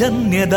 ಜನ್ಯದ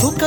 ಸುಖ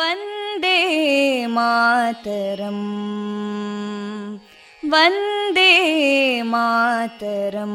ವಂದೇ ಮಾತರಂ, ವಂದೇ ಮಾತರಂ,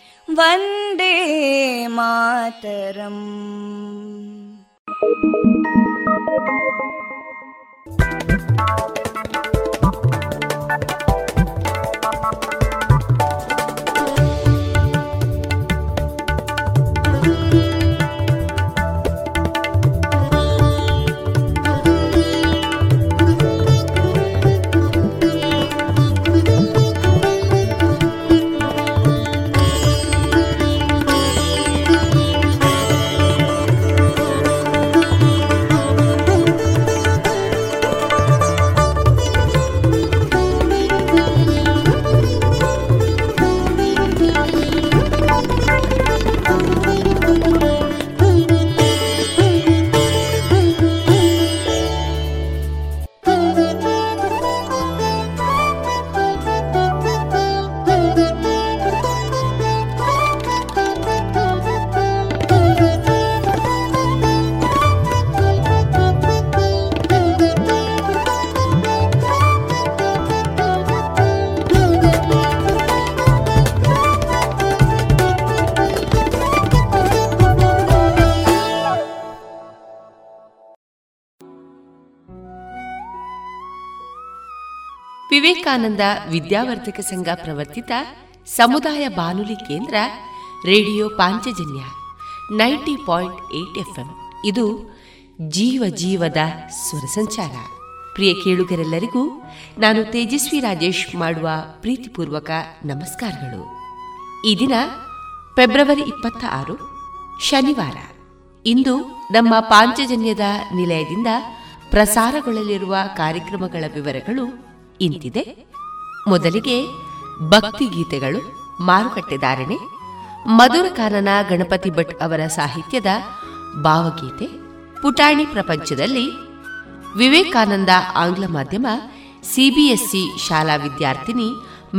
ವಂದೇ ಮಾತರಂ. ವಿವೇಕಾನಂದ ವಿದ್ಯಾವರ್ಧಕ ಸಂಘ ಪ್ರವರ್ತಿತ ಸಮುದಾಯ ಬಾನುಲಿ ಕೇಂದ್ರ ರೇಡಿಯೋ ಪಾಂಚಜನ್ಯ 90.8 FM. ಇದು ಜೀವ ಜೀವದ ಸ್ವರ ಸಂಚಾರ. ಪ್ರಿಯ ಕೇಳುಗರೆಲ್ಲರಿಗೂ ನಾನು ತೇಜಸ್ವಿ ರಾಜೇಶ್ ಮಾಡುವ ಪ್ರೀತಿಪೂರ್ವಕ ನಮಸ್ಕಾರಗಳು. ಈ ದಿನ ಫೆಬ್ರವರಿ 26 ಶನಿವಾರ. ಇಂದು ನಮ್ಮ ಪಾಂಚಜನ್ಯದ ನಿಲಯದಿಂದ ಪ್ರಸಾರಗೊಳ್ಳಲಿರುವ ಕಾರ್ಯಕ್ರಮಗಳ ವಿವರಗಳು ಇಂತಿದೆ. ಮೊದಲಿಗೆ ಭಕ್ತಿಗೀತೆಗಳು, ಮಾರುಕಟ್ಟೆ ಧಾರಣೆ, ಮಧುರಕಾನನ ಗಣಪತಿ ಭಟ್ ಅವರ ಸಾಹಿತ್ಯದ ಭಾವಗೀತೆ, ಪುಟಾಣಿ ಪ್ರಪಂಚದಲ್ಲಿ ವಿವೇಕಾನಂದ ಆಂಗ್ಲ ಮಾಧ್ಯಮ ಸಿಬಿಎಸ್ಇ ಶಾಲಾ ವಿದ್ಯಾರ್ಥಿನಿ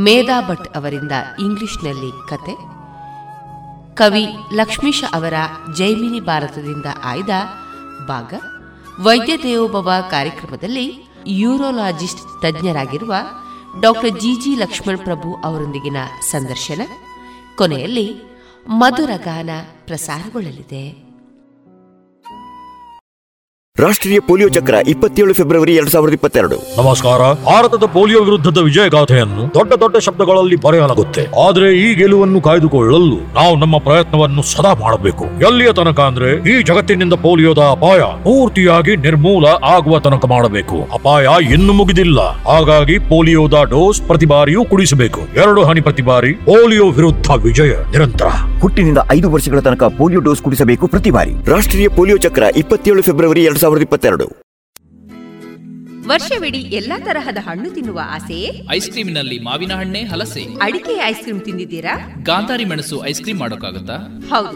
ಮೇಧಾ ಭಟ್ ಅವರಿಂದ ಇಂಗ್ಲಿಷ್ನಲ್ಲಿ ಕತೆ, ಕವಿ ಲಕ್ಷ್ಮೀಶಾ ಅವರ ಜೈಮಿನಿ ಭಾರತದಿಂದ ಆಯ್ದ ಭಾಗ, ವೈದ್ಯ ದೇವೋಭವ ಕಾರ್ಯಕ್ರಮದಲ್ಲಿ ಯೂರೋಲಾಜಿಸ್ಟ್ ತಜ್ಞರಾಗಿರುವ doctor G G Lakshman Prabhu ಅವರೊಂದಿಗಿನ ಸಂದರ್ಶನ, ಕೊನೆಯಲ್ಲಿ ಮಧುರಗಾನ ಪ್ರಸಾರಗೊಳ್ಳಲಿದೆ. ರಾಷ್ಟ್ರೀಯ ಪೋಲಿಯೋ ಚಕ್ರ 27 ಫೆಬ್ರವರಿ 2022. ನಮಸ್ಕಾರ. ಭಾರತದ ಪೋಲಿಯೋ ವಿರುದ್ಧದ ವಿಜಯಗಾಥೆಯನ್ನು ದೊಡ್ಡ ದೊಡ್ಡ ಶಬ್ದಗಳಲ್ಲಿ ಬರೆಯಲಾಗುತ್ತೆ, ಆದರೆ ಈ ಗೆಲುವನ್ನು ಕಾಯ್ದುಕೊಳ್ಳಲು ನಾವು ನಮ್ಮ ಪ್ರಯತ್ನವನ್ನು ಸದಾ ಮಾಡಬೇಕು. ಎಲ್ಲಿಯ ತನಕ ಅಂದ್ರೆ ಈ ಜಗತ್ತಿನಿಂದ ಪೋಲಿಯೋದ ಅಪಾಯ ಪೂರ್ತಿಯಾಗಿ ನಿರ್ಮೂಲ ಆಗುವ ತನಕ ಮಾಡಬೇಕು. ಅಪಾಯ ಇನ್ನೂ ಮುಗಿದಿಲ್ಲ, ಹಾಗಾಗಿ ಪೋಲಿಯೋದ ಡೋಸ್ ಪ್ರತಿ ಬಾರಿಯೂ ಕುಡಿಸಬೇಕು. 2 ಹನಿ ಪ್ರತಿ ಬಾರಿ. ಪೋಲಿಯೋ ವಿರುದ್ಧ ವಿಜಯ ನಿರಂತರ. ಹುಟ್ಟಿನಿಂದ 5 ವರ್ಷಗಳ ತನಕ ಪೋಲಿಯೋ ಡೋಸ್ ಕುಡಿಸಬೇಕು ಪ್ರತಿ ಬಾರಿ. ರಾಷ್ಟ್ರೀಯ ಪೋಲಿಯೋ ಚಕ್ರ 27 ಫೆಬ್ರವರಿ 2022. ವರ್ಷವಿಡೀ ಎಲ್ಲಾ ತರಹದ ಹಣ್ಣು ತಿನ್ನುವ ಆಸೆಯೇ? ಐಸ್ ಕ್ರೀಮಿನಲ್ಲಿ ಮಾವಿನ ಹಣ್ಣೆ, ಹಲಸೆ, ಅಡಿಕೆ ಐಸ್ ಕ್ರೀಮ್ ತಿಂದಿದ್ದೀರಾ? ಗಾಂಧಾರಿ ಮೆಣಸು ಐಸ್ ಕ್ರೀಮ್ ಮಾಡೋಕ್ಕಾಗುತ್ತಾ? ಹೌದು,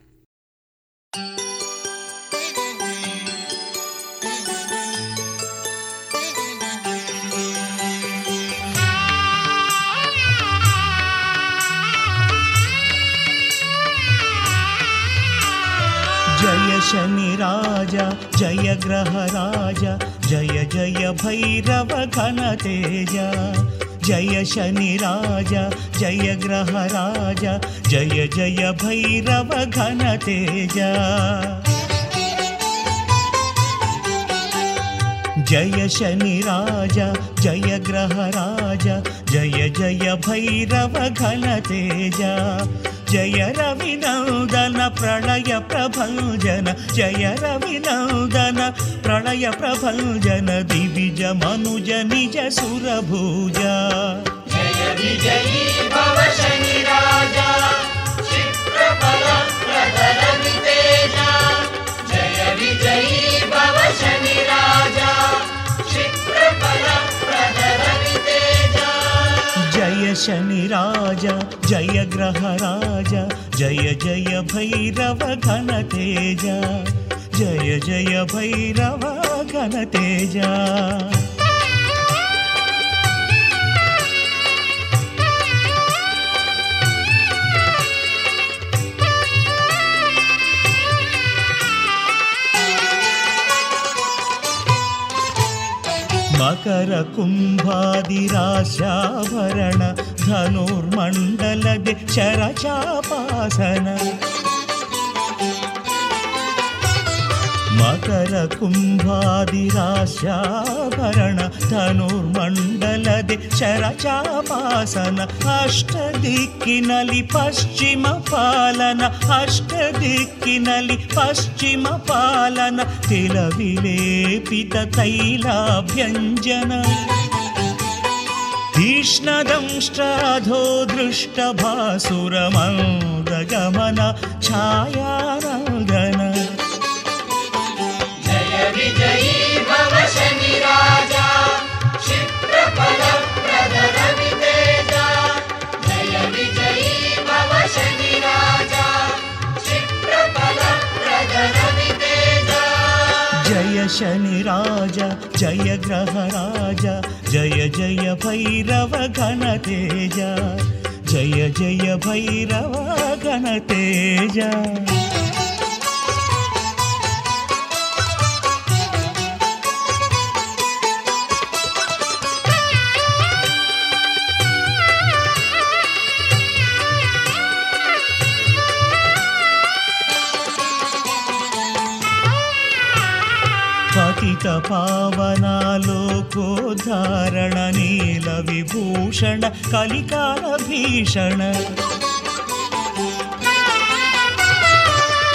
ಜಯ ಶನಿ ರಾಜ, ಜಯ ಗ್ರಹ ರಾಜ, ಜಯ ಜಯ ಭೈರವ ಘನ ತೇಜ. ಜಯ ಶನಿ ರಾಜ, ಜಯ ಗ್ರಹ ರಾಜ, ಜಯ ಜಯ ಭೈರವ ಘನ ತೇಜ. ಜಯ ಶನಿ ರಾಜ, ಜಯ ಗ್ರಹ ರಾಜ, ಜಯ ಜಯ ಭೈರವ ಘನ ತೇಜ. ಜಯ ರವಿನೌದನ ಪ್ರಳಯ ಪ್ರಭಂಜನ, ಜಯ ರವಿನೌದನ ಪ್ರಳಯ ಪ್ರಭಂಜನ, ದಿವಿಜ ಮನುಜ ನಿಜ ಸುರಭೂಜ. ಜಯ ವಿಜಯೀ ಭವ ಶನಿ ರಾಜ, ಕ್ಷಿಪ್ರಫಲ ಪ್ರದರ ನಿತೇಜ. ಜಯ ವಿಜಯೀ ಭವ ಶನಿ ರಾಜ, ಕ್ಷಿಪ್ರಫಲ ಪ್ರದರ ನಿತೇಜ. ಜಯ ಶನಿ ರಾಜ, ಜಯ ಗ್ರಹ ರಾಜ, ಜಯ ಜಯ ಭೈರವ ಘನ ತೇಜ. ಜಯ ಜಯ ಭೈರವ ಘನ ತೇಜ. ಮಕರ ಕುಂಭಾದಿರಾಶಾಭರಣ, ಧನುರ್ಮಂಡಲದೆ ಶರಚಾಪಾಸನ. ಮಕರ ಕುಂಭಾದಿರಾಶಾಭರಣ, ಧನುರ್ಮಂಡಲದೆ ಶರಚಾಪಾಸನ. ಅಷ್ಟ ದಿಕ್ಕಿನಲ್ಲಿ ಪಶ್ಚಿಮ ಪಾಲನ, ಅಷ್ಟ ದಿಕ್ಕಿನಲ್ಲಿ ಪಶ್ಚಿಮ ಪಾಲನ. ತಿಲವಿಲೇಪಿತ ತೈಲಾಭ್ಯಂಜನ, ತೀಕ್ಷ್ಣದಂಷ್ಟ್ರಾಧೋ ದೃಷ್ಟಭಾಸುರಮೌದಗಮನ ಛಾಯಾನಂದನ. ವಿಜಯೀ ಭವ ಶನಿ ರಾಜ, ಕ್ಷಿಪ್ರಫಲ ಪ್ರದರ ನಿತೇಜ. ಜಯ ವಿಜಯೀ ಭವ ಶನಿ ರಾಜ, ಕ್ಷಿಪ್ರಫಲ ಪ್ರದರ ನಿತೇಜ. ಜಯ ಶನಿರಾಜ ಜಯ ಗ್ರಹರಾಜ ಜಯ ಜಯ ಭೈರವ ಘನತೇಜ ಜಯ ಜಯ ಭೈರವ ಘನತೇಜ ಪತಿತ ಪಾವನ ಲೋಕೋದ್ಧಾರಣ ನೀಲ ವಿಭೂಷಣ ಕಲಿಕಾಲ ಭೀಷಣ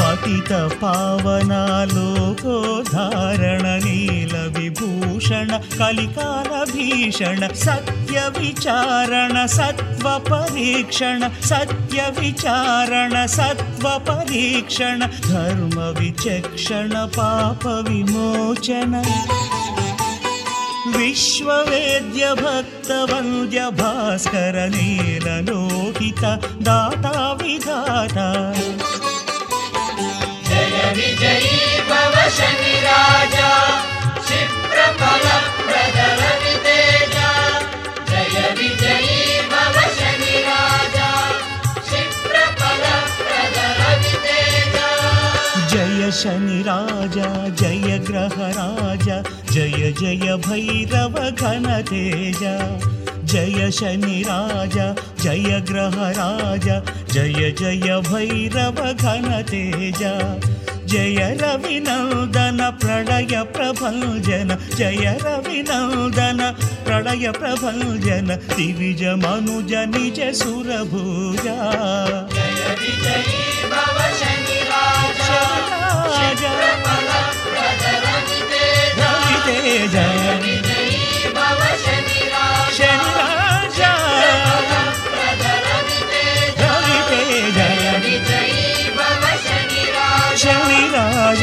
ಪತಿತ ಪಾವನ ಲೋಕೋದ್ಧಾರಣ ನೀಲ ವಿಭೂಷಣ ಕಲಿಕಾಲ ಭೀಷಣ ಸತ್ಯ ವಿಚಾರಣ ಸತ್ವ ಪರೀಕ್ಷಣ ಸತ್ಯ ವಿಚಾರಣ ಸತ್ವ ಪರೀಕ್ಷಣ ಧರ್ಮ ವಿಚಕ್ಷಣ ಪಾಪ ವಿಮೋಚನ ವಿಶ್ವವೇದ್ಯ ಭಕ್ತ ವಂದ್ಯ ಭಾಸ್ಕರ ನೀಲ ಲೋಹಿತ ದಾತ ವಿಧಾತ ಜಯ ವಿಜಯೀ ಭವ ಶನಿರಾಜ ಶಿಪ್ರಫಲ ಪ್ರದಲನಿ ತೇಜ ಜಯ ವಿಜಯೀ ಭವ ಶನಿರಾಜ ಶಿಪ್ರಫಲ ಪ್ರದಲನಿ ತೇಜ ಜಯ ಶನಿರಾಜ ಜಯ ಗ್ರಹರಾಜ ಜಯ ಜಯ ಭೈರವ ಘನ ತೇಜ ಜಯ ಶನಿರಾಜ ಜಯ ಗ್ರಹರಾಜ ಜಯ ಜಯ ಭೈರವ ಘನ ತೇಜ ಜಯ ರವಿನಂದನ ಪ್ರಳಯ ಪ್ರಭಂಜನ ಜಯ ರವಿನಂದನ ಪ್ರಳಯ ಪ್ರಭಂಜನ ದಿವಿಜ ಮನುಜ ನಿಜ ಸುರಭೂಜ ಜಯ ವಿಜಯೀ ಭವ ಶನಿರಾಜ ಶಿಪ್ರಫಲ ಪ್ರದಲನಿ ತೇಜ ಜಯ ವಿಜಯೀ ಭವ ಶನಿರಾಜ ಶಿಪ್ರಫಲ ಪ್ರದಲನಿ ತೇಜ ಜಯ ವಿಜಯೀ ಭವ ಶನಿರಾಜ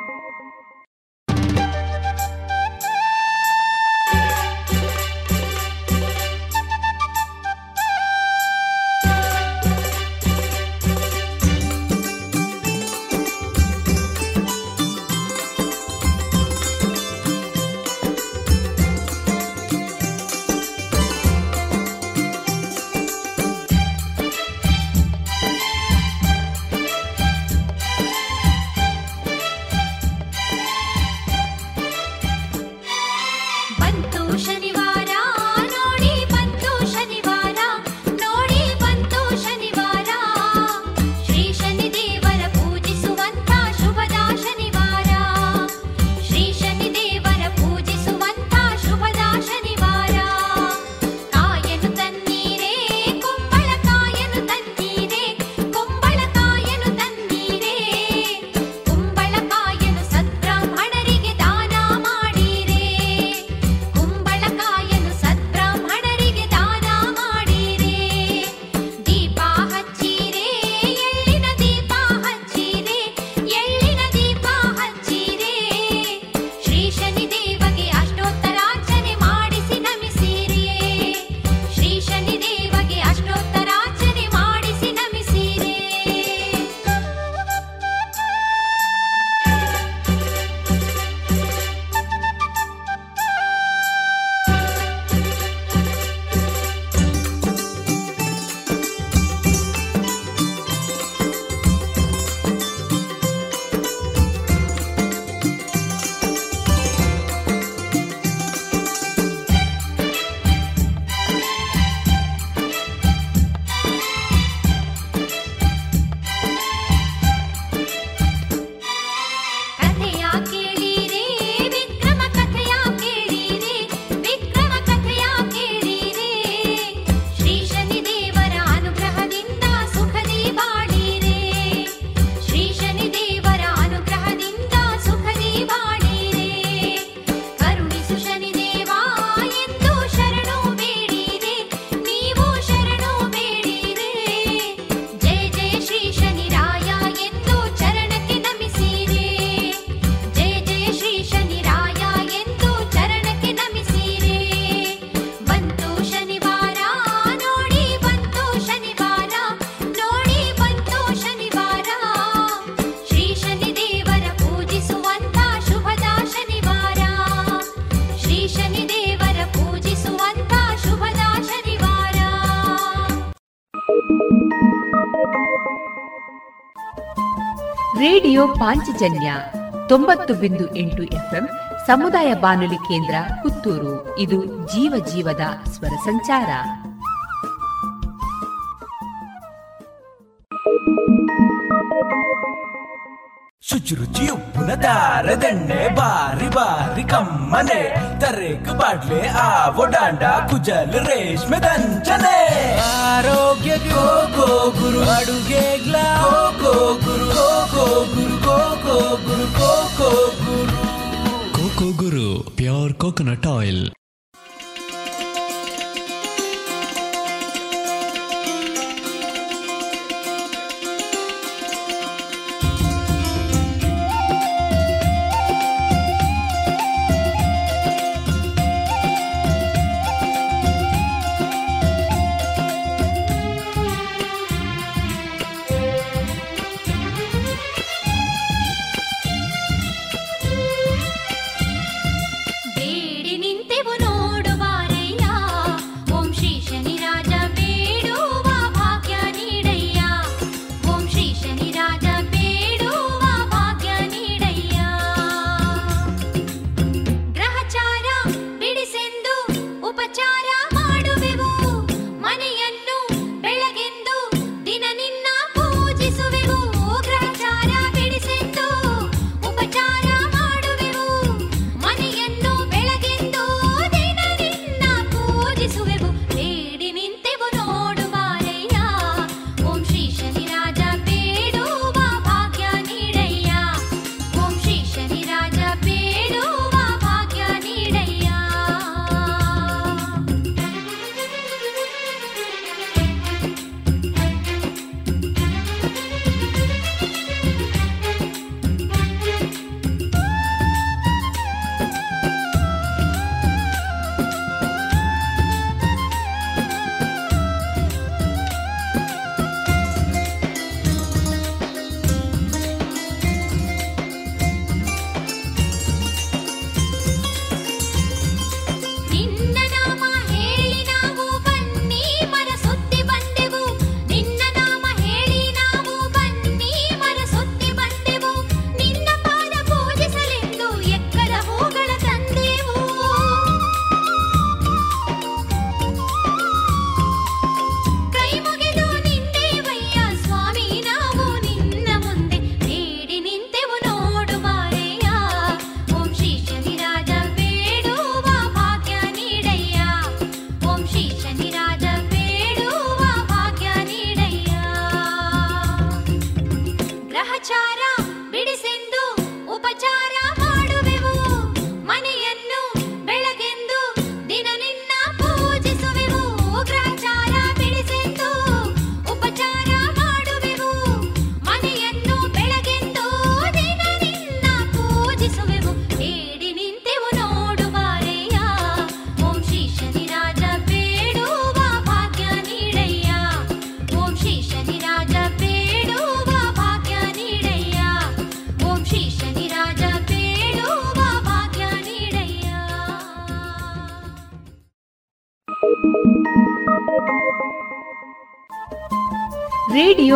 ರೇಡಿಯೋ ಪಾಂಚಜನ್ಯ 90.8 FM ಸಮುದಾಯ ಬಾನುಲಿ ಕೇಂದ್ರ ಪುತ್ತೂರು. ಇದು ಜೀವ ಜೀವದ ಸ್ವರ ಸಂಚಾರ. ಶುಚಿರುಚಿ ಉಪ್ಪುನ ದಾರದಣ್ಣೆ ಬಾರಿ ಬಾರಿ ಕಮ್ಮನೆ ತರೇಕು ಬಾಡ್ಲೆ ಆವೋ ಡಾಂಡ ಕುಜಲ್ ರೇಷ್ಮೆ ದಂಚನೆ ಆರೋಗ್ಯ ಗೋ ಗೋ ಗುರು ಅಡುಗೆ ಗ್ಲಾ ಗೋ ಗುರು ಗೋ ಗೋ ಗುರು ಗೋ ಗೋ ಗುರು ಗೋ ಗೋ ಗುರು cocoa Guru pure coconut oil. Radio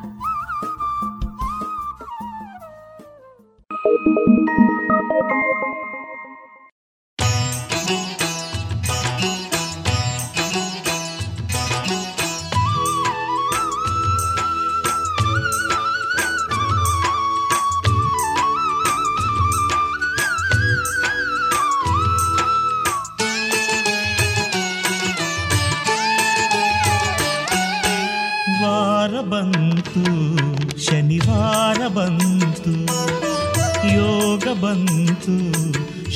ಬಂತು ಶನಿವಾರ, ಬಂತು ಯೋಗ, ಬಂತು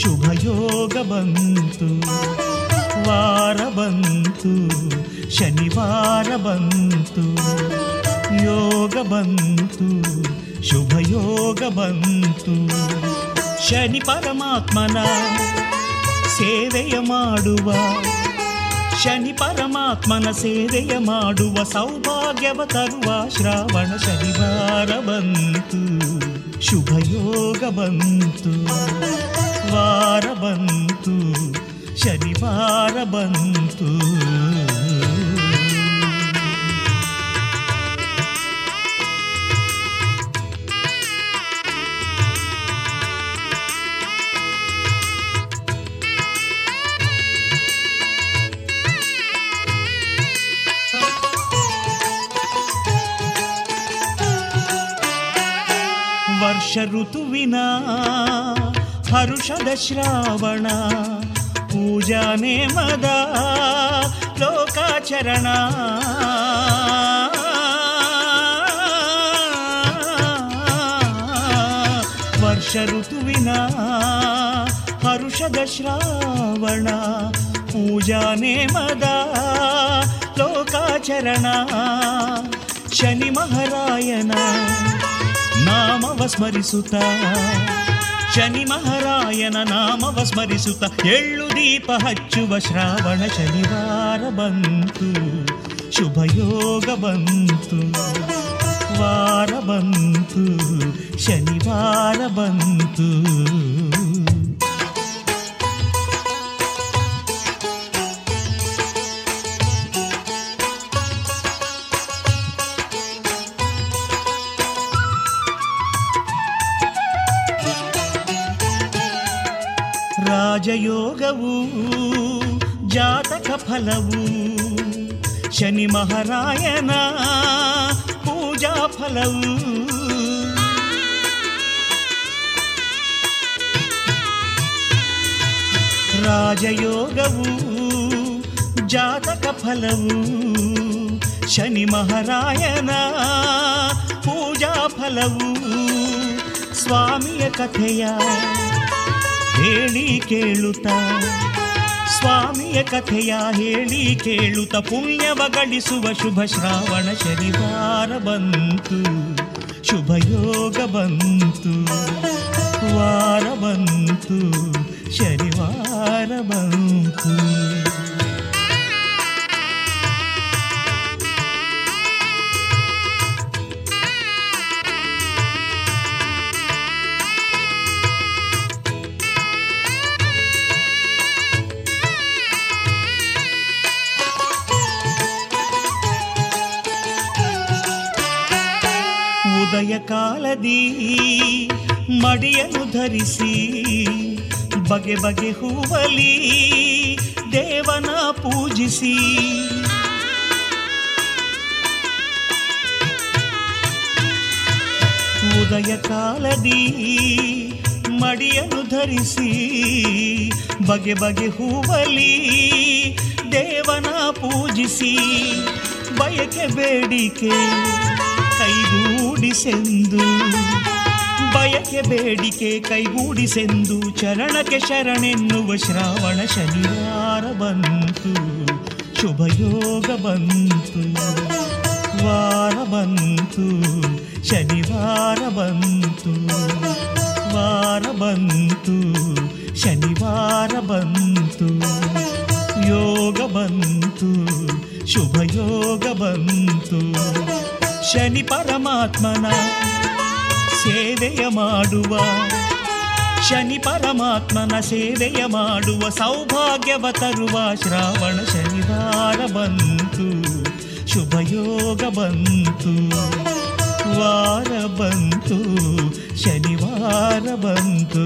ಶುಭ ಯೋಗ, ಬಂತು ವಾರ, ಬಂತು ಶನಿವಾರ, ಬಂತು ಯೋಗ, ಬಂತು ಶುಭ ಯೋಗ, ಬಂತು ಶನಿ ಪರಮಾತ್ಮನ ಸೇವೆಯ ಮಾಡುವ, ಶನಿ ಪರಮಾತ್ಮನ ಸೇವೆಯ ಮಾಡುವ ಸೌಭಾಗ್ಯವ ತರುವ ಶ್ರಾವಣ ಶನಿವಾರ ಬಂತು, ಶುಭಯೋಗ ಬಂತು, ವಾರ ಬಂತು, ಶನಿವಾರ ಬಂತು. ಋತುವಿನ ಹರುಷದ ಶ್ರಾವಣ, ಪೂಜಾ ನೇಮದ ಲೋಕಾಚರಣ, ವರ್ಷ ಋತುವಿನ ಹರುಷದ ಶ್ರಾವಣ, ಪೂಜಾ ನೇಮದ ಲೋಕಾಚರಣ, ಶನಿ ಮಹಾರಾಯನ ನಾಮವ ಸ್ಮರಿಸುತ್ತ, ಶನಿ ಮಹಾರಾಯನ ನಾಮವ ಸ್ಮರಿಸುತ್ತ ಎಳ್ಳು ದೀಪ ಹಚ್ಚುವ ಶ್ರಾವಣ ಶನಿವಾರ ಬಂತು, ಶುಭಯೋಗ ಬಂತು, ವಾರ ಬಂತು, ಶನಿವಾರ ಬಂತು. ರಾಜಯೋಗವು ಜಾತಕ ಫಲವು, ಶನಿ ಮಹಾರಾಯನ ಪೂಜಾ ಫಲವು, ರಾಜಯೋಗವು ಜಾತಕ ಫಲವು, ಶನಿ ಮಹಾರಾಯನ ಪೂಜಾ ಫಲವು, ಸ್ವಾಮಿಯ ಕಥೆಯ ಹೇಳಿ ಕೇಳುತ್ತ, ಸ್ವಾಮಿಯ ಕಥೆಯ ಹೇಳಿ ಕೇಳುತ್ತ ಪುಣ್ಯವ ಗಳಿಸುವ ಶುಭ ಶ್ರಾವಣ ಶನಿವಾರ ಬಂತು, ಶುಭಯೋಗ ಬಂತು, ವಾರ ಬಂತು, ಶನಿವಾರ ಬಂತು. ಉದಯ ಕಾಲದಿ ಮಡಿಯನ್ನು ಧರಿಸಿ, ಬಗೆ ಬಗೆ ಹೂವಲಿ ದೇವನ ಪೂಜಿಸಿ, ಉದಯ ಕಾಲದಿ ಮಡಿಯನ್ನು ಧರಿಸಿ, ಬಗೆ ಬಗೆ ಹೂವಲಿ ದೇವನ ಪೂಜಿಸಿ, ಬಯಕೆ ಬೇಡಿಕೆ ಕೈಗೂಡಿಸೆಂದು, ಬಯಕೆ ಬೇಡಿಕೆ ಕೈಗೂಡಿಸೆಂದು ಚರಣಕ್ಕೆ ಶರಣೆನ್ನುವ ಶ್ರಾವಣ ಶನಿವಾರ ಬಂತು, ಶುಭಯೋಗ ಬಂತು, ವಾರ ಬಂತು, ಶನಿವಾರ ಬಂತು, ವಾರ ಬಂತು, ಶನಿವಾರ ಬಂತು, ಯೋಗ ಬಂತು, ಶುಭಯೋಗ ಬಂತು. ಶನಿ ಪರಮಾತ್ಮನ ಸೇವೆಯ ಮಾಡುವ, ಶನಿ ಪರಮಾತ್ಮನ ಸೇವೆಯ ಮಾಡುವ ಸೌಭಾಗ್ಯವ ತರುವ ಶ್ರಾವಣ ಶನಿವಾರ ಬಂತು, ಶುಭಯೋಗ ಬಂತು, ವಾರ ಬಂತು, ಶನಿವಾರ ಬಂತು.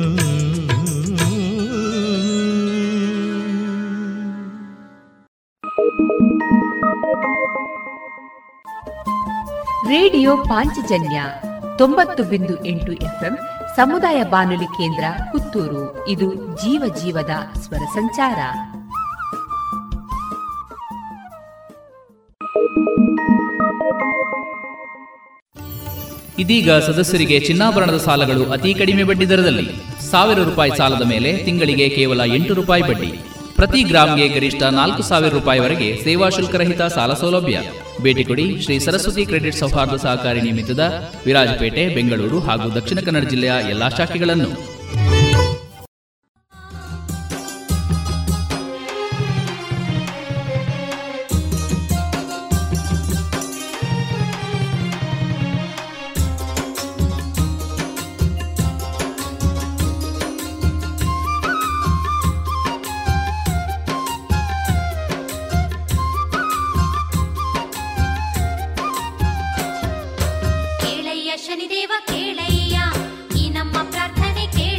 ರೇಡಿಯೋ ಪಾಂಚಜನ್ಯ 90.8 FM ಸಮುದಾಯ ಬಾನುಲಿ ಕೇಂದ್ರ ಪುತ್ತೂರು. ಇದು ಜೀವ ಜೀವದ ಸ್ವರ ಸಂಚಾರ. ಇದೀಗ ಸದಸ್ಯರಿಗೆ ಚಿನ್ನಾಭರಣದ ಸಾಲಗಳು ಅತಿ ಕಡಿಮೆ ಬಡ್ಡಿ ದರದಲ್ಲಿ ₹1,000 ಸಾಲದ ಮೇಲೆ ತಿಂಗಳಿಗೆ ಕೇವಲ ₹8 ಬಡ್ಡಿ. ಪ್ರತಿ ಗ್ರಾಮ್ಗೆ ಗರಿಷ್ಠ ₹4,000 ಸೇವಾ ಶುಲ್ಕರಹಿತ ಸಾಲ ಸೌಲಭ್ಯ. ಭೇಟಿ ಕೊಡಿ ಶ್ರೀ ಸರಸ್ವತಿ ಕ್ರೆಡಿಟ್ ಸೌಹಾರ್ದ ಸಹಕಾರಿ ನಿಮಿತ್ತದ ವಿರಾಜಪೇಟೆ, ಬೆಂಗಳೂರು ಹಾಗೂ ದಕ್ಷಿಣ ಕನ್ನಡ ಜಿಲ್ಲೆಯ ಎಲ್ಲಾ ಶಾಖೆಗಳನ್ನು. ಶನಿದೇವ ಕೇಳಯ್ಯ ಈ ನಮ್ಮ ಪ್ರಾರ್ಥನೆ ಕೇಳ.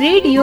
ರೇಡಿಯೋ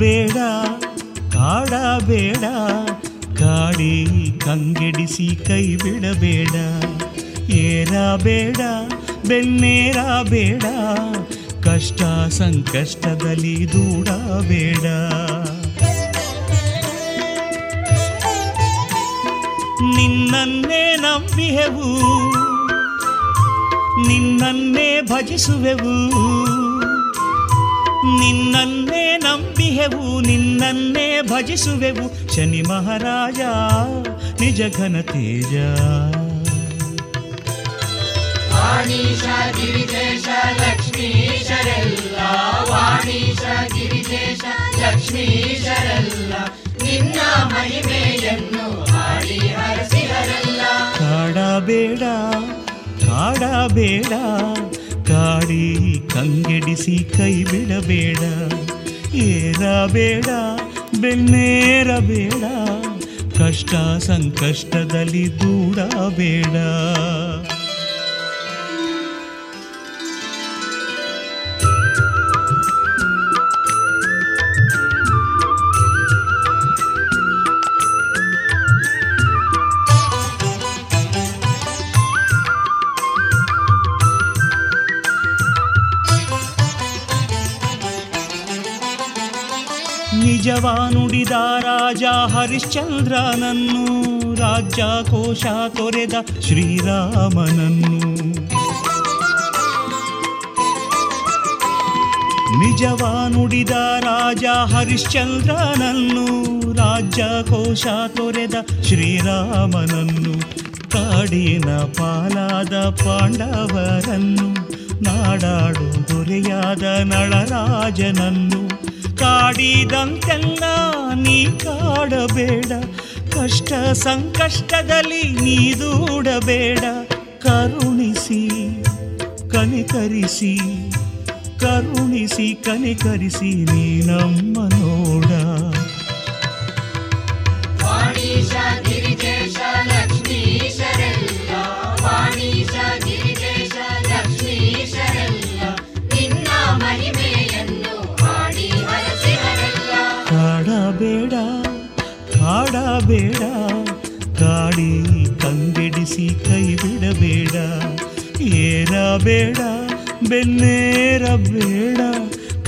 ಬೇಡ ಕಾಡ ಬೇಡ, ಕಾಡಿ ಕಂಗೆಡಿಸಿ ಕೈ ಬಿಡಬೇಡ, ಏರಬೇಡ ಬೆನ್ನೇರ ಬೇಡ, ಕಷ್ಟ ಸಂಕಷ್ಟದಲ್ಲಿ ದೂಡ ಬೇಡ. ನಿನ್ನನ್ನೇ ನಂಬಿಹೆವು, ನಿನ್ನನ್ನೇ ಭಜಿಸುವೆವು, ನಿನ್ನನ್ನೇ ನಂಬಿಹೆವು, ನಿನ್ನನ್ನೇ ಭಜಿಸುವೆವು. ಶನಿ ಮಹಾರಾಜ ನಿಜ ಘನ ತೇಜ, ವಾಣೀಶ ಗಿರಿದೇಶ ಲಕ್ಷ್ಮೀಶರೆಲ್ಲ, ವಾಣೀಶ ಗಿರಿದೇಶ ಲಕ್ಷ್ಮೀಶರೆಲ್ಲ, ನಿನ್ನ ಮಹಿಮೆಯನ್ನು ಹಾಡಿ ಹರಸಿರಲ್ಲ. ಕಾಡಬೇಡ ಕಾಡಬೇಡ, ಕಾಡಿ ಕಂಗೆಡಿಸಿ ಕೈ ಬಿಡಬೇಡ, ಏರಬೇಡ ಬೆನ್ನೇರಬೇಡ, ಕಷ್ಟ ಸಂಕಷ್ಟದಲ್ಲಿ ದೂಡಬೇಡ. ನಿಜವಾನುಡಿದ ರಾಜ ಹರಿಶ್ಚಂದ್ರನನ್ನು, ರಾಜ್ಯಕೋಶ ತೊರೆದ ಶ್ರೀರಾಮನನ್ನು, ನಿಜವಾನುಡಿದ ರಾಜ ಹರಿಶ್ಚಂದ್ರನನ್ನು, ರಾಜ್ಯಕೋಶ ತೊರೆದ ಶ್ರೀರಾಮನನ್ನು, ಕಾಡಿನ ಪಾಲಾದ ಪಾಂಡವರನ್ನು, ನಾಡಾಡು ದೊರೆಯಾದ ನಳರಾಜನನ್ನು, ಕಾಡಿದಂತೆಲ್ಲ ನೀ ಕಾಡಬೇಡ, ಕಷ್ಟ ಸಂಕಷ್ಟದಲ್ಲಿ ನೀ ದೂಡಬೇಡ. ಕರುಣಿಸಿ ಕನಿಕರಿಸಿ, ಕರುಣಿಸಿ ಕನಿಕರಿಸಿ ನೀ ನಮ್ಮ ನೋಡ. ವಾಣೀಶ ಗಿರಿದೇಶ ಲಕ್ಷ್ಮೀಶರೆಲ್ಲ, ವಾಣೀಶ ಗಿರಿದೇಶ ಲಕ್ಷ್ಮೀಶರೆಲ್ಲ, ನಿನ್ನ ಮಹಿಮೆಯನ್ನು ಹಾಡಿ ಹರಸಿರಲ್ಲ. ಕಾಡಬೇಡ ಕಾಡಬೇಡ, ಕಾಡಿ ಕಂಗೆಡಿಸಿ ಕೈ ಬಿಡಬೇಡ, ಏರಬೇಡ ಬೆನ್ನೇರಬೇಡ,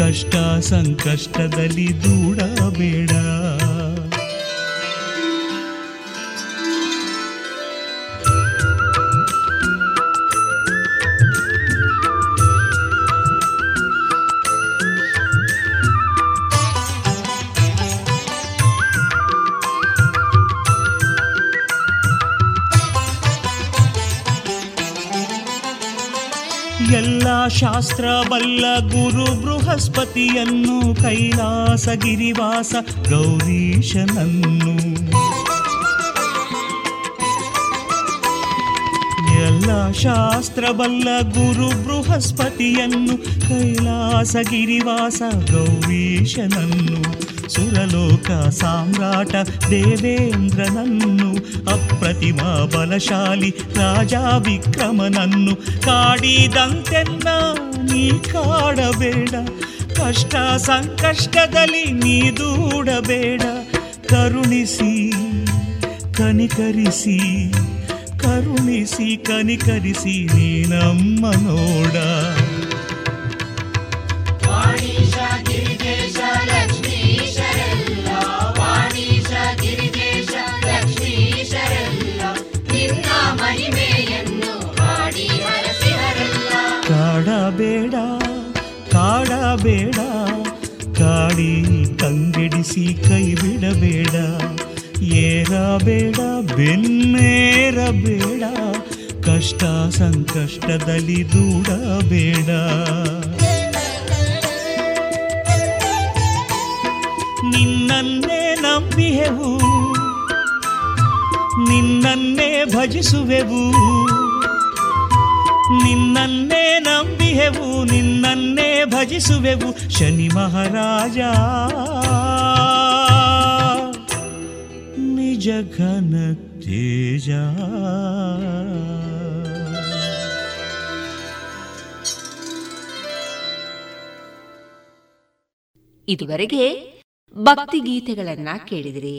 ಕಷ್ಟ ಸಂಕಷ್ಟದಲ್ಲಿ ದೂಡಬೇಡ. ಎಲ್ಲ ಶಾಸ್ತ್ರ ಬಲ್ಲ ಗುರು ಬೃಹಸ್ಪತಿಯನ್ನು, ಕೈಲಾಸ ಗಿರಿವಾಸ ಗೌರೀಶನನ್ನು, ಎಲ್ಲ ಶಾಸ್ತ್ರ ಬಲ್ಲ ಗುರು ಬೃಹಸ್ಪತಿಯನ್ನು, ಕೈಲಾಸ ಗಿರಿವಾಸ ಗೌರೀಶನನ್ನು, ಸುರಲೋಕ ಸಾಮ್ರಾಟ ದೇವೇಂದ್ರನನ್ನು, ಅಪ್ರತಿಮ ಬಲಶಾಲಿ ರಾಜ ವಿಕ್ರಮನನ್ನು, ಕಾಡಿದಂತೆಲ್ಲ ನೀ ಕಾಡಬೇಡ, ಕಷ್ಟ ಸಂಕಷ್ಟದಲ್ಲಿ ನೀ ದೂಡಬೇಡ. ಕರುಣಿಸಿ ಕನಿಕರಿಸಿ, ಕರುಣಿಸಿ ಕನಿಕರಿಸಿ ನೀ ನಮ್ಮ ನೋಡ. ವಾಣೀಶ ಗಿರಿದೇಶ ಲಕ್ಷ್ಮೀಶರೆಲ್ಲ, ವಾಣೀಶ ಗಿರಿದೇಶ ಲಕ್ಷ್ಮೀಶರೆಲ್ಲ, ನಿನ್ನ ಮಹಿಮೆಯನ್ನು ಹಾಡಿ ಹರಸಿರಲ್ಲ. ಕಾಡಬೇಡ ಕಾಡಬೇಡ, ಕಾಡಿ ಕಂಗೆಡಿಸಿ ಕೈ ಬಿಡಬೇಡ, ಏರಬೇಡ ಬೆನ್ನೇರಬೇಡ, ಕಷ್ಟ ಸಂಕಷ್ಟದಲ್ಲಿ ದೂಡಬೇಡ, ನಿನ್ನನ್ನೇ ನಂಬಿಹೆವು, ನಿನ್ನನ್ನೇ ಭಜಿಸುವೆವು, ನಿನ್ನನ್ನೇ ನಂಬಿಹೆವು, ನಿನ್ನನ್ನೇ ಭಜಿಸುವೆವು. ಶನಿ ಮಹಾರಾಜ ನಿಜ ಘನ ತೇಜ. ಇದುವರೆಗೆ ಭಕ್ತಿಗೀತೆಗಳನ್ನ ಕೇಳಿದಿರಿ.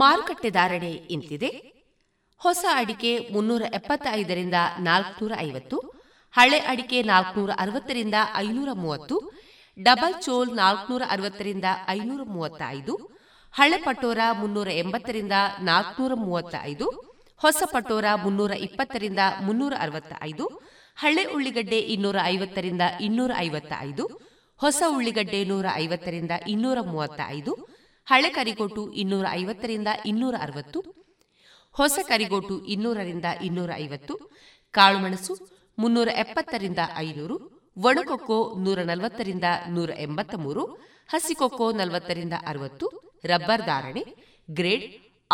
ಮಾರುಕಟ್ಟೆ ಧಾರಣೆ ಇಂತಿದೆ. ಹೊಸ ಅಡಿಕೆ 375-450, ಹಳೆ ಅಡಿಕೆ 460-530, ಡಬಲ್ ಚೋಲ್ 460-535, ಹಳೆ ಪಟೋರ 380-435, ಹೊಸ ಪಟೋರ 320-365, ಹಳೆ ಉಳ್ಳಿಗಡ್ಡೆ 250-255, ಹೊಸ ಉಳ್ಳಿಗಡ್ಡೆ 150-235, ಹಳೆ ಕರಿಗೋಟು 250-260, ಹೊಸ ಕರಿಗೋಟು 200-250, ಕಾಳುಮೆಣಸು 370-500, ಒಣಕೊಕ್ಕೋ 140-183, ಹಸಿಕೊಕ್ಕೋ 40-60. ರಬ್ಬರ್ ಧಾರಣೆ grade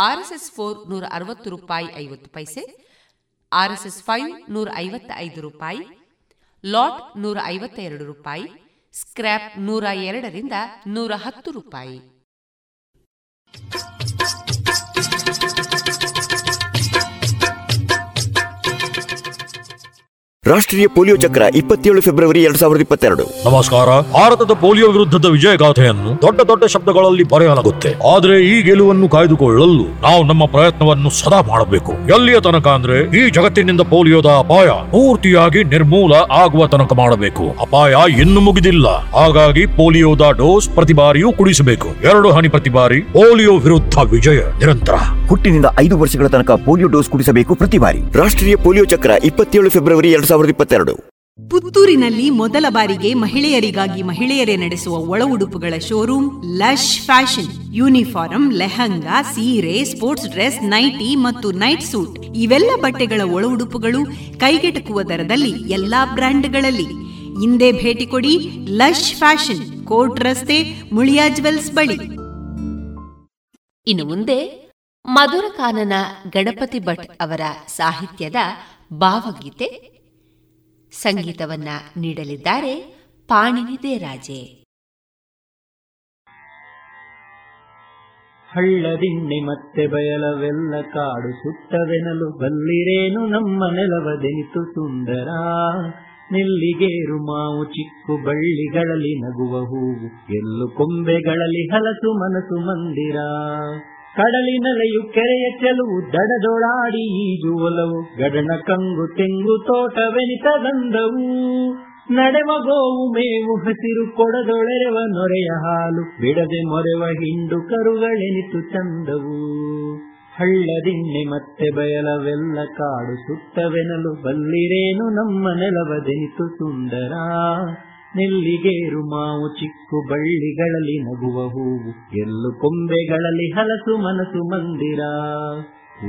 RSS 4 ₹160.50, RSS 5 ₹155, lot ₹152, scrap $102-110. ರಾಷ್ಟ್ರೀಯ ಪೋಲಿಯೋ ಚಕ್ರ 27 ಫೆಬ್ರವರಿ 2022. ನಮಸ್ಕಾರ. ಭಾರತದ ಪೋಲಿಯೋ ವಿರುದ್ಧದ ವಿಜಯಗಾಥೆಯನ್ನು ದೊಡ್ಡ ದೊಡ್ಡ ಶಬ್ದಗಳಲ್ಲಿ ಬರೆಯಲಾಗುತ್ತೆ, ಆದರೆ ಈ ಗೆಲುವನ್ನು ಕಾಯ್ದುಕೊಳ್ಳಲು ನಾವು ನಮ್ಮ ಪ್ರಯತ್ನವನ್ನು ಸದಾ ಮಾಡಬೇಕು. ಎಲ್ಲಿಯ ತನಕ ಅಂದ್ರೆ ಈ ಜಗತ್ತಿನಿಂದ ಪೋಲಿಯೋದ ಅಪಾಯ ಪೂರ್ತಿಯಾಗಿ ನಿರ್ಮೂಲ ಆಗುವ ತನಕ ಮಾಡಬೇಕು. ಅಪಾಯ ಇನ್ನೂ ಮುಗಿದಿಲ್ಲ, ಹಾಗಾಗಿ ಪೋಲಿಯೋದ ಡೋಸ್ ಪ್ರತಿ ಬಾರಿಯೂ ಕುಡಿಸಬೇಕು. 2 ಹನಿ ಪ್ರತಿ ಬಾರಿ. ಪೋಲಿಯೋ ವಿರುದ್ಧ ವಿಜಯ ನಿರಂತರ. ಹುಟ್ಟಿನಿಂದ 5 ವರ್ಷಗಳ ತನಕ ಪೋಲಿಯೋ ಡೋಸ್ ಕುಡಿಸಬೇಕು ಪ್ರತಿ ಬಾರಿ. ರಾಷ್ಟ್ರೀಯ ಪೋಲಿಯೋ ಚಕ್ರ 27 ಫೆಬ್ರವರಿ 2022. ಪುತ್ತೂರಿನಲ್ಲಿ ಮೊದಲ ಬಾರಿಗೆ ಮಹಿಳೆಯರಿಗಾಗಿ ಮಹಿಳೆಯರೇ ನಡೆಸುವ ಒಳ ಉಡುಪುಗಳ showroom Lush fashion. Uniform, lehenga, ಸೀರೆ, ಸ್ಪೋರ್ಟ್ಸ್ ಡ್ರೆಸ್, ನೈಟಿ ಮತ್ತು ನೈಟ್ ಸೂಟ್ ಇವೆಲ್ಲ ಬಟ್ಟೆಗಳ ಒಳ ಉಡುಪುಗಳು ಕೈಗೆಟಕುವ ದರದಲ್ಲಿ ಎಲ್ಲಾ ಬ್ರ್ಯಾಂಡ್ಗಳಲ್ಲಿ. ಇಂದೇ ಭೇಟಿ ಕೊಡಿ ಲಶ್ ಫ್ಯಾಷನ್, ಕೋರ್ಟ್ ರಸ್ತೆ, ಮುಳಿಯಾ ಜುವೆಲ್ಸ್ ಬಳಿ. ಇನ್ನು ಮುಂದೆ ಮಧುರಕಾನನ ಗಣಪತಿ ಭಟ್ ಅವರ ಸಾಹಿತ್ಯದ ಭಾವಗೀತೆ ಸಂಗೀತವನ್ನ ನೀಡಲಿದ್ದಾರೆ ಪಾಣಿನಿ ದೇರಾಜೆ. ಹಳ್ಳದಿನ್ನೆ ಮತ್ತೆ ಬಯಲವೆಲ್ಲ ಕಾಡು ಸುಟ್ಟವೆನಲು ಬಲ್ಲಿರೇನು ನಮ್ಮ ನೆಲವದೆನಿತು ಸುಂದರ. ನಿಲ್ಲಿಗೇರು ಮಾವು ಚಿಕ್ಕು ಬಳ್ಳಿಗಳಲ್ಲಿ ನಗುವ ಹೂವು ಎಲ್ಲು ಕೊಂಬೆಗಳಲ್ಲಿ ಹಲಸು ಮನಸು ಮಂದಿರ. ಕಡಲಿನಲೆಯು ಕೆರೆಯ ಚೆಲುವು ದಡದೊಳಾಡಿ ಈಜುವಲವು ಗಡನ ಕಂಗು ತೆಂಗು ತೋಟವೆನಿತ ಗಂಧವು. ನಡೆವ ಗೋವು ಮೇವು ಹಸಿರು ಕೊಡದೊಳೆರವ ನೊರೆಯ ಹಾಲು ಬಿಡದೆ ಮೊರೆವ ಹಿಂಡು ಕರುಗಳೆನಿತು ಚಂದವು. ಹಳ್ಳದಿನ್ನೆ ಮತ್ತೆ ಬಯಲವೆಲ್ಲ ಕಾಡು ಸುತ್ತವೆನಲು ಬಲ್ಲಿರೇನು ನಮ್ಮ ನೆಲವದೆನಿತು ಸುಂದರ. ನಿಲ್ಲಿಗೇರು ಮಾವು ಚಿಕ್ಕು ಬಳ್ಳಿಗಳಲ್ಲಿ ನಗುವ ಹೂವು ಎಲ್ಲು ಕೊಂಬೆಗಳಲ್ಲಿ ಹಲಸು ಮನಸು ಮಂದಿರ.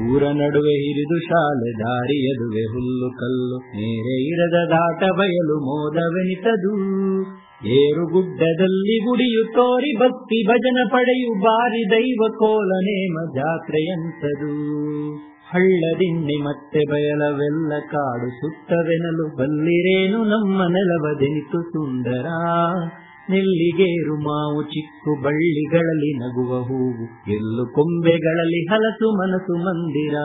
ಊರ ನಡುವೆ ಹಿರಿದು ಶಾಲೆ ದಾರಿಯದುವೆ ಹುಲ್ಲು ಕಲ್ಲು ನೇರೆ ಇರದ ದಾಟ ಬಯಲು ಮೋದವೆನಿತದು. ಏರು ಗುಡ್ಡದಲ್ಲಿ ಗುಡಿಯು ತೋರಿ ಭಕ್ತಿ ಭಜನ ಪಡೆಯು ಬಾರಿ ದೈವ ಕೋಲನೇಮ ಜಾತ್ರೆಯಂತದು. ಹಳ್ಳದಿನ್ನೆ ಮತ್ತೆ ಬಯಲವೆಲ್ಲ ಕಾಡು ಸುತ್ತವೆನಲು ಬಲ್ಲಿರೇನು ನಮ್ಮ ನೆಲವದೆನಿತು ಸುಂದರ. ನಿಲ್ಲಿಗೇರು ಮಾವು ಚಿಕ್ಕು ಬಳ್ಳಿಗಳಲ್ಲಿ ನಗುವ ಹೂವು ಎಲ್ಲು ಕೊಂಬೆಗಳಲ್ಲಿ ಹಲಸು ಮನಸು ಮಂದಿರ.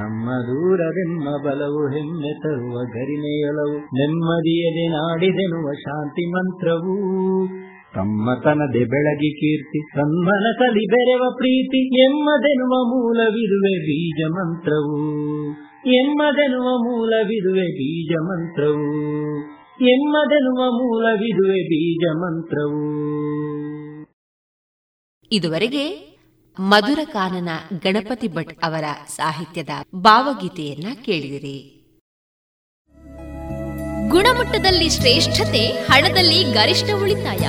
ನಮ್ಮ ದೂರವೆಮ್ಮ ಬಲವು ಹೆಮ್ಮೆ ತರುವ ಗರಿಮೆಯೊಲವು ನೆಮ್ಮದಿಯದೆ ನಾಡಿದೆನುವ ಶಾಂತಿ ಮಂತ್ರವೂ. ತಮ್ಮತನದೆ ಬೆಳಗಿ ಕೀರ್ತಿ ಸನ್ಮನಸಲಿ ಬೆರೆವ ಪ್ರೀತಿ ಎಮ್ಮದೆನ್ನುವ ಮೂಲವಿದುವೆ ಬೀಜ ಮಂತ್ರವು. ಎಮ್ಮದೆನ್ನುವ ಮೂಲವಿದುವೆ ಬೀಜ ಮಂತ್ರವು. ಎಮ್ಮದೆನ್ನುವ ಮೂಲವಿದುವೆ ಬೀಜ ಮಂತ್ರವು. ಇದುವರೆಗೆ ಮಧುರಕಾನನ ಗಣಪತಿ ಭಟ್ ಅವರ ಸಾಹಿತ್ಯದ ಭಾವಗೀತೆಯನ್ನ ಕೇಳಿದಿರಿ. ಗುಣಮಟ್ಟದಲ್ಲಿ ಶ್ರೇಷ್ಠತೆ, ಹಣದಲ್ಲಿ ಗರಿಷ್ಠ ಉಳಿತಾಯ.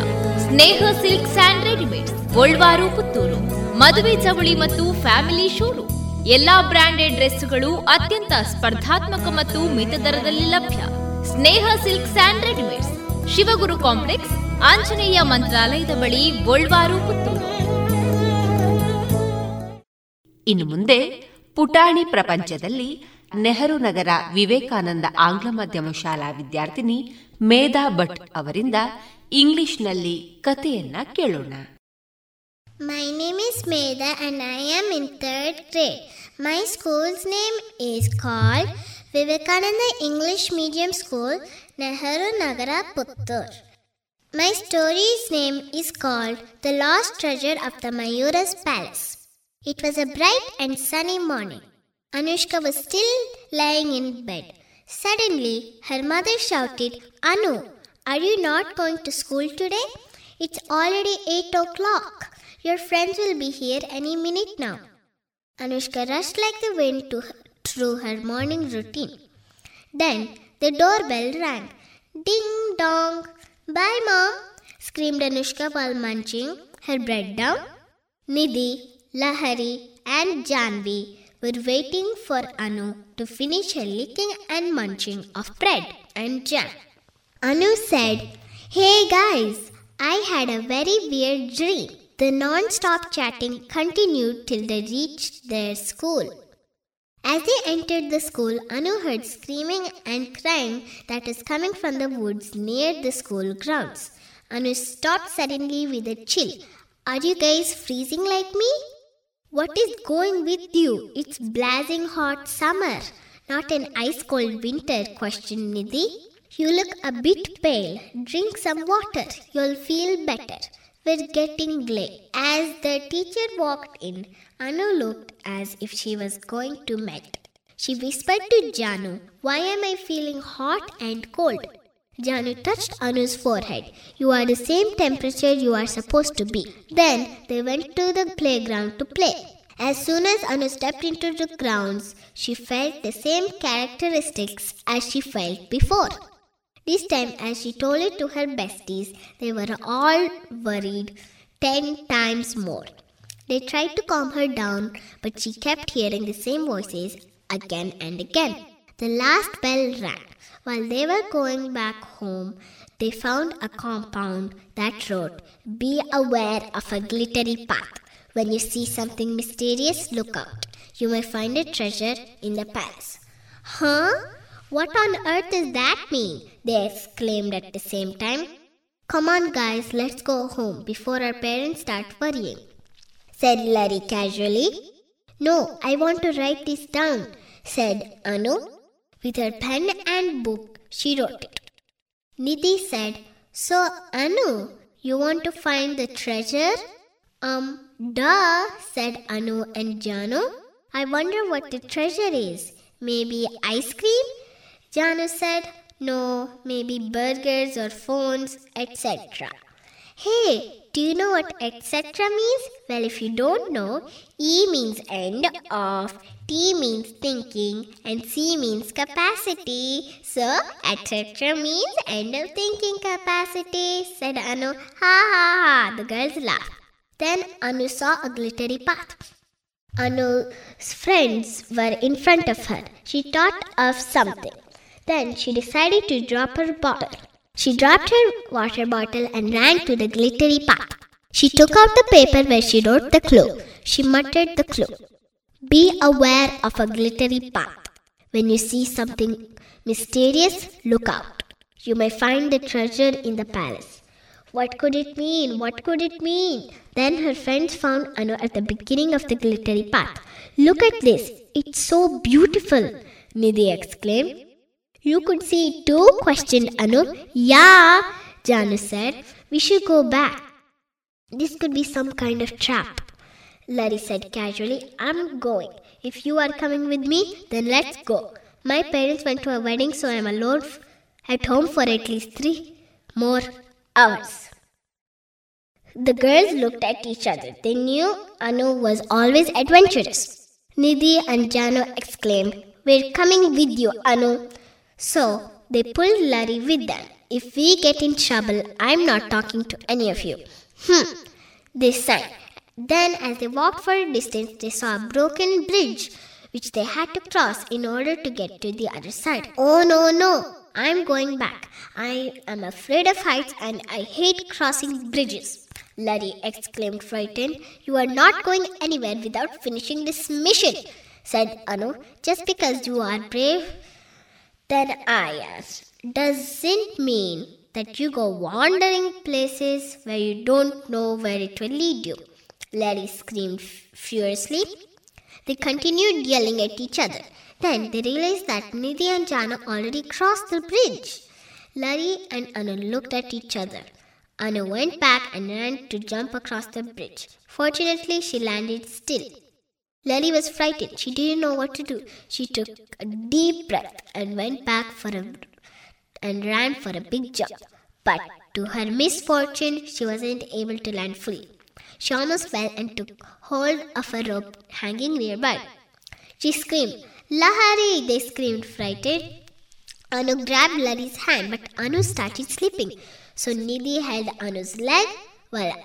Sneha silk and readymades, Golwaru Puttur. ಮದುವೆ ಚವಳಿ ಮತ್ತು ಫ್ಯಾಮಿಲಿ ಶೋರೂಮ್. ಎಲ್ಲಾ ಬ್ರಾಂಡೆಡ್ ಡ್ರೆಸ್ಗಳು ಅತ್ಯಂತ ಸ್ಪರ್ಧಾತ್ಮಕ ಮತ್ತು ಮಿತ ದರದಲ್ಲಿ ಲಭ್ಯ. Sneha silk and readymades, Shivaguru complex, Anjaneya ಮಂತ್ರಾಲಯದ ಬಳಿ, ಗೋಲ್ವಾರು ಪುತ್ತೂರು. ಇನ್ನು ಮುಂದೆ ಪುಟಾಣಿ ಪ್ರಪಂಚದಲ್ಲಿ ನೆಹರು ನಗರ ವಿವೇಕಾನಂದ ಆಂಗ್ಲ ಮಾಧ್ಯಮ ಶಾಲಾ ವಿದ್ಯಾರ್ಥಿನಿ ಮೇಧಾ ಭಟ್ ಅವರಿಂದ ಇಂಗ್ಲಿಷ್ನಲ್ಲಿ ಕಥೆಯನ್ನ ಕೇಳೋಣ. My name is Medha and I am in 3rd grade. My school's name is called Vivekananda English Medium School, Nehru Nagara, Puttur. My story's name is called The Lost Treasure of the Mayura's Palace. It was a bright and sunny morning. Anushka was still lying in bed. Suddenly, her mother shouted, "Anu, are you not going to school today? It's already 8 o'clock. Your friends will be here any minute now." Anushka rushed like the wind through her morning routine. Then the doorbell rang. "Ding dong! Bye, Mom!" screamed Anushka while munching her bread down. Nidhi, Lahari and Janvi were waiting for Anu to finish her licking and munching of bread and jam. Anu said, "Hey guys, I had a very weird dream." The non-stop chatting continued till they reached their school. As they entered the school, Anu heard screaming and crying that is coming from the woods near the school grounds. Anu stopped suddenly with a chill. "Are you guys freezing like me? What is going with you? It's blazing hot summer, not an ice-cold winter," questioned Nidhi. "You look a bit pale. Drink some water. You'll feel better. We're getting late." As the teacher walked in, Anu looked as if she was going to melt. She whispered to Janu, "Why am I feeling hot and cold?" Janu touched Anu's forehead. "You are the same temperature you are supposed to be." Then they went to the playground to play. As soon as Anu stepped into the grounds, she felt the same characteristics as she felt before. This time, as she told it to her besties, they were all worried 10 times more. They tried to calm her down, but she kept hearing the same voices again and again. The last bell rang. While they were going back home, they found a compound that wrote, "Be aware of a glittery path. When you see something mysterious, look out. You may find a treasure in the palace." "Huh? What on earth does that mean?" they exclaimed at the same time. "Come on guys, let's go home before our parents start worrying," said Larry casually. "No, I want to write this down," said Anu. With her pen and book, she wrote it. Nidhi said, "So Anu, you want to find the treasure?" Duh, said Anu and Janu. "I wonder what the treasure is. Maybe ice cream?" Janu said, "No, maybe burgers or phones, etc." "Hey, do you know what etc means?" "Well, if you don't know, E means end of, T means thinking, and C means capacity. So, etc means end of thinking capacity," said Anu. "Ha ha ha," the girls laughed. Then Anu saw a glittery path. Anu's friends were in front of her. She thought of something. Then she decided to drop her bottle. She dropped her water bottle and ran to the glittery path. She took out the paper where she wrote the clue. She muttered the clue. "Be aware of a glittery path. When you see something mysterious, look out. You may find the treasure in the palace." What could it mean? What could it mean? Then her friends found Anu at the beginning of the glittery path. "Look at this. It's so beautiful," Nidhi exclaimed. "You could see it too?" questioned Anu. "Yeah," Janu said. "We should go back. This could be some kind of trap," Larry said casually. "I'm going. If you are coming with me, then let's go. My parents went to a wedding, so I'm alone at home for at least 3 more hours. The girls looked at each other. They knew Anu was always adventurous. Nidhi and Janu exclaimed, "We're coming with you, Anu." So they pulled Larry with them. If we get in trouble, I'm not talking to any of you. They sang. Then as they walked for a distance, they saw a broken bridge which they had to cross in order to get to the other side. Oh no, I'm going back. I am afraid of heights and I hate crossing bridges. Larry exclaimed, frightened. You are not going anywhere without finishing this mission, said Anu. Just because you are brave, then I asked, doesn't mean that you go wandering places where you don't know where it will lead you, Larry screamed furiously. They continued yelling at each other. Then they realized that Nidhi and Jana already crossed the bridge. Larry and Anu looked at each other. Anu went back and ran to jump across the bridge. Fortunately, she landed still. Larry was frightened. She didn't know what to do. She took a deep breath and went back and ran for a big jump. But to her misfortune, she wasn't able to land fully. She almost fell and took hold of a rope hanging nearby. She screamed, Lahari! They screamed, frightened. Anu grabbed Larry's hand, but Anu started sleeping. So Nidhi held Anu's leg, while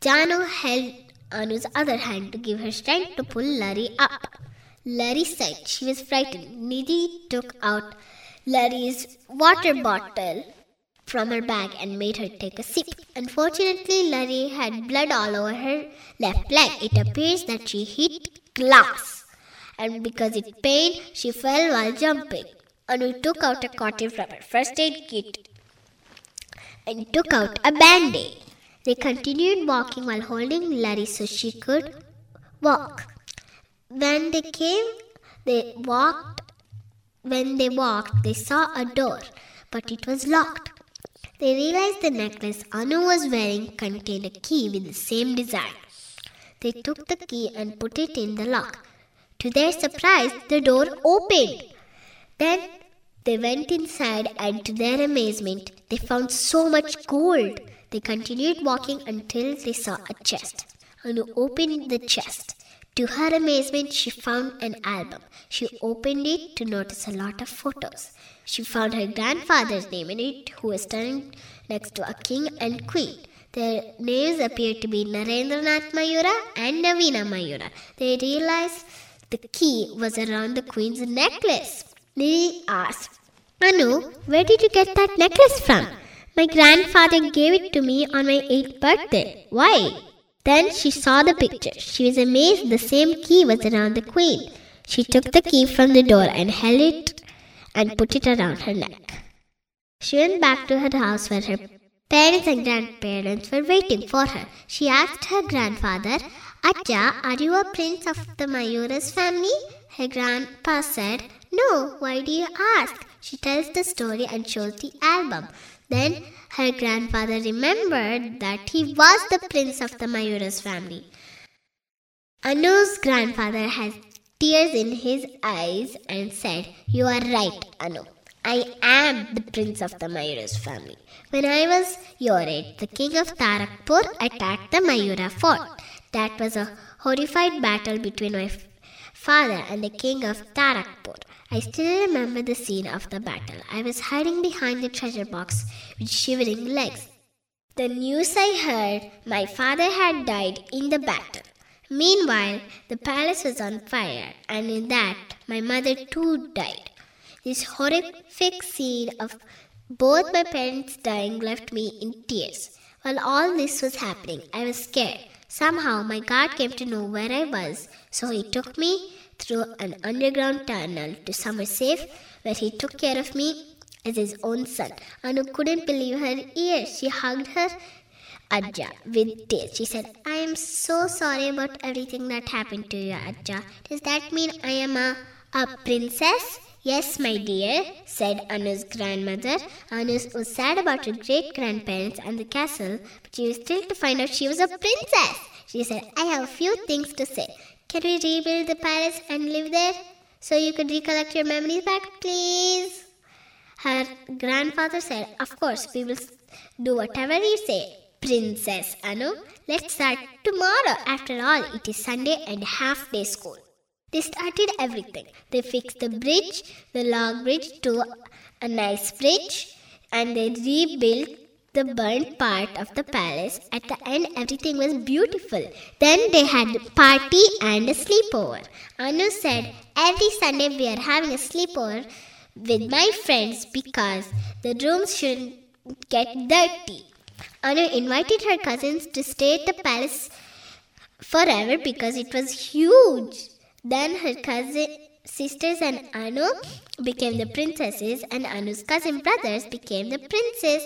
Janu held Anu's other hand to give her strength to pull Larry up. Larry said she was frightened. Nidhi took out Larry's water bottle from her bag and made her take a sip. Unfortunately, Larry had blood all over her left leg. It appears that she hit glass, and because it pained, she fell while jumping. Anu took out a cotton rubber first aid kit and took out a band-aid. They continued walking while holding Larry so she could walk. When they walked, they saw a door, but it was locked. They realized the necklace Anu was wearing contained a key with the same design. They took the key and put it in the lock. To their surprise, the door opened. Then they went inside and to their amazement, they found so much gold. They continued walking until they saw a chest. Anu opened the chest. To her amazement, she found an album. She opened it to notice a lot of photos. She found her grandfather's name in it, who was standing next to a king and queen. Their names appeared to be Narendranath Mayura and Navina Mayura. They realized the key was around the queen's necklace. Nidhi asked, Anu, where did you get that necklace from? My grandfather gave it to me on my 8th birthday. Why? Then she saw the picture. She was amazed the same key was around the queen. She took the key from the door and held it and put it around her neck. She went back to her house where her parents and grandparents were waiting for her. She asked her grandfather, Acha, are you a prince of the Mayura's family? Her grandpa said, No, why do you ask? She tells the story and shows the album. Then her grandfather remembered that he was the prince of the Mayura's family. Anu's grandfather has tears in his eyes and said, You are right, Anu. I am the prince of the Mayura's family. When I was your age, the king of Tarakpur attacked the Mayura fort. That was a horrified battle between my father and the king of Tarakpur. I still remember the scene of the battle. I was hiding behind the treasure box with shivering legs. The news I heard, my father had died in the battle. Meanwhile, the palace was on fire, and in that, my mother too died. This horrific scene of both my parents dying left me in tears. While all this was happening, I was scared. Somehow, my guard came to know where I was, so he took me through an underground tunnel to somewhere safe, where he took care of me as his own son. Anu couldn't believe her ears. She hugged her Ajja with tears. She said, I am so sorry about everything that happened to you, Ajja. Does that mean I am a princess? Yes, my dear, said Anu's grandmother. Anu was sad about her great-grandparents and the castle, but she was thrilled to find out she was a princess. She said, I have a few things to say. Can we rebuild the palace and live there? So you could recollect your memories back, please? Her grandfather said, Of course, we will do whatever you say. Princess Anu, let's start tomorrow. After all, it is Sunday and half-day school. They started everything. They fixed the bridge, the log bridge to a nice bridge. and they rebuilt the burnt part of the palace. At the end, everything was beautiful. Then they had a party and a sleepover. Anu said, every Sunday we are having a sleepover with my friends because the rooms shouldn't get dirty. Anu invited her cousins to stay at the palace forever because it was huge. Then her sisters and Anu became the princesses, and Anu's cousin brothers became the princes.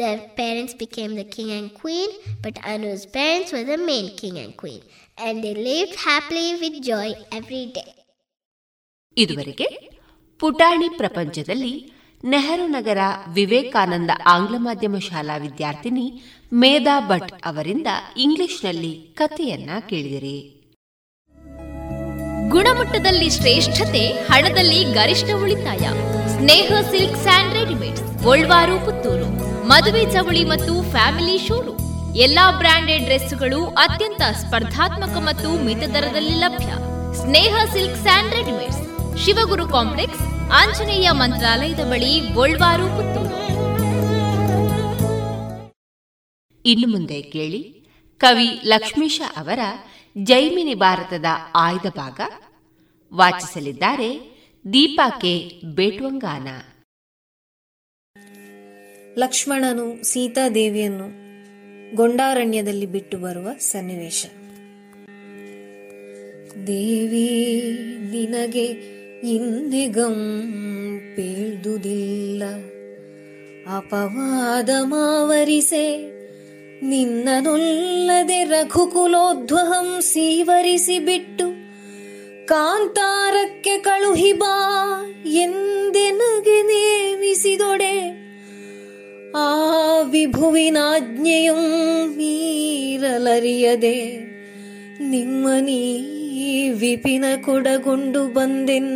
Their parents became the king and queen, but Anu's parents were the main king and queen, and they lived happily with joy every day. ಇದುವರೆಗೆ ಪುಟಾಣಿ ಪ್ರಪಂಚದಲ್ಲಿ ನೆಹರು ನಗರ ವಿವೇಕಾನಂದ ಆಂಗ್ಲ ಮಾಧ್ಯಮ ಶಾಲಾ ವಿದ್ಯಾರ್ಥಿನಿ ಮೇಧಾ ಭಟ್ ಅವರಿಂದ ಇಂಗ್ಲಿಷ್ನಲ್ಲಿ ಕಥೆಯನ್ನ ಕೇಳಿದಿರಿ. ಗುಣಮಟ್ಟದಲ್ಲಿ ಶ್ರೇಷ್ಠತೆ, ಹಣದಲ್ಲಿ ಗರಿಷ್ಠ ಉಳಿತಾಯ. Sneha silk and readymades, Golwaru, Puttur. ಮದುವೆ ಚವಳಿ ಮತ್ತು ಫ್ಯಾಮಿಲಿ ಶೋರೂಮ್. ಎಲ್ಲಾ ಬ್ರಾಂಡೆಡ್ ಡ್ರೆಸ್ಗಳು ಅತ್ಯಂತ ಸ್ಪರ್ಧಾತ್ಮಕ ಮತ್ತು ಮಿತ ದರದಲ್ಲಿ ಲಭ್ಯ. Sneha silk and readymades, Shivaguru complex, Anjaneya ಮಂತ್ರಾಲಯದ ಬಳಿ, ಗೋಲ್ವಾರು, ಪುತ್ತೂರು. ಇನ್ನು ಮುಂದೆ ಕೇಳಿ ಕವಿ ಲಕ್ಷ್ಮೀಶಾ ಅವರ ಜೈಮಿನಿ ಭಾರತದ ಆಯ್ದ ಭಾಗ. ವಾಚಿಸಲಿದ್ದಾರೆ ದೀಪಾಕೆ ಬೇಟ್ವಂಗಾನ. ಲಕ್ಷ್ಮಣನು ಸೀತಾದೇವಿಯನ್ನು ಗೊಂಡಾರಣ್ಯದಲ್ಲಿ ಬಿಟ್ಟು ಬರುವ ಸನ್ನಿವೇಶ. ದೇವಿ ನಿನಗೆ ಇಂದಿಗಂ ಪೇಳ್ದುದಿಲ್ಲ, ಅಪವಾದ ಮಾವರಿಸೆ ನಿನ್ನನೊಲ್ಲದೆ ರಘುಕುಲೋದ್ವಹಂ ಸೀವರಿಸಿ ಬಿಟ್ಟು ಕಾಂತಾರಕ್ಕೆ ಕಳುಹಿ ಬಾ ಎಂದೆನಗೆ ನೇಮಿಸಿದೊಡೆ. ಆ ವಿಭುವಿನಾಜ್ಞೆಯಂ ಮೀರಲರಿಯದೆ ನಿಮ್ಮ ನೀ ವಿಪಿನ ಕೊಡಗೊಂಡು ಬಂದೆನ್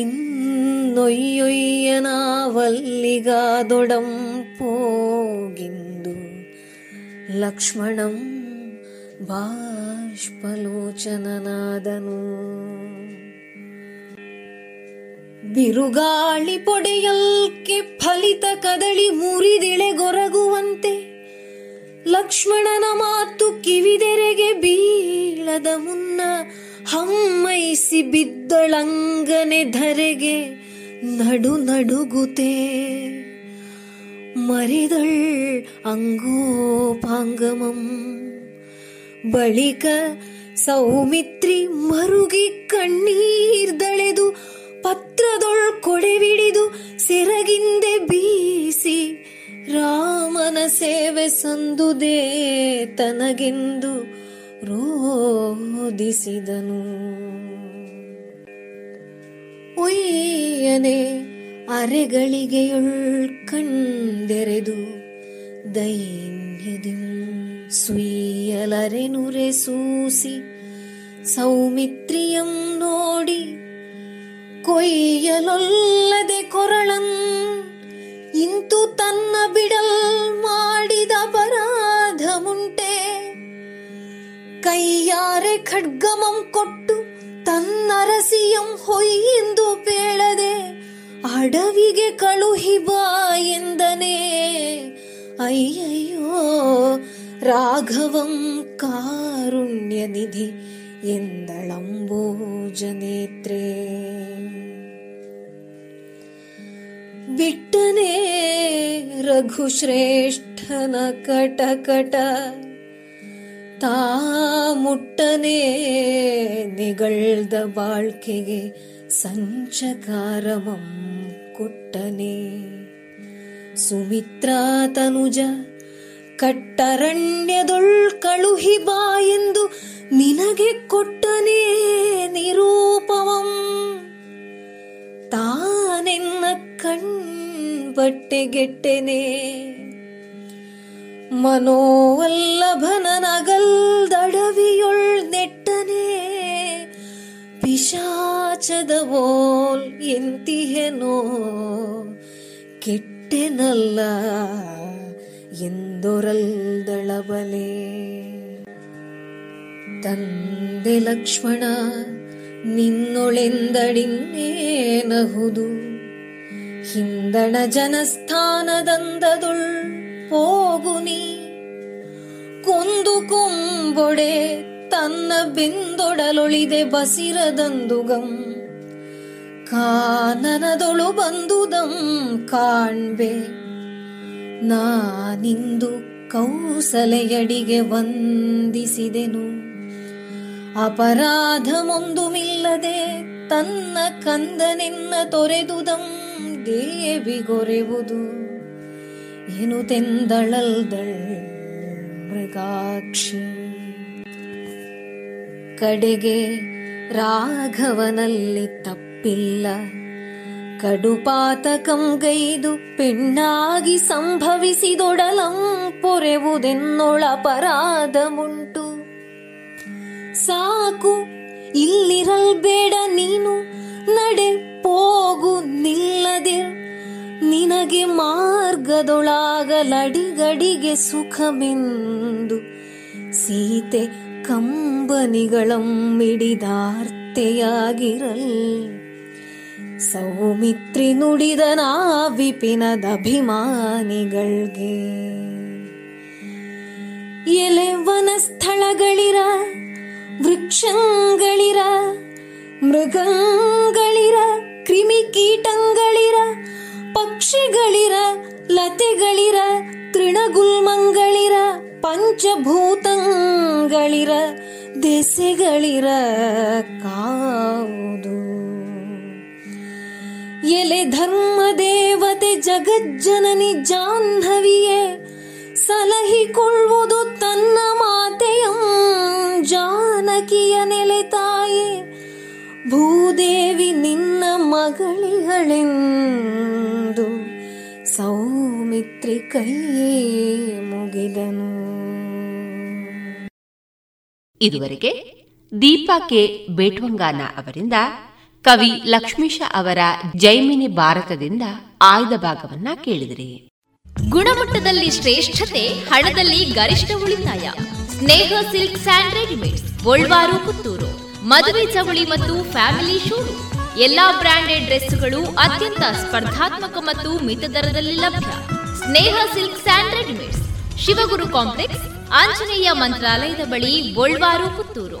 ಇನ್ನೊಯ್ಯೊಯ್ಯನಾವಲ್ಲಿಗಾದೊಡಂ ಪೋಗಿಂದು ಲಕ್ಷ್ಮಣಂ ಬಾಷ್ಪಲೋಚನನಾದನು. ಬಿರುಗಾಳಿ ಪೊಡೆಯಲ್ಕೆ ಫಲಿತ ಕದಳಿ ಮುರಿದಿಳೆಗೊರಗುವಂತೆ ಲಕ್ಷ್ಮಣನ ಮಾತು ಕಿವಿದೆರೆಗೆ ಬೀಳದ ಮುನ್ನ ಹಮ್ಮೈಸಿ ಬಿದ್ದಳಂಗನೆ ಧರೆಗೆ ನಡು ನಡುಗುತೆ. ಮರಿದಳ್ ಅಂಗೋಪಾಂಗಮಂ ಬಳಿಕ ಸೌಮಿತ್ರಿ ಮರುಗಿ ಕಣ್ಣೀರ್ದಳೆದು ಪತ್ರದೊಳ್ ಕೊಡೆವಿಡಿದು ಸೆರಗಿಂದೆ ಬೀಸಿ ರಾಮನ ಸೇವೆ ಸಂದುದೇ ತನಗೆಂದು ರೋದಿಸಿದನು. ಉಯ್ಯನೆ ಅರೆಗಳಿಗೆಯೊಳ್ ಕಂದೆರೆದು ದೈನ್ಯದಿ ಸ್ವೀಯಲರೆನುರೆ ಸೂಸಿ ಸೌಮಿತ್ರಿಯಂ ನೋಡಿ ಕೊಯ್ಯಲೊಲ್ಲದೆ ಕೊರಳಂ ಇಂತು ತನ್ನ ಬಿಡಲ್ ಮಾಡಿದ ಅಪರಾಧಮುಂಟೆ. ಕೈಯಾರೆ ಖಡ್ಗಮಂ ಕೊಟ್ಟು ತನ್ನರಸಿಯಂ ಹೊಯ್ಯೆಂದು ಪೇಳದೆ ಅಡವಿಗೆ ಕಳುಹಿ ಬಾ ಎಂದನೇ. ಅಯ್ಯಯ್ಯೋ ರಾಘವಂ ಕಾರುಣ್ಯ ನಿಧಿ ಎಂದಳಂಬೋಜನೇತ್ರೇ. ಬಿಟ್ಟನೆ ರಘುಶ್ರೇಷ್ಠನ ಕಟಕಟ ತಾ ಮುಟ್ಟನೆ ನಿಗಳ್ದ ಬಾಳ್ಕೆಗೆ ಸಂಚಕಾರವಂ ಕೊಟ್ಟನೆ. ಸುಮಿತ್ರಾ ತನುಜ ಕಟ್ಟರಣ್ಯದೊಳ್ ಕಳುಹಿ ಬಾ ಎಂದು ನಿನಗೆ ಕೊಟ್ಟನೆ ನಿರೂಪವಂ. ತಾನೆನ್ನ ಕಣ್ಬಟ್ಟೆಗೆಟ್ಟೆನೆ ಮನೋವಲ್ಲಭನ ನಗಲ್ದಡವಿಯೊಳ್ ನೆಟ್ಟನೆ. ಪಿಶಾಚದವೋಲ್ ಎಂತಿಹೆನೋ ಕೆಟ್ಟೆನಲ್ಲ ಎಂದೊರಲ್ದಳಬಲೆ. ತಂದೆ ಲಕ್ಷ್ಮಣ ನಿನ್ನೊಳೆಂದಡಿನ್ನೇನಹುದು ಹಿಂದಣ ಜನಸ್ಥಾನದಂದದುಳ್ ಹೋಗುನಿ ಕುಂದು ಕುಂಬೊಡೆ ತನ್ನ ಬಿಂದೊಡಲೊಳಿದೆ ಬಸಿರದಂದುಗಂ ಕಾನನದೊಳು ಬಂದುದಂ ಕಾಣ್ಬೆ ನಾನಿಂದು ಕೌಸಲೆಯಡಿಗೆ ವಂದಿಸಿದೆನು. ಅಪರಾಧಮೊಂದುಮಿಲ್ಲದೆ ತನ್ನ ಕಂದನಿನ್ನ ತೊರೆದುದಂ ದೇವಿಗೊರೆವುದು ಏನು ತೆಂದಳಲ್ದಳ್ ಮೃಗಾಕ್ಷಿ. ಕಡೆಗೆ ರಾಘವನಲ್ಲಿ ತಪ್ಪಿಲ್ಲ ಕಡುಪಾತಕಂಗೈದು ಪೆಣ್ಣಾಗಿ ಸಂಭವಿಸಿದೊಡಲಂ ಪೊರೆವುದೆನ್ನೊಳಪರಾಧಮುಂಟು. ಸಾಕು ಇಲ್ಲಿರಲ್ಬೇಡ ನೀನು ನಡೆ ಹೋಗು ನಿಲ್ಲದೆ ನಿನಗೆ ಮಾರ್ಗದೊಳಾಗಲಡಿಗಡಿಗೆ ಸುಖವೆಂದು ಸೀತೆ ಕಂಬನಿಗಳಮ್ಮಿಡಿದಾರ್ತೆಯಾಗಿರಲ್ ಸೌಮಿತ್ರಿ ನುಡಿದ ನಾ ವಿಪಿನದ ಅಭಿಮಾನಿಗಳಿಗೆ. ಎಲೆವನ ಸ್ಥಳಗಳಿರ ವೃಕ್ಷಗಳಿರ ಮೃಗಗಳಿರ ಕ್ರಿಮಿಕೀಟಂಗಳಿರ ಪಕ್ಷಿಗಳಿರ ಲತೆಗಳಿರ ತೃಣಗುಲ್ಮಂಗಳಿರ ಪಂಚಭೂತಂಗಳಿರ ದೆಸೆಗಳಿರ ಕಾವುದು. ಎಲೆ ಧರ್ಮ ದೇವತೆ ಜಗಜ್ಜನನಿ ಜಾಹ್ನವಿಯೇ ಸಲಹಿಕೊಳ್ಳುವುದು ತನ್ನ ಮಾತೆಯಂ ಜಾನಕಿಯ ನೆಲೆತಾಯೇ ಭೂದೇವಿ ನಿನ್ನ ಮಗಳಿಗಳೆಂದು ಸೌಮಿತ್ರಿ ಕೈಯೇ ಮುಗಿದನು. ಇದುವರೆಗೆ ದೀಪಾ ಕೆ ಬೇಟ್ವಂಗಾನ ಅವರಿಂದ ಕವಿ ಲಕ್ಷ್ಮೀಶಾ ಅವರ ಜೈಮಿನಿ ಭಾರತದಿಂದ ಆಯ್ದ ಭಾಗವನ್ನ ಕೇಳಿದಿರಿ. ಗುಣಮಟ್ಟದಲ್ಲಿ ಶ್ರೇಷ್ಠತೆ, ಹಣದಲ್ಲಿ ಗರಿಷ್ಠ ಉಳಿತಾಯ. Sneha silk and readymades, Golwaru, Puttur. ಮದುವೆ ಚವಳಿ ಮತ್ತು ಫ್ಯಾಮಿಲಿ ಶೂರು. ಎಲ್ಲಾ ಬ್ರಾಂಡೆಡ್ ಡ್ರೆಸ್ಗಳು ಅತ್ಯಂತ ಸ್ಪರ್ಧಾತ್ಮಕ ಮತ್ತು ಮಿತ ದರದಲ್ಲಿ ಲಭ್ಯ. Sneha silk and readymades, Shivaguru complex, Anjaneya ಮಂತ್ರಾಲಯದ ಬಳಿ, ಗೋಲ್ವಾರು, ಪುತ್ತೂರು.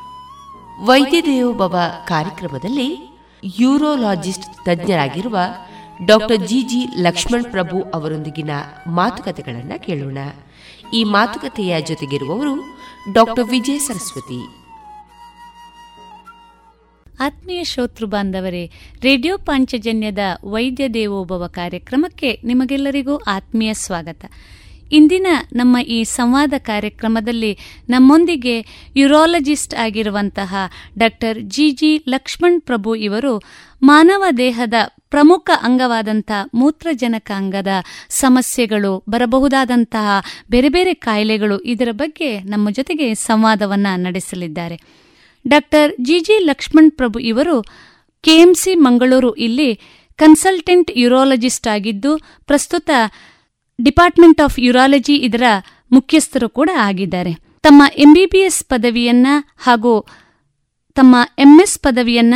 ವೈದ್ಯ ದೇವೋಭವ ಕಾರ್ಯಕ್ರಮದಲ್ಲಿ ಯೂರೋಲಾಜಿಸ್ಟ್ ತಜ್ಞರಾಗಿರುವ doctor G G Lakshman Prabhu ಅವರೊಂದಿಗಿನ ಮಾತುಕತೆಗಳನ್ನು ಕೇಳೋಣ. ಈ ಮಾತುಕತೆಯ ಜೊತೆಗಿರುವವರು ಡಾಕ್ಟರ್ ವಿಜಯ ಸರಸ್ವತಿ. ಆತ್ಮೀಯ ಶ್ರೋತೃ ಬಾಂಧವರೇ, ರೇಡಿಯೋ ಪಾಂಚಜನ್ಯದ ವೈದ್ಯ ದೇವೋಭವ ಕಾರ್ಯಕ್ರಮಕ್ಕೆ ನಿಮಗೆಲ್ಲರಿಗೂ ಆತ್ಮೀಯ ಸ್ವಾಗತ. ಇಂದಿನ ನಮ್ಮ ಈ ಸಂವಾದ ಕಾರ್ಯಕ್ರಮದಲ್ಲಿ ನಮ್ಮೊಂದಿಗೆ ಯುರಾಲಜಿಸ್ಟ್ ಆಗಿರುವಂತಹ doctor G G Lakshman Prabhu ಇವರು ಮಾನವ ದೇಹದ ಪ್ರಮುಖ ಅಂಗವಾದಂಥ ಮೂತ್ರಜನಕಾಂಗದ ಸಮಸ್ಯೆಗಳು, ಬರಬಹುದಾದಂತಹ ಬೇರೆ ಬೇರೆ ಕಾಯಿಲೆಗಳು, ಇದರ ಬಗ್ಗೆ ನಮ್ಮ ಜೊತೆಗೆ ಸಂವಾದವನ್ನು ನಡೆಸಲಿದ್ದಾರೆ. Doctor G G Lakshman Prabhu ಇವರು ಕೆಎಂಸಿ ಮಂಗಳೂರು ಇಲ್ಲಿ ಕನ್ಸಲ್ಟೆಂಟ್ ಯುರಾಲಜಿಸ್ಟ್ ಆಗಿದ್ದು, ಪ್ರಸ್ತುತ ಡಿಪಾರ್ಟ್ಮೆಂಟ್ ಆಫ್ ಯುರಾಲಜಿ ಇದರ ಮುಖ್ಯಸ್ಥರು ಕೂಡ ಆಗಿದ್ದಾರೆ. ತಮ್ಮ ಎಂಬಿಬಿಎಸ್ ಪದವಿಯನ್ನ ಹಾಗೂ ತಮ್ಮ ಎಂಎಸ್ ಪದವಿಯನ್ನ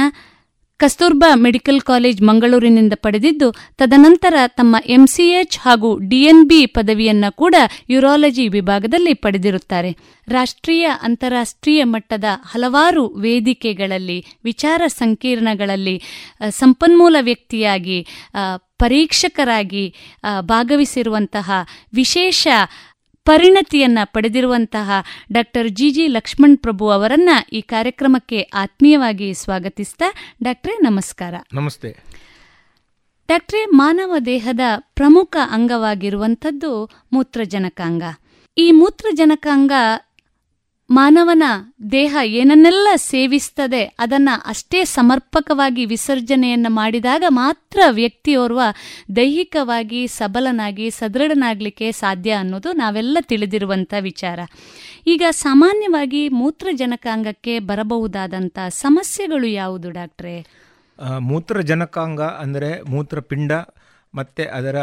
ಕಸ್ತೂರ್ಬಾ ಮೆಡಿಕಲ್ ಕಾಲೇಜ್ ಮಂಗಳೂರಿನಿಂದ ಪಡೆದಿದ್ದು, ತದನಂತರ ತಮ್ಮ ಎಂಸಿಎಚ್ ಹಾಗೂ ಡಿಎನ್ಬಿ ಪದವಿಯನ್ನ ಕೂಡ ಯುರಾಲಜಿ ವಿಭಾಗದಲ್ಲಿ ಪಡೆದಿರುತ್ತಾರೆ. ರಾಷ್ಟ್ರೀಯ ಅಂತಾರಾಷ್ಟ್ರೀಯ ಮಟ್ಟದ ಹಲವಾರು ವೇದಿಕೆಗಳಲ್ಲಿ, ವಿಚಾರ ಸಂಕಿರಣಗಳಲ್ಲಿ ಸಂಪನ್ಮೂಲ ವ್ಯಕ್ತಿಯಾಗಿ, ಪರೀಕ್ಷಕರಾಗಿ ಭಾಗವಹಿಸಿರುವಂತಹ ವಿಶೇಷ ಪರಿಣತಿಯನ್ನು ಪಡೆದಿರುವಂತಹ doctor G G Lakshman Prabhu ಅವರನ್ನು ಈ ಕಾರ್ಯಕ್ರಮಕ್ಕೆ ಆತ್ಮೀಯವಾಗಿ ಸ್ವಾಗತಿಸ್ತಾ, ಡಾಕ್ಟ್ರೇ ನಮಸ್ಕಾರ. ನಮಸ್ತೆ ಡಾಕ್ಟ್ರೇ. ಮಾನವ ದೇಹದ ಪ್ರಮುಖ ಅಂಗವಾಗಿರುವಂಥದ್ದು ಮೂತ್ರಜನಕಾಂಗ. ಈ ಮೂತ್ರಜನಕಾಂಗ ಮಾನವನ ದೇಹ ಏನನ್ನೆಲ್ಲ ಸೇವಿಸ್ತದೆ ಅದನ್ನು ಅಷ್ಟೇ ಸಮರ್ಪಕವಾಗಿ ವಿಸರ್ಜನೆಯನ್ನು ಮಾಡಿದಾಗ ಮಾತ್ರ ವ್ಯಕ್ತಿಯೋರ್ವ ದೈಹಿಕವಾಗಿ ಸಬಲನಾಗಿ ಸದೃಢನಾಗಲಿಕ್ಕೆ ಸಾಧ್ಯ ಅನ್ನೋದು ನಾವೆಲ್ಲ ತಿಳಿದಿರುವಂಥ ವಿಚಾರ. ಈಗ ಸಾಮಾನ್ಯವಾಗಿ ಮೂತ್ರಜನಕಾಂಗಕ್ಕೆ ಬರಬಹುದಾದಂಥ ಸಮಸ್ಯೆಗಳು ಯಾವುದು ಡಾಕ್ಟ್ರೇ? ಮೂತ್ರಜನಕಾಂಗ ಅಂದರೆ ಮೂತ್ರಪಿಂಡ ಮತ್ತು ಅದರ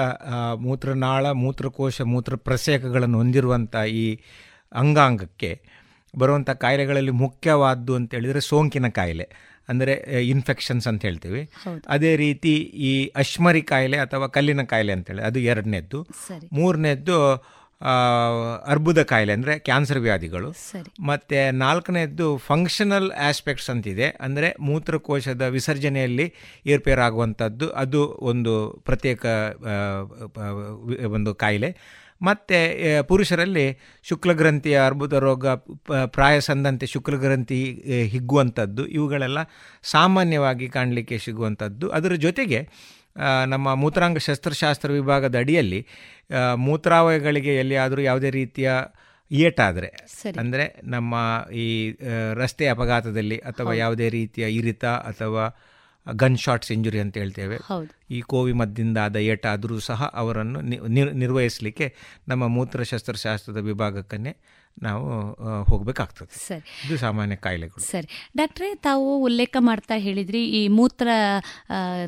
ಮೂತ್ರನಾಳ, ಮೂತ್ರಕೋಶ, ಮೂತ್ರಪ್ರಸೇಕಗಳನ್ನು ಹೊಂದಿರುವಂಥ ಈ ಅಂಗಾಂಗಕ್ಕೆ ಬರುವಂಥ ಕಾಯಿಲೆಗಳಲ್ಲಿ ಮುಖ್ಯವಾದ್ದು ಅಂತೇಳಿದರೆ ಸೋಂಕಿನ ಕಾಯಿಲೆ ಅಂದರೆ ಇನ್ಫೆಕ್ಷನ್ಸ್ ಅಂತ ಹೇಳ್ತೀವಿ. ಅದೇ ರೀತಿ ಈ ಅಶ್ಮರಿ ಕಾಯಿಲೆ ಅಥವಾ ಕಲ್ಲಿನ ಕಾಯಿಲೆ ಅಂತೇಳಿ, ಅದು ಎರಡನೇದ್ದು. ಮೂರನೇದ್ದು ಅರ್ಬುದ ಕಾಯಿಲೆ ಅಂದರೆ ಕ್ಯಾನ್ಸರ್ ವ್ಯಾಧಿಗಳು. ಮತ್ತು ನಾಲ್ಕನೇದ್ದು ಫಂಕ್ಷನಲ್ ಆಸ್ಪೆಕ್ಟ್ಸ್ ಅಂತಿದೆ, ಅಂದರೆ ಮೂತ್ರಕೋಶದ ವಿಸರ್ಜನೆಯಲ್ಲಿ ಏರ್ಪೇರಾಗುವಂಥದ್ದು, ಅದು ಒಂದು ಪ್ರತ್ಯೇಕ ಒಂದು ಕಾಯಿಲೆ. ಮತ್ತು ಪುರುಷರಲ್ಲಿ ಶುಕ್ಲಗ್ರಂಥಿಯ ಅರ್ಬುದ ರೋಗ, ಪ್ರಾಯಸಂದಂತೆ ಶುಕ್ಲಗ್ರಂಥಿ ಹಿಗ್ಗುವಂಥದ್ದು, ಇವುಗಳೆಲ್ಲ ಸಾಮಾನ್ಯವಾಗಿ ಕಾಣಲಿಕ್ಕೆ ಸಿಗುವಂಥದ್ದು. ಅದರ ಜೊತೆಗೆ ನಮ್ಮ ಮೂತ್ರಾಂಗ ಶಸ್ತ್ರಶಾಸ್ತ್ರ ವಿಭಾಗದ ಅಡಿಯಲ್ಲಿ ಮೂತ್ರಾವಯಗಳಿಗೆ ಎಲ್ಲಿಯಾದರೂ ಯಾವುದೇ ರೀತಿಯ ಏಟಾದರೆ, ಅಂದರೆ ನಮ್ಮ ಈ ರಸ್ತೆ ಅಪಘಾತದಲ್ಲಿ ಅಥವಾ ಯಾವುದೇ ರೀತಿಯ ಇರಿತ ಅಥವಾ ಗನ್ ಶಾಟ್ಸ್ ಇಂಜುರಿ ಅಂತ ಹೇಳ್ತೇವೆ, ಈ ಕೋವಿ ಮದ್ದಿಂದ ಆದ ಏಟಾದರೂ ಸಹ ಅವರನ್ನು ನಿರ್ವಹಿಸಲಿಕ್ಕೆ ನಮ್ಮ ಮೂತ್ರಶಸ್ತ್ರಶಾಸ್ತ್ರದ ವಿಭಾಗಕ್ಕನ್ನೇ ನಾವು ಹೋಗಬೇಕಾಗ್ತದೆ. ಸರಿ, ಇದು ಸಾಮಾನ್ಯ ಕಾಯಿಲೆಗಳು. ಸರಿ ಡಾಕ್ಟ್ರೇ, ತಾವು ಉಲ್ಲೇಖ ಮಾಡ್ತಾ ಹೇಳಿದ್ರಿ ಈ ಮೂತ್ರ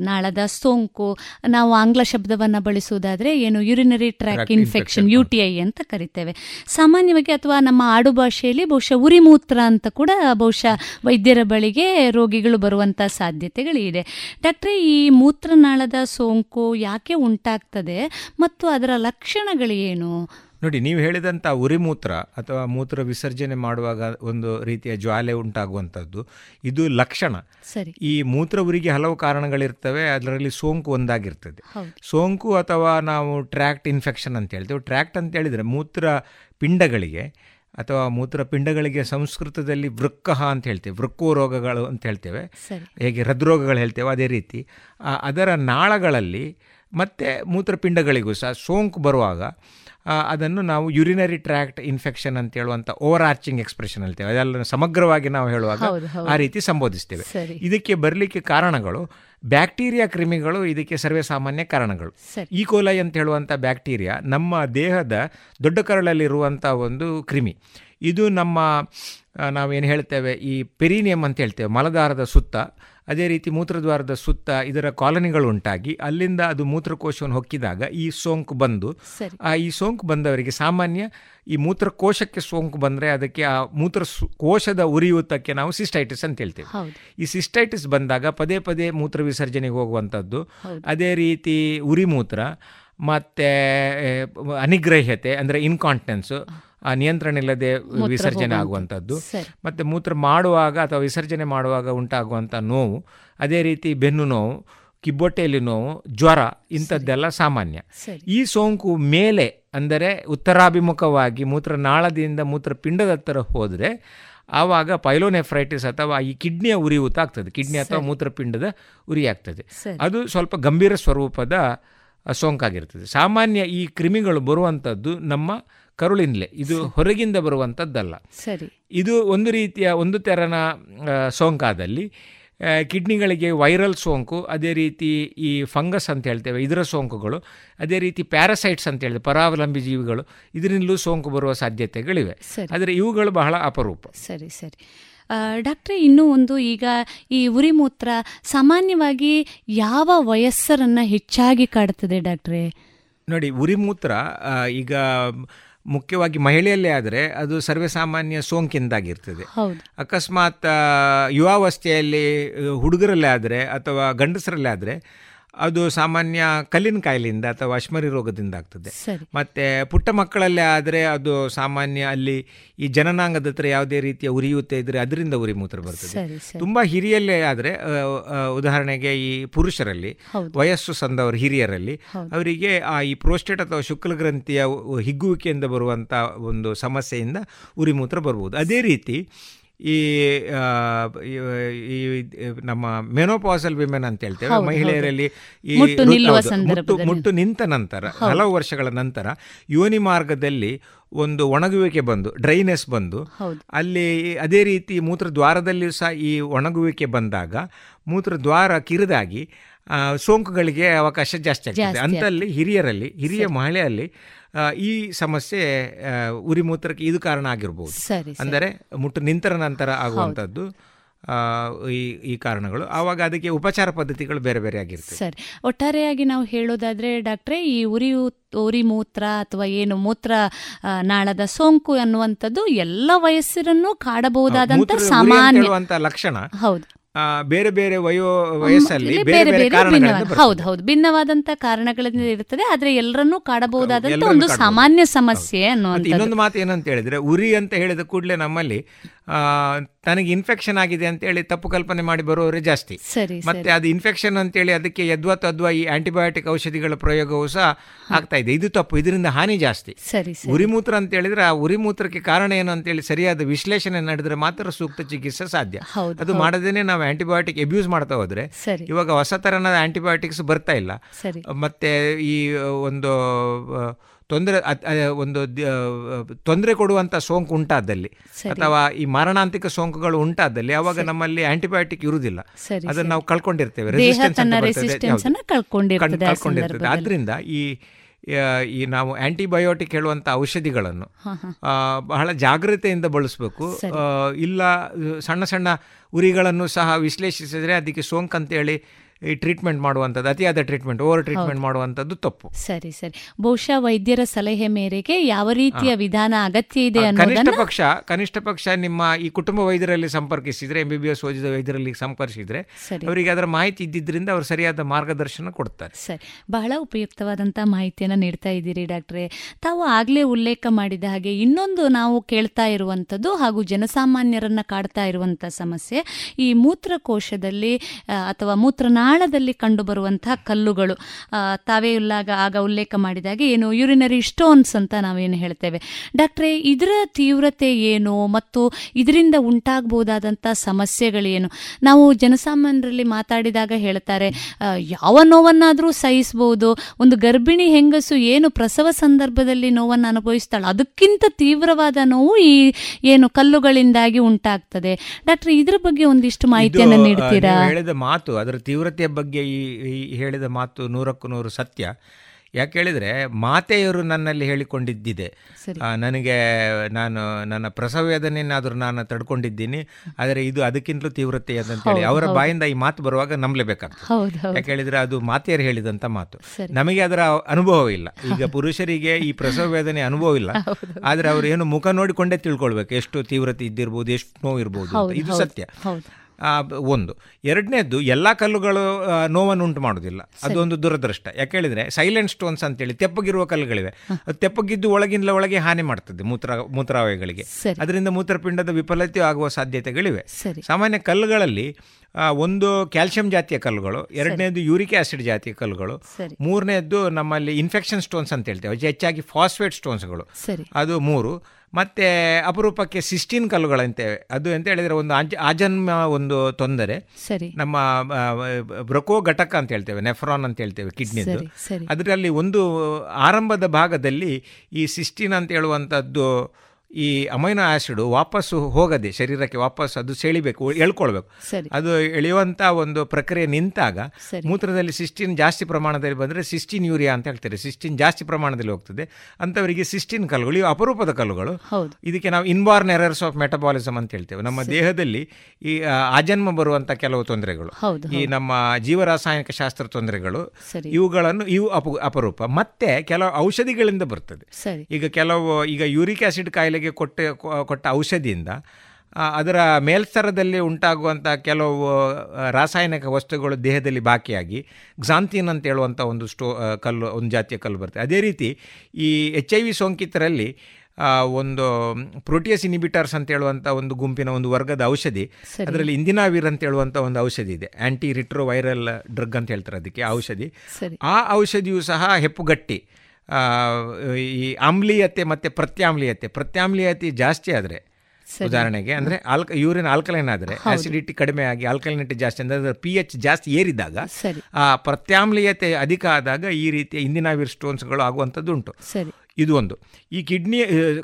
ನಾಳದ ಸೋಂಕು, ನಾವು ಆಂಗ್ಲ ಶಬ್ದವನ್ನು ಬಳಸುವುದಾದರೆ ಏನು, ಯುರಿನರಿ ಟ್ರ್ಯಾಕ್ ಇನ್ಫೆಕ್ಷನ್, UTI ಅಂತ ಕರಿತೇವೆ ಸಾಮಾನ್ಯವಾಗಿ, ಅಥವಾ ನಮ್ಮ ಆಡು ಭಾಷೆಯಲ್ಲಿ ಬಹುಶಃ ಉರಿ ಮೂತ್ರ ಅಂತ ಕೂಡ ಬಹುಶಃ ವೈದ್ಯರ ಬಳಿಗೆ ರೋಗಿಗಳು ಬರುವಂಥ ಸಾಧ್ಯತೆಗಳಿದೆ. ಡಾಕ್ಟ್ರೇ, ಈ ಮೂತ್ರನಾಳದ ಸೋಂಕು ಯಾಕೆ ಉಂಟಾಗ್ತದೆ ಮತ್ತು ಅದರ ಲಕ್ಷಣಗಳು ಏನು? ನೋಡಿ, ನೀವು ಹೇಳಿದಂಥ ಉರಿಮೂತ್ರ ಅಥವಾ ಮೂತ್ರ ವಿಸರ್ಜನೆ ಮಾಡುವಾಗ ಒಂದು ರೀತಿಯ ಜ್ವಾಲೆ ಉಂಟಾಗುವಂಥದ್ದು, ಇದು ಲಕ್ಷಣ. ಈ ಮೂತ್ರ ಉರಿಗೆ ಹಲವು ಕಾರಣಗಳಿರ್ತವೆ, ಅದರಲ್ಲಿ ಸೋಂಕು ಒಂದಾಗಿರ್ತದೆ. ಸೋಂಕು ಅಥವಾ ನಾವು ಟ್ರ್ಯಾಕ್ಟ್ ಇನ್ಫೆಕ್ಷನ್ ಅಂತ ಹೇಳ್ತೇವೆ. ಟ್ರ್ಯಾಕ್ಟ್ ಅಂತ ಹೇಳಿದರೆ ಮೂತ್ರಪಿಂಡಗಳಿಗೆ ಅಥವಾ ಮೂತ್ರಪಿಂಡಗಳಿಗೆ ಸಂಸ್ಕೃತದಲ್ಲಿ ವೃಕ್ಕಃ ಅಂತ ಹೇಳ್ತೇವೆ, ವೃಕ್ಕೋ ರೋಗಗಳು ಅಂತ ಹೇಳ್ತೇವೆ, ಹೇಗೆ ಹೃದ್ರೋಗಗಳು ಹೇಳ್ತೇವೆ ಅದೇ ರೀತಿ ಅದರ ನಾಳಗಳಲ್ಲಿ ಮತ್ತು ಮೂತ್ರಪಿಂಡಗಳಿಗೂ ಸಹ ಸೋಂಕು ಬರುವಾಗ ಅದನ್ನು ನಾವು ಯುರಿನರಿ ಟ್ರ್ಯಾಕ್ಟ್ ಇನ್ಫೆಕ್ಷನ್ ಅಂತ ಹೇಳುವಂಥ ಓವರ್ ಆರ್ಚಿಂಗ್ ಎಕ್ಸ್ಪ್ರೆಷನ್ ಹೇಳ್ತೇವೆ. ಅದೆಲ್ಲ ಸಮಗ್ರವಾಗಿ ನಾವು ಹೇಳುವಾಗ ಆ ರೀತಿ ಸಂಬೋಧಿಸ್ತೇವೆ. ಇದಕ್ಕೆ ಬರಲಿಕ್ಕೆ ಕಾರಣಗಳು ಬ್ಯಾಕ್ಟೀರಿಯಾ, ಕ್ರಿಮಿಗಳು ಇದಕ್ಕೆ ಸರ್ವೇಸಾಮಾನ್ಯ ಕಾರಣಗಳು. ಈಕೋಲೈ ಅಂತ ಹೇಳುವಂಥ ಬ್ಯಾಕ್ಟೀರಿಯಾ ನಮ್ಮ ದೇಹದ ದೊಡ್ಡ ಕರಳಲ್ಲಿರುವಂಥ ಒಂದು ಕ್ರಿಮಿ. ಇದು ನಮ್ಮ ನಾವೇನು ಹೇಳ್ತೇವೆ ಈ ಪೆರಿನಿಯಮ್ ಅಂತ ಹೇಳ್ತೇವೆ, ಮಲದ್ವಾರದ ಸುತ್ತ, ಅದೇ ರೀತಿ ಮೂತ್ರದ್ವಾರದ ಸುತ್ತ ಇದರ ಕಾಲನಿಗಳು ಉಂಟಾಗಿ ಅಲ್ಲಿಂದ ಅದು ಮೂತ್ರಕೋಶವನ್ನು ಹೊಕ್ಕಿದಾಗ ಈ ಸೋಂಕು ಬಂದು ಈ ಸೋಂಕು ಬಂದವರಿಗೆ ಸಾಮಾನ್ಯ ಈ ಮೂತ್ರಕೋಶಕ್ಕೆ ಸೋಂಕು ಬಂದರೆ ಅದಕ್ಕೆ ಆ ಮೂತ್ರಕೋಶದ ಉರಿಯೂತಕ್ಕೆ ನಾವು ಸಿಸ್ಟೈಟಿಸ್ ಅಂತ ಹೇಳ್ತೇವೆ. ಈ ಸಿಸ್ಟೈಟಿಸ್ ಬಂದಾಗ ಪದೇ ಪದೇ ಮೂತ್ರ ವಿಸರ್ಜನೆಗೆ ಹೋಗುವಂಥದ್ದು, ಅದೇ ರೀತಿ ಉರಿಮೂತ್ರ ಮತ್ತು ಅನಿಗ್ರಹ್ಯತೆ ಅಂದರೆ ಇನ್ಕಾಂಟಿನೆನ್ಸು, ಆ ನಿಯಂತ್ರಣ ಇಲ್ಲದೆ ವಿಸರ್ಜನೆ ಆಗುವಂಥದ್ದು, ಮತ್ತು ಮೂತ್ರ ಮಾಡುವಾಗ ಅಥವಾ ವಿಸರ್ಜನೆ ಮಾಡುವಾಗ ಉಂಟಾಗುವಂಥ ನೋವು, ಅದೇ ರೀತಿ ಬೆನ್ನು ನೋವು, ಕಿಬ್ಬೊಟ್ಟೆಯಲ್ಲಿ ನೋವು, ಜ್ವರ, ಇಂಥದ್ದೆಲ್ಲ ಸಾಮಾನ್ಯ. ಈ ಸೋಂಕು ಮೇಲೆ ಅಂದರೆ ಉತ್ತರಾಭಿಮುಖವಾಗಿ ಮೂತ್ರನಾಳದಿಂದ ಮೂತ್ರಪಿಂಡದತ್ತರ ಹೋದರೆ ಆವಾಗ ಪೈಲೋನೆಫ್ರೈಟಿಸ್ ಅಥವಾ ಈ ಕಿಡ್ನಿಯ ಉರಿಯೂತ ಆಗ್ತದೆ, ಕಿಡ್ನಿ ಅಥವಾ ಮೂತ್ರಪಿಂಡದ ಉರಿಯಾಗ್ತದೆ. ಅದು ಸ್ವಲ್ಪ ಗಂಭೀರ ಸ್ವರೂಪದ ಸೋಂಕಾಗಿರ್ತದೆ. ಸಾಮಾನ್ಯ ಈ ಕ್ರಿಮಿಗಳು ಬರುವಂಥದ್ದು ನಮ್ಮ ಕರುಳಿನಲ್ಲೇ, ಇದು ಹೊರಗಿಂದ ಬರುವಂಥದ್ದಲ್ಲ. ಸರಿ, ಇದು ಒಂದು ರೀತಿಯ ಒಂದು ತೆರನ ಸೋಂಕಾದಲ್ಲಿ ಕಿಡ್ನಿಗಳಿಗೆ ವೈರಲ್ ಸೋಂಕು, ಅದೇ ರೀತಿ ಈ ಫಂಗಸ್ ಅಂತ ಹೇಳ್ತೇವೆ ಇದರ ಸೋಂಕುಗಳು, ಅದೇ ರೀತಿ ಪ್ಯಾರಸೈಟ್ಸ್ ಅಂತ ಹೇಳ್ತೇವೆ ಪರಾವಲಂಬಿ ಜೀವಿಗಳು, ಇದರಿಂದಲೂ ಸೋಂಕು ಬರುವ ಸಾಧ್ಯತೆಗಳಿವೆ. ಆದರೆ ಇವುಗಳು ಬಹಳ ಅಪರೂಪ. ಸರಿ ಸರಿ ಡಾಕ್ಟ್ರೇ, ಇನ್ನೂ ಒಂದು, ಈಗ ಈ ಉರಿಮೂತ್ರ ಸಾಮಾನ್ಯವಾಗಿ ಯಾವ ವಯಸ್ಸರನ್ನು ಹೆಚ್ಚಾಗಿ ಕಾಡುತ್ತದೆ ಡಾಕ್ಟ್ರೇ? ನೋಡಿ, ಉರಿಮೂತ್ರ ಈಗ ಮುಖ್ಯವಾಗಿ ಮಹಿಳೆಯಲ್ಲೇ ಆದರೆ ಅದು ಸರ್ವೇಸಾಮಾನ್ಯ ಸೋಂಕಿಂದಾಗಿರ್ತದೆ. ಅಕಸ್ಮಾತ್ ಯುವಾವಸ್ಥೆಯಲ್ಲಿ ಹುಡುಗರಲ್ಲೇ ಆದರೆ ಅಥವಾ ಗಂಡಸರಲ್ಲೇ ಆದರೆ ಅದು ಸಾಮಾನ್ಯ ಕಲ್ಲಿನ ಕಾಯಿಲೆಯಿಂದ ಅಥವಾ ಅಶ್ಮರಿ ರೋಗದಿಂದ ಆಗ್ತದೆ. ಮತ್ತು ಪುಟ್ಟ ಮಕ್ಕಳಲ್ಲೇ ಆದರೆ ಅದು ಸಾಮಾನ್ಯ ಅಲ್ಲಿ ಈ ಜನನಾಂಗದ ಹತ್ರ ಯಾವುದೇ ರೀತಿಯ ಉರಿಯೂತ ಇದ್ದರೆ ಅದರಿಂದ ಉರಿಮೂತ್ರ ಬರ್ತದೆ. ತುಂಬ ಹಿರಿಯಲ್ಲೇ ಆದರೆ ಉದಾಹರಣೆಗೆ ಈ ಪುರುಷರಲ್ಲಿ ವಯಸ್ಸು ಸಂದವರು ಹಿರಿಯರಲ್ಲಿ ಅವರಿಗೆ ಈ ಪ್ರೋಸ್ಟೇಟ್ ಅಥವಾ ಶುಕ್ಲಗ್ರಂಥಿಯ ಹಿಗ್ಗುವಿಕೆಯಿಂದ ಬರುವಂಥ ಒಂದು ಸಮಸ್ಯೆಯಿಂದ ಉರಿಮೂತ್ರ ಬರ್ಬೋದು. ಅದೇ ರೀತಿ ಈ ನಮ್ಮ ಮೆನೋಪಾಸಲ್ ವಿಮೆನ್ ಅಂತ ಹೇಳ್ತೇವೆ, ಮಹಿಳೆಯರಲ್ಲಿ ಈ ಮುಟ್ಟು ನಿಂತ ನಂತರ, ಹಲವು ವರ್ಷಗಳ ನಂತರ ಯೋನಿ ಮಾರ್ಗದಲ್ಲಿ ಒಂದು ಒಣಗುವಿಕೆ ಬಂದು, ಡ್ರೈನೆಸ್ ಬಂದು, ಅಲ್ಲಿ ಅದೇ ರೀತಿ ಮೂತ್ರದ್ವಾರದಲ್ಲಿಯೂ ಸಹ ಈ ಒಣಗುವಿಕೆ ಬಂದಾಗ ಮೂತ್ರದ್ವಾರ ಕಿರಿದಾಗಿ ಸೋಂಕುಗಳಿಗೆ ಅವಕಾಶ ಜಾಸ್ತಿ ಆಗ್ತದೆ. ಅಂತಲ್ಲಿ ಹಿರಿಯ ಮಹಿಳೆಯಲ್ಲಿ ಈ ಸಮಸ್ಯೆ ಉರಿಮೂತ್ರಕ್ಕೆ ಇದು ಕಾರಣ ಆಗಿರ್ಬೋದು. ಅಂದರೆ ಮುಟ್ಟು ನಿಂತರ ನಂತರ ಆಗುವಂಥದ್ದು ಈ ಕಾರಣಗಳು. ಆವಾಗ ಅದಕ್ಕೆ ಉಪಚಾರ ಪದ್ಧತಿಗಳು ಬೇರೆ ಬೇರೆ ಆಗಿರ್ತವೆ. ಸರಿ, ಒಟ್ಟಾರೆಯಾಗಿ ನಾವು ಹೇಳೋದಾದರೆ ಡಾಕ್ಟ್ರೇ, ಈ ಉರಿಮೂತ್ರ ಅಥವಾ ಏನು ಮೂತ್ರ ನಾಳದ ಸೋಂಕು ಅನ್ನುವಂಥದ್ದು ಎಲ್ಲ ವಯಸ್ಸರನ್ನು ಕಾಡಬಹುದಾದಂಥ ಸಾಮಾನ್ಯ ಲಕ್ಷಣ. ಹೌದು, ಬೇರೆ ಬೇರೆ ವಯಸ್ಸಲ್ಲಿ ಬೇರೆ ಬೇರೆ ಭಿನ್ನವಾದ, ಹೌದು, ಭಿನ್ನವಾದಂತ ಕಾರಣಗಳಿಂದ ಇರ್ತದೆ. ಆದ್ರೆ ಎಲ್ಲರನ್ನೂ ಕಾಡಬಹುದಾದಂತ ಒಂದು ಸಾಮಾನ್ಯ ಸಮಸ್ಯೆ ಅನ್ನುವಂತ. ಇನ್ನೊಂದು ಮಾತು ಏನಂತ ಹೇಳಿದ್ರೆ, ಉರಿ ಅಂತ ಹೇಳಿದ ಕೂಡಲೇ ನಮ್ಮಲ್ಲಿ ತನಗೆ ಇನ್ಫೆಕ್ಷನ್ ಆಗಿದೆ ಅಂತ ಹೇಳಿ ತಪ್ಪು ಕಲ್ಪನೆ ಮಾಡಿ ಬರೋರೆ ಜಾಸ್ತಿ. ಮತ್ತೆ ಅದು ಇನ್ಫೆಕ್ಷನ್ ಅಂತೇಳಿ ಅದಕ್ಕೆ ಯದ್ವಾ ಈ ಆಂಟಿಬಯೋಟಿಕ್ ಔಷಧಿಗಳ ಪ್ರಯೋಗವೂ ಸಹ ಆಗ್ತಾ ಇದೆ. ಇದು ತಪ್ಪು, ಇದರಿಂದ ಹಾನಿ ಜಾಸ್ತಿ. ಉರಿಮೂತ್ರ ಅಂತ ಹೇಳಿದ್ರೆ ಆ ಉರಿಮೂತ್ರಕ್ಕೆ ಕಾರಣ ಏನು ಅಂತೇಳಿ ಸರಿಯಾದ ವಿಶ್ಲೇಷಣೆ ನಡೆದ್ರೆ ಮಾತ್ರ ಸೂಕ್ತ ಚಿಕಿತ್ಸೆ ಸಾಧ್ಯ. ಅದು ಮಾಡದೇನೆ ನಾವು ಆಂಟಿಬಯೋಟಿಕ್ ಅಬ್ಯೂಸ್ ಮಾಡ್ತಾ ಹೋದ್ರೆ ಇವಾಗ ಹೊಸ ತರಹದ ಆಂಟಿಬಯೋಟಿಕ್ಸ್ ಬರ್ತಾ ಇಲ್ಲ. ಮತ್ತೆ ಈ ಒಂದು ತೊಂದರೆ ಕೊಡುವಂಥ ಸೋಂಕು ಉಂಟಾದಲ್ಲಿ ಅಥವಾ ಈ ಮಾರಣಾಂತಿಕ ಸೋಂಕುಗಳು ಉಂಟಾದಲ್ಲಿ ಅವಾಗ ನಮ್ಮಲ್ಲಿ ಆಂಟಿಬಯೋಟಿಕ್ ಇರುವುದಿಲ್ಲ, ಅದನ್ನು ನಾವು ಕಳ್ಕೊಂಡಿರ್ತೇವೆ, ಕಳ್ಕೊಂಡಿರ್ತದೆ. ಆದ್ರಿಂದ ಈ ನಾವು ಆಂಟಿಬಯೋಟಿಕ್ ಹೇಳುವಂಥ ಔಷಧಿಗಳನ್ನು ಬಹಳ ಜಾಗ್ರತೆಯಿಂದ ಬಳಸಬೇಕು. ಇಲ್ಲ ಸಣ್ಣ ಸಣ್ಣ ಉರಿಗಳನ್ನು ಸಹ ವಿಶ್ಲೇಷಿಸಿದರೆ ಅದಕ್ಕೆ ಸೋಂಕು ಅಂತೇಳಿ ಈ ಟ್ರೀಟ್ಮೆಂಟ್ ಮಾಡುವಂಥದ್ದು, ಅತಿಯಾದ ಟ್ರೀಟ್ಮೆಂಟ್, ಓವರ್ ಟ್ರೀಟ್ಮೆಂಟ್ ಮಾಡುವಂಥದ್ದು ತಪ್ಪು. ಸರಿ ಸರಿ, ಬಹುಶಃ ವೈದ್ಯರ ಸಲಹೆ ಮೇರೆಗೆ ಯಾವ ರೀತಿಯ ವಿಧಾನ ಅಗತ್ಯ ಇದೆ ಅನ್ನೋದನ್ನ ಕನಿಷ್ಠ ಪಕ್ಷ ನಿಮ್ಮ ಈ ಕುಟುಂಬ ವೈದ್ಯರಲ್ಲಿ ಸಂಪರ್ಕಿಸಿದರೆ, MBBS ಓದಿದ ವೈದ್ಯರಲ್ಲಿ ಸಂಪರ್ಕಿಸಿದರೆ ಅವರಿಗೆ ಅದರ ಮಾಹಿತಿ ಇದ್ದಿದ್ದರಿಂದ ಅವರು ಸರಿಯಾದ ಮಾರ್ಗದರ್ಶನ ಕೊಡ್ತಾರೆ. ಸರಿ, ಬಹಳ ಉಪಯುಕ್ತವಾದಂಥ ಮಾಹಿತಿಯನ್ನು ನೀಡ್ತಾ ಇದ್ದೀರಿ ಡಾಕ್ಟ್ರೇ. ತಾವು ಆಗಲೇ ಉಲ್ಲೇಖ ಮಾಡಿದ ಹಾಗೆ ಇನ್ನೊಂದು ನಾವು ಕೇಳ್ತಾ ಇರುವಂಥದ್ದು ಹಾಗೂ ಜನಸಾಮಾನ್ಯರನ್ನ ಕಾಡ್ತಾ ಇರುವಂಥ ಸಮಸ್ಯೆ ಈ ಮೂತ್ರಕೋಶದಲ್ಲಿ ಅಥವಾ ಮೂತ್ರನಾಳ ಕಂಡು ಬರುವಂತಹ ಕಲ್ಲುಗಳು. ತಾವೇ ಆಗ ಉಲ್ಲೇಖ ಮಾಡಿದಾಗ ಏನು ಯೂರಿನರಿ ಸ್ಟೋನ್ಸ್ ಅಂತ ನಾವೇನು ಹೇಳ್ತೇವೆ ಡಾಕ್ಟ್ರೇ, ಇದರ ತೀವ್ರತೆ ಏನು ಮತ್ತು ಇದರಿಂದ ಉಂಟಾಗಬಹುದಾದಂಥ ಸಮಸ್ಯೆಗಳೇನು? ನಾವು ಜನಸಾಮಾನ್ಯರಲ್ಲಿ ಮಾತಾಡಿದಾಗ ಹೇಳ್ತಾರೆ ಯಾವ ನೋವನ್ನಾದರೂ ಸಹಿಸಬಹುದು, ಒಂದು ಗರ್ಭಿಣಿ ಹೆಂಗಸು ಏನು ಪ್ರಸವ ಸಂದರ್ಭದಲ್ಲಿ ನೋವನ್ನು ಅನುಭವಿಸ್ತಾಳೆ ಅದಕ್ಕಿಂತ ತೀವ್ರವಾದ ನೋವು ಈ ಏನು ಕಲ್ಲುಗಳಿಂದಾಗಿ ಉಂಟಾಗ್ತದೆ. ಡಾಕ್ಟ್ರೇ, ಇದರ ಬಗ್ಗೆ ಒಂದಿಷ್ಟು ಮಾಹಿತಿಯನ್ನು ನೀಡ್ತೀರಾ? ಹೇಳಿದ ಮಾತು, ಅದರ ತೀವ್ರತೆ ಬಗ್ಗೆ ಈ ಹೇಳಿದ ಮಾತು 100% ಸತ್ಯ. ಯಾಕೆ ಹೇಳಿದರೆ ಮಾತೆಯವರು ನನ್ನಲ್ಲಿ ಹೇಳಿಕೊಂಡಿದ್ದಿದೆ, ನನ್ನ ಪ್ರಸವ ವೇದನೆಯನ್ನಾದರೂ ನಾನು ತಡ್ಕೊಂಡಿದ್ದೀನಿ, ಆದರೆ ಇದು ಅದಕ್ಕಿಂತಲೂ ತೀವ್ರತೆ ಅಂತೇಳಿ ಅವರ ಬಾಯಿಂದ ಈ ಮಾತು ಬರುವಾಗ ನಂಬಲೇಬೇಕಾಗ್ತದೆ. ಯಾಕೆ ಹೇಳಿದರೆ ಅದು ಮಾತೆಯರು ಹೇಳಿದಂಥ ಮಾತು, ನಮಗೆ ಅದರ ಅನುಭವ ಇಲ್ಲ. ಈಗ ಪುರುಷರಿಗೆ ಈ ಪ್ರಸವ ವೇದನೆ ಅನುಭವ ಇಲ್ಲ, ಆದರೆ ಅವರು ಏನು ಮುಖ ನೋಡಿಕೊಂಡೇ ತಿಳ್ಕೊಳ್ಬೇಕು ಎಷ್ಟು ತೀವ್ರತೆ ಇದ್ದಿರ್ಬೋದು, ಎಷ್ಟು ನೋವು ಇರ್ಬೋದು, ಇದು ಸತ್ಯ. ಒಂದು. ಎರಡನೇದ್ದು, ಎಲ್ಲ ಕಲ್ಲುಗಳು ನೋವನ್ನು ಉಂಟು ಮಾಡೋದಿಲ್ಲ, ಅದೊಂದು ದುರದೃಷ್ಟ. ಯಾಕೆ ಹೇಳಿದರೆ ಸೈಲೆಂಟ್ ಸ್ಟೋನ್ಸ್ ಅಂತೇಳಿ ತೆಪ್ಪಗಿರುವ ಕಲ್ಲುಗಳಿವೆ, ತೆಪ್ಪಗಿದ್ದು ಒಳಗಿಂದ ಒಳಗೆ ಹಾನಿ ಮಾಡ್ತದೆ ಮೂತ್ರಾವಯಗಳಿಗೆ, ಅದರಿಂದ ಮೂತ್ರಪಿಂಡದ ವಿಫಲತೆಯೂ ಆಗುವ ಸಾಧ್ಯತೆಗಳಿವೆ. ಸಾಮಾನ್ಯ ಕಲ್ಲುಗಳಲ್ಲಿ ಒಂದು ಕ್ಯಾಲ್ಸಿಯಂ ಜಾತಿಯ ಕಲ್ಲುಗಳು, ಎರಡನೇದು ಯೂರಿಕ್ ಆಸಿಡ್ ಜಾತಿಯ ಕಲ್ಲುಗಳು, ಮೂರನೇದ್ದು ನಮ್ಮಲ್ಲಿ ಇನ್ಫೆಕ್ಷನ್ ಸ್ಟೋನ್ಸ್ ಅಂತ ಹೇಳ್ತೇವೆ, ಹೆಚ್ಚಾಗಿ ಫಾಸ್ಫೇಟ್ ಸ್ಟೋನ್ಸ್ಗಳು, ಅದು ಮೂರು. ಮತ್ತು ಅಪರೂಪಕ್ಕೆ ಸಿಸ್ಟೀನ್ ಕಲ್ಲುಗಳಂತೇವೆ, ಅದು ಅಂತ ಹೇಳಿದರೆ ಒಂದು ಆಜನ್ಮ ಒಂದು ತೊಂದರೆ, ನಮ್ಮ ಬ್ರೊಕೋ ಘಟಕ ಅಂತ ಹೇಳ್ತೇವೆ, ನೆಫ್ರಾನ್ ಅಂತ ಹೇಳ್ತೇವೆ ಕಿಡ್ನಿದು, ಅದರಲ್ಲಿ ಒಂದು ಆರಂಭದ ಭಾಗದಲ್ಲಿ ಈ ಸಿಸ್ಟೀನ್ ಅಂತ ಹೇಳುವಂಥದ್ದು ಈ ಅಮೈನೋ ಆ್ಯಸಿಡು ವಾಪಸ್ಸು ಹೋಗದೆ ಶರೀರಕ್ಕೆ ವಾಪಸ್ ಅದು ಸೆಳಿಬೇಕು, ಎಳ್ಕೊಳ್ಬೇಕು. ಅದು ಎಳೆಯುವಂಥ ಒಂದು ಪ್ರಕ್ರಿಯೆ ನಿಂತಾಗ ಮೂತ್ರದಲ್ಲಿ ಸಿಸ್ಟೀನ್ ಜಾಸ್ತಿ ಪ್ರಮಾಣದಲ್ಲಿ ಬಂದರೆ ಸಿಸ್ಟೀನ್ ಯೂರಿಯಾ ಅಂತ ಹೇಳ್ತಾರೆ, ಸಿಸ್ಟೀನ್ ಜಾಸ್ತಿ ಪ್ರಮಾಣದಲ್ಲಿ ಹೋಗ್ತದೆ. ಅಂಥವರಿಗೆ ಸಿಸ್ಟೀನ್ ಕಲ್ಲುಗಳು, ಇವು ಅಪರೂಪದ ಕಲ್ಲುಗಳು. ಇದಕ್ಕೆ ನಾವು ಇನ್ಬಾರ್ನ್ ಎರರ್ಸ್ ಆಫ್ ಮೆಟಬಾಲಿಸಮ್ ಅಂತ ಹೇಳ್ತೇವೆ. ನಮ್ಮ ದೇಹದಲ್ಲಿ ಈ ಆಜನ್ಮ ಬರುವಂಥ ಕೆಲವು ತೊಂದರೆಗಳು, ಈ ನಮ್ಮ ಜೀವರಾಸಾಯನಿಕ ಶಾಸ್ತ್ರ ತೊಂದರೆಗಳು, ಇವು ಅಪರೂಪ. ಮತ್ತೆ ಕೆಲವು ಔಷಧಿಗಳಿಂದ ಬರ್ತದೆ. ಈಗ ಯೂರಿಕ್ ಆಸಿಡ್ ಕಾಯಿಲೆಗೆ ಕೊಟ್ಟ ಔಷಧಿಯಿಂದ ಅದರ ಮೇಲ್ಸ್ತರದಲ್ಲಿ ಉಂಟಾಗುವಂಥ ಕೆಲವು ರಾಸಾಯನಿಕ ವಸ್ತುಗಳು ದೇಹದಲ್ಲಿ ಬಾಕಿಯಾಗಿ ಗ್ಸಾಂಥಿನ್ ಅಂತ ಹೇಳುವಂಥ ಒಂದು ಕಲ್ಲು, ಒಂದು ಜಾತಿಯ ಕಲ್ಲು ಬರ್ತದೆ. ಅದೇ ರೀತಿ ಈ HIV ಸೋಂಕಿತರಲ್ಲಿ ಒಂದು ಪ್ರೋಟಿಯಸ್ ಇನಿಬಿಟರ್ಸ್ ಅಂತ ಹೇಳುವಂಥ ಒಂದು ಗುಂಪಿನ ಒಂದು ವರ್ಗದ ಔಷಧಿ, ಅದರಲ್ಲಿ ಇಂದಿನಾವಿರ್ ಅಂತ ಹೇಳುವಂಥ ಒಂದು ಔಷಧಿ ಇದೆ, ಆ್ಯಂಟಿ ರಿಟ್ರೋವೈರಲ್ ಡ್ರಗ್ ಅಂತ ಹೇಳ್ತಾರೆ ಅದಕ್ಕೆ ಆ ಔಷಧಿ. ಆ ಔಷಧಿಯು ಸಹ ಹೆಪ್ಪುಗಟ್ಟಿ ಈ ಆಮ್ಲೀಯತೆ ಮತ್ತು ಪ್ರತ್ಯಾಮ್ಲೀಯತೆ ಜಾಸ್ತಿ ಆದರೆ ಉದಾಹರಣೆಗೆ ಅಂದರೆ ಯೂರಿನ್ ಆಲ್ಕಲೈನ್ ಆದರೆ ಆಸಿಡಿಟಿ ಕಡಿಮೆ ಆಗಿ ಆಲ್ಕಲೈನಿಟಿ ಜಾಸ್ತಿ ಅಂದರೆ ಪಿ ಎಚ್ ಜಾಸ್ತಿ ಏರಿದಾಗ ಆ ಪ್ರತ್ಯಾಮ್ಲೀಯತೆ ಅಧಿಕ ಆದಾಗ ಈ ರೀತಿಯ ಇಂದಿನಾವಿರ್ ಸ್ಟೋನ್ಸ್ಗಳು ಆಗುವಂಥದ್ದು ಉಂಟು. ಇದು ಒಂದು. ಈ ಕಿಡ್ನಿ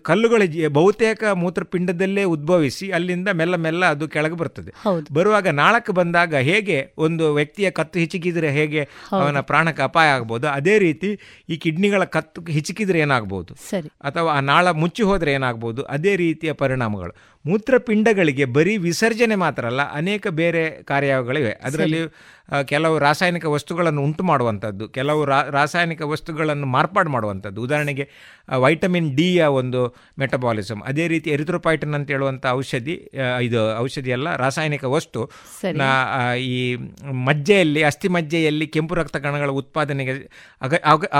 ಕಲ್ಲುಗಳ ಬಹುತೇಕ ಮೂತ್ರಪಿಂಡದಲ್ಲೇ ಉದ್ಭವಿಸಿ ಅಲ್ಲಿಂದ ಮೆಲ್ಲ ಮೆಲ್ಲ ಅದು ಕೆಳಗೆ ಬರ್ತದೆ. ಬರುವಾಗ ನಾಳಕ್ಕೆ ಬಂದಾಗ ಹೇಗೆ ಒಂದು ವ್ಯಕ್ತಿಯ ಕತ್ತು ಹಿಚಕಿದ್ರೆ ಹೇಗೆ ಅವನ ಪ್ರಾಣಕ್ಕೆ ಅಪಾಯ ಆಗ್ಬೋದು, ಅದೇ ರೀತಿ ಈ ಕಿಡ್ನಿಗಳ ಕತ್ತು ಹಿಚಕಿದ್ರೆ ಏನಾಗ್ಬೋದು ಅಥವಾ ಆ ನಾಳ ಮುಚ್ಚಿ ಹೋದರೆ ಏನಾಗ್ಬೋದು, ಅದೇ ರೀತಿಯ ಪರಿಣಾಮಗಳು. ಮೂತ್ರಪಿಂಡಗಳಿಗೆ ಬರೀ ವಿಸರ್ಜನೆ ಮಾತ್ರ ಅಲ್ಲ, ಅನೇಕ ಬೇರೆ ಕಾರ್ಯಗಳಿವೆ. ಅದರಲ್ಲಿ ಕೆಲವು ರಾಸಾಯನಿಕ ವಸ್ತುಗಳನ್ನು ಉಂಟು ಮಾಡುವಂಥದ್ದು, ಕೆಲವು ರಾಸಾಯನಿಕ ವಸ್ತುಗಳನ್ನು ಮಾರ್ಪಾಡು ಮಾಡುವಂಥದ್ದು. ಉದಾಹರಣೆಗೆ ವೈಟಮಿನ್ ಡಿಯ ಒಂದು ಮೆಟಬಾಲಿಸಮ್, ಅದೇ ರೀತಿ ಎರಿಥ್ರೋಪೈಟಿನ್ ಅಂತ ಹೇಳುವಂಥ ಔಷಧಿ, ಇದು ಔಷಧಿ ಅಲ್ಲ ರಾಸಾಯನಿಕ ವಸ್ತು, ಈ ಮಜ್ಜೆಯಲ್ಲಿ ಅಸ್ಥಿ ಮಜ್ಜೆಯಲ್ಲಿ ಕೆಂಪು ರಕ್ತ ಕಣಗಳ ಉತ್ಪಾದನೆಗೆ